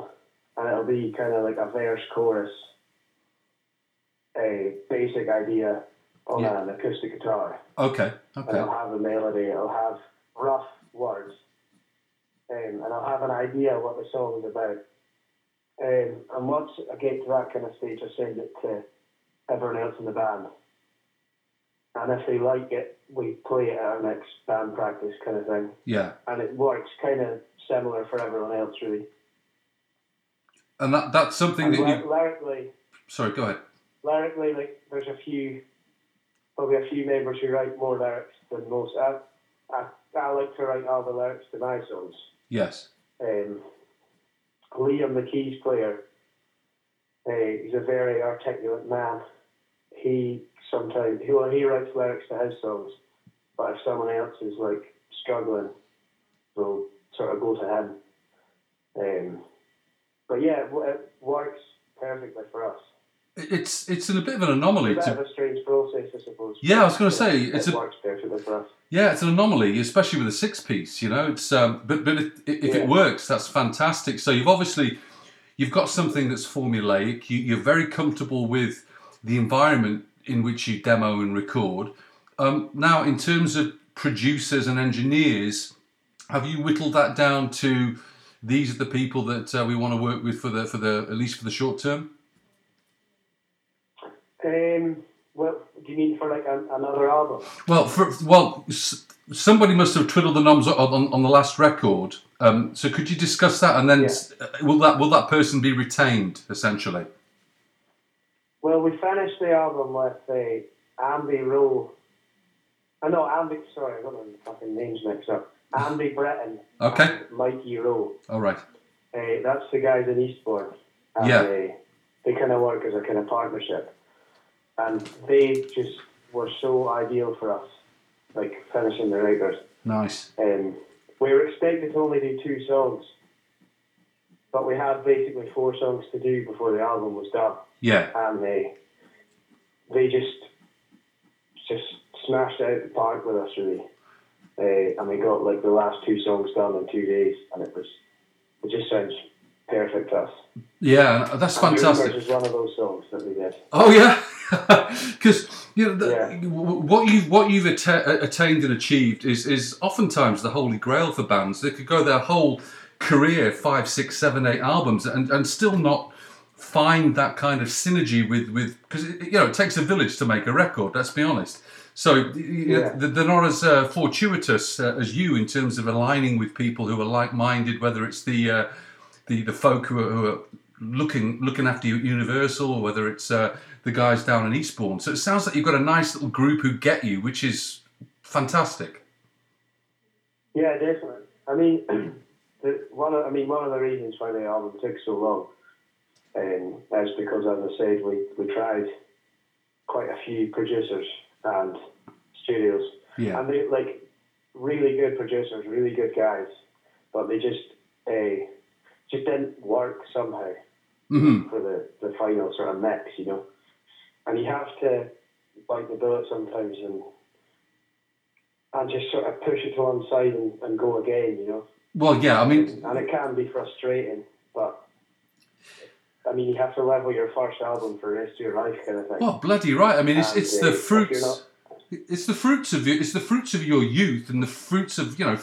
and it'll be kind of like a verse chorus, a basic idea, on yeah. an acoustic guitar. Okay, okay. And I'll have a melody, I'll have rough words, um, and I'll have an idea what the song is about. Um, and once I get to that kind of stage, I send it to everyone else in the band. And if they like it, we play it at our next band practice kind of thing. Yeah. And it works kind of similar for everyone else, really. And that that's something and that ly- you... Lyrically... Sorry, go ahead. Lyrically, like, there's a few... Probably a few members who write more lyrics than most. I, I, I like to write all the lyrics to my songs. Yes. Um, Liam, the keys player, uh, he's a very articulate man. He... Sometimes he well, he writes lyrics to his songs, but if someone else is like struggling, we'll sort of go to him. Um, but yeah, it, it works perfectly for us. It's it's in a bit of an anomaly. It's a bit to, of a strange process, I suppose. Yeah, I was going to say it's it a, works perfectly for us. Yeah, it's an anomaly, especially with a six piece. You know, it's um, but but if, if yeah. it works, that's fantastic. So you've obviously you've got something that's formulaic. You, you're very comfortable with the environment in which you demo and record. Um, now, in terms of producers and engineers, have you whittled that down to these are the people that uh, we want to work with for the for the at least for the short term? Um, well, do you mean for like a, another album? Well, for, well, s- somebody must have twiddled the knobs on, on, on the last record. Um, so, could you discuss that? And then, yeah. s- will that will that person be retained essentially? Well, we finished the album with uh, Amby Rowe. Oh, no, Amby, sorry, I got my fucking names mixed up. Amby Britton okay. and Mikey Rowe. All right. Uh, that's the guys in Eastbourne. And, yeah. Uh, they kind of work as a kind of partnership. And they just were so ideal for us, like finishing the record. Nice. Um, we were expected to only do two songs, but we had basically four songs to do before the album was done. Yeah. And they they just just smashed it out of the park with us, really. Uh, and we got like the last two songs done in two days, and it was it just sounds perfect to us. Yeah, that's and fantastic. Is one of those songs that we did. Oh yeah, because you know the, yeah. what you what you've atta- attained and achieved is is oftentimes the holy grail for bands. They could go their whole career, five, six, seven, eight albums, and and still not find that kind of synergy with with because you know it takes a village to make a record. Let's be honest. So yeah. they're not as uh, fortuitous uh, as you in terms of aligning with people who are like-minded. Whether it's the uh, the the folk who are, who are looking looking after Universal, or whether it's uh, the guys down in Eastbourne. So it sounds like you've got a nice little group who get you, which is fantastic. Yeah, definitely. I mean, the, one of, I mean one of the reasons why the album took so long. Um, that's because, as I said, we, we tried quite a few producers and studios, yeah. and they like really good producers, really good guys, but they just uh, just didn't work somehow mm-hmm. for the, the final sort of mix, you know. And you have to bite the bullet sometimes and and just sort of push it to one side and, and go again, you know. Well, yeah, I mean, and, and it can be frustrating, but. I mean, you have to level your first album for the rest of your life, kind of thing. Oh, bloody right! I mean, it's and, it's the uh, fruits, not... it's the fruits of your, it's the fruits of your youth and the fruits of you know,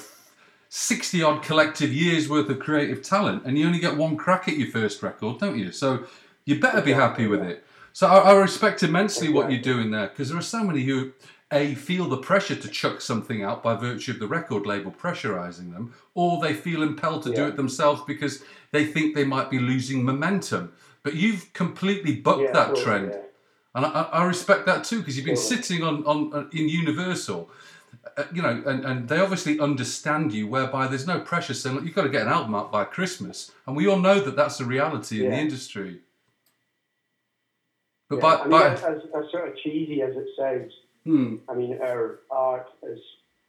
sixty odd collective years worth of creative talent, and you only get one crack at your first record, don't you? So you better exactly. be happy with it. So I, I respect immensely exactly. what you're doing there, because there are so many who a feel the pressure to chuck something out by virtue of the record label pressurizing them, or they feel impelled to yeah. do it themselves because they think they might be losing momentum. But you've completely bucked yeah, that totally, trend. Yeah. And I, I respect that too, because you've been totally. sitting on, on, on in Universal, uh, you know, and, and they obviously understand you, whereby there's no pressure saying, look, you've got to get an album out by Christmas. And we all know that that's a reality yeah. in the industry. But yeah. by, I mean, by... As, as sort of cheesy as it sounds, Hmm. I mean, our art is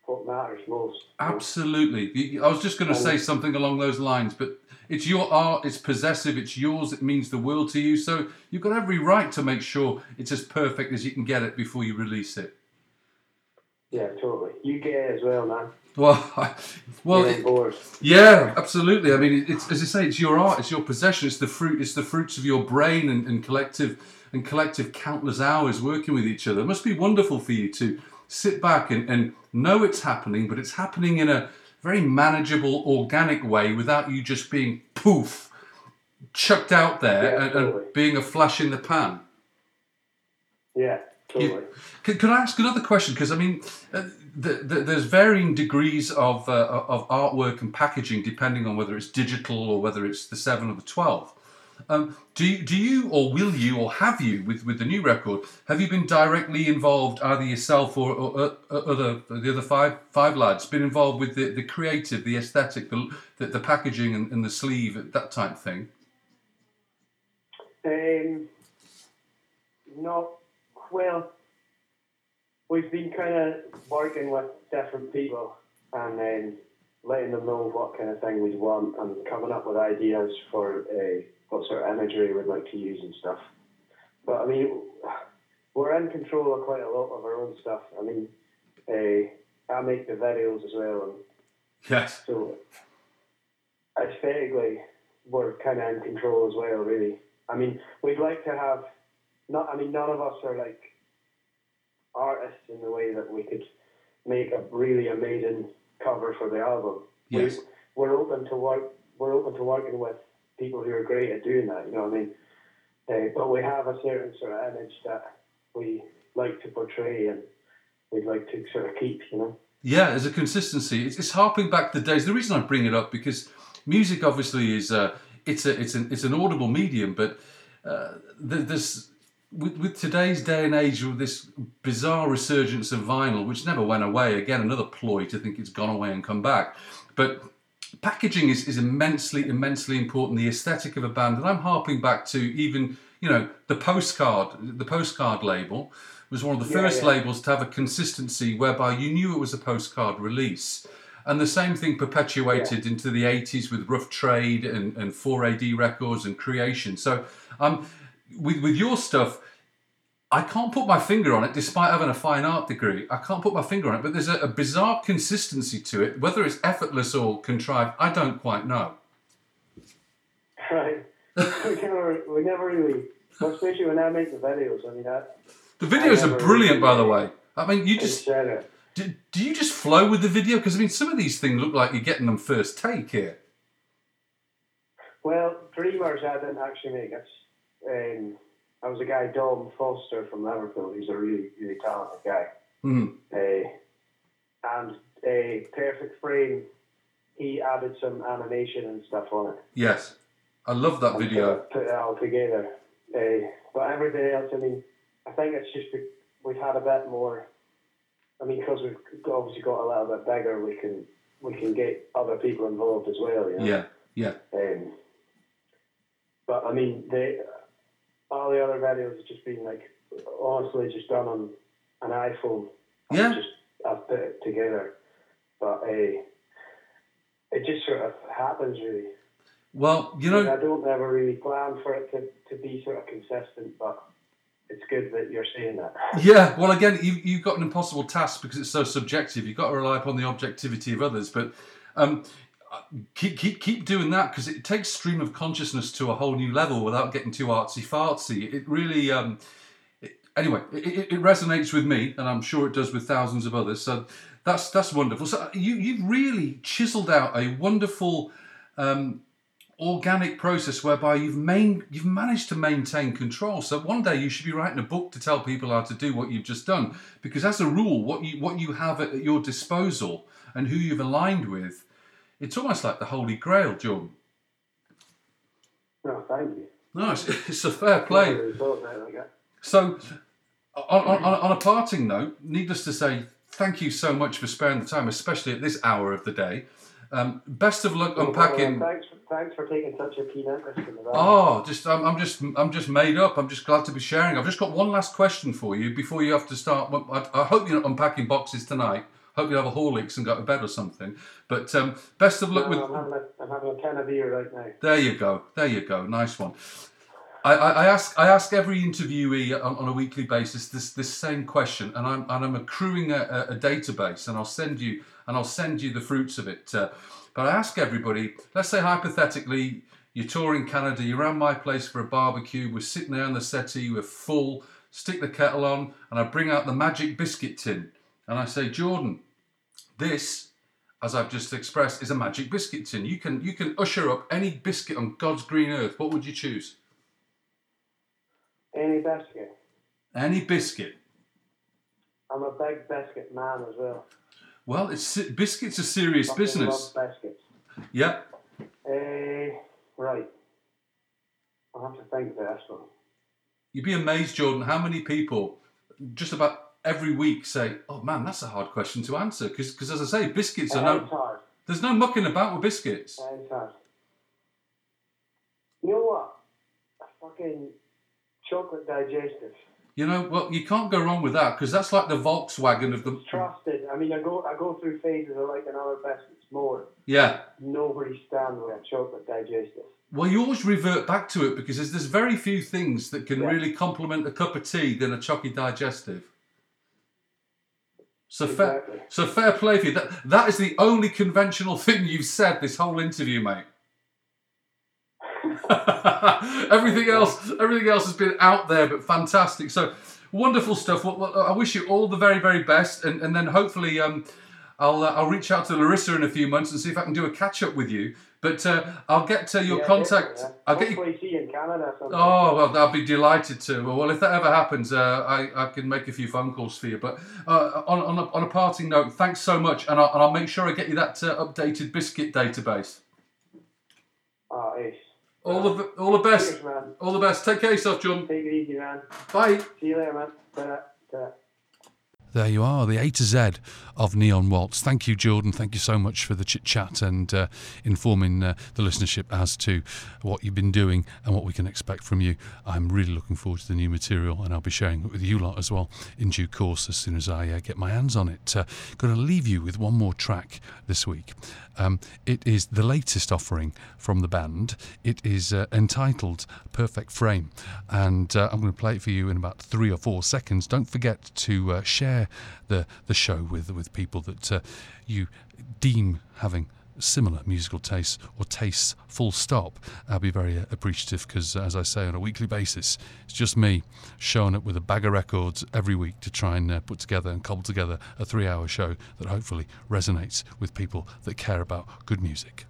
what matters most. Absolutely. I was just going to say something along those lines, but it's your art, it's possessive, it's yours, it means the world to you. So you've got every right to make sure it's as perfect as you can get it before you release it. Yeah, totally. You get it as well, man. Well, I, well, it, yeah, absolutely. I mean, it's as I say, it's your art, it's your possession, it's the fruit, it's the fruits of your brain and, and collective and collective countless hours working with each other. It must be wonderful for you to sit back and, and know it's happening, but it's happening in a very manageable, organic way without you just being poof, chucked out there yeah, and, totally. and being a flash in the pan. Yeah, totally. Could, could I ask another question? Because, I mean, uh, the, the, there's varying degrees of, uh, of artwork and packaging depending on whether it's digital or whether it's the seven or the twelve. Um, do you, do you or will you or have you with, with the new record? Have you been directly involved, either yourself or, or, or other the other five five lads, been involved with the, the creative, the aesthetic, the the, the packaging and, and the sleeve, that type of thing? Um, no, well, we've been kind of working with different people and then letting them know what kind of thing we want and coming up with ideas for a. what sort of imagery we'd like to use and stuff. But I mean, we're in control of quite a lot of our own stuff. I mean, uh, I make the videos as well. And yes. So aesthetically, we're kind of in control as well, really. I mean, we'd like to have, not. I mean, none of us are like artists in the way that we could make a really amazing cover for the album. Yes. We, we're open to work, we're open to working with people who are great at doing that, you know what I mean? Uh, but we have a certain sort of image that we like to portray and we'd like to sort of keep, you know? Yeah, there's a consistency. It's, it's harping back the days. The reason I bring it up, because music obviously is, uh, it's a it's an, it's an audible medium, but uh, there's, with, with today's day and age, with this bizarre resurgence of vinyl, which never went away, again, another ploy to think it's gone away and come back. But packaging is, is immensely, immensely important. The aesthetic of a band, and I'm harping back to even, you know, the postcard, the postcard label was one of the yeah, first yeah. labels to have a consistency whereby you knew it was a postcard release. And the same thing perpetuated yeah. into the eighties with Rough Trade and, and four A D Records and Creation. So um, with, with your stuff, I can't put my finger on it, despite having a fine art degree. I can't put my finger on it, but there's a, a bizarre consistency to it. Whether it's effortless or contrived, I don't quite know. Right. we, never, we never really... Especially when I make the videos, I mean, I... The videos I are brilliant, really, by the way. I mean, you just... Do, do you just flow with the video? Because, I mean, some of these things look like you're getting them first take here. Well, Dreamers, I didn't actually make it. Um... I was a guy, Dom Foster from Liverpool. He's a really, really talented guy. Mm-hmm. Uh, and a Perfect Frame, he added some animation and stuff on it. Yes, I love that and video. Put it all together. Uh, but everything else, I mean, I think it's just we've had a bit more. I mean, because we've obviously got a little bit bigger, we can we can get other people involved as well. You know? Yeah, yeah. Um, but I mean, they. All the other videos have just been like, honestly, just done on an iPhone. Yeah. Just I've put it together, but uh, it just sort of happens, really. Well, you know, I don't ever really plan for it to, to be sort of consistent, but it's good that you're saying that. Yeah. Well, again, you you've got an impossible task because it's so subjective. You've got to rely upon the objectivity of others, but. Um, Keep keep keep doing that because it takes stream of consciousness to a whole new level without getting too artsy fartsy. It really, um, it, anyway, it, it resonates with me, and I'm sure it does with thousands of others. So that's that's wonderful. So you you've really chiseled out a wonderful um, organic process whereby you've main you've managed to maintain control. So one day you should be writing a book to tell people how to do what you've just done, because as a rule, what you what you have at, at your disposal and who you've aligned with. It's almost like the Holy Grail, Jordan. No, thank you. No, it's, it's a fair play. So, on, on, on a parting note, needless to say, thank you so much for sparing the time, especially at this hour of the day. Um, best of luck unpacking. Well, thanks, thanks for taking such a keen interest in that. Oh, just I'm, I'm just I'm just made up. I'm just glad to be sharing. I've just got one last question for you before you have to start. I, I hope you're not unpacking boxes tonight. Hope you have a Horlicks and go to bed or something. But um, best of luck no, with... I'm having, a, I'm having a can of beer right now. There you go. There you go. Nice one. I, I, I ask I ask every interviewee on, on a weekly basis this this same question, and I'm and I'm accruing a, a database, and I'll send you and I'll send you the fruits of it. Uh, but I ask everybody. Let's say hypothetically, You're touring Canada, you're around my place for a barbecue, we're sitting there on the settee, we're full, stick the kettle on, and I bring out the magic biscuit tin. And I say, Jordan, this, as I've just expressed, is a magic biscuit tin. You can, you can usher up any biscuit on God's green earth. What would you choose? Any biscuit. Any biscuit. I'm a big biscuit man as well. Well, it's biscuits are serious business. I love biscuits. Yeah. Uh, right. I'll have to think about this one. You'd be amazed, Jordan, how many people just about every week say, oh man, that's a hard question to answer. Because, as I say, biscuits are no... hard. There's no mucking about with biscuits. It's hard. You know what? A fucking chocolate digestive. You know, well, you can't go wrong with that, because that's like the Volkswagen of the... Trusted. I mean, I go I go through phases of like another biscuits more. Yeah. Nobody stands with a chocolate digestive. Well, you always revert back to it, because there's, there's very few things that can yeah. really complement a cup of tea than a chocky digestive. So, exactly. fair, so fair play for you. That, that is the only conventional thing you've said this whole interview, mate. everything else everything else has been out there, but fantastic. So, wonderful stuff. Well, well, I wish you all the very, very best. And, and then hopefully um, I'll, uh, I'll reach out to Larissa in a few months and see if I can do a catch-up with you. But uh, I'll get uh, your yeah, contact. Yeah. I'll get you. See you in Canada. Sometime. Oh well, I'll be delighted to. Well, if that ever happens, uh, I I can make a few phone calls for you. But uh, on on a, on a parting note, thanks so much, and I'll, and I'll make sure I get you that uh, updated biscuit database. Ah, oh, ace. All uh, the all the best. Cheers, man. All the best. Take care of yourself, John. Take it easy, man. Bye. See you later, man. Bye. Bye. There you are, the A to Z of Neon Waltz. Thank you, Jordan. Thank you so much for the chit-chat and uh, informing uh, the listenership as to what you've been doing and what we can expect from you. I'm really looking forward to the new material, and I'll be sharing it with you lot as well in due course as soon as I uh, get my hands on it. Uh, going to leave you with one more track this week. Um, it is the latest offering from the band. It is uh, entitled Perfect Frame, and uh, I'm going to play it for you in about three or four seconds. Don't forget to uh, share The, the show with with people that uh, you deem having similar musical tastes or tastes, full stop. I'll be very uh, appreciative, because as I say on a weekly basis, it's just me showing up with a bag of records every week to try and uh, put together and cobble together a three hour show that hopefully resonates with people that care about good music.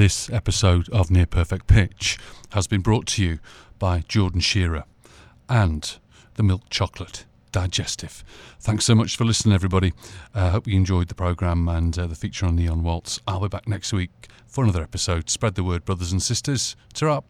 This episode of Near Perfect Pitch has been brought to you by Jordan Shearer and the Milk Chocolate Digestive. Thanks so much for listening, everybody. I uh, hope you enjoyed the programme and uh, the feature on Neon Waltz. I'll be back next week for another episode. Spread the word, brothers and sisters. Ta-ra!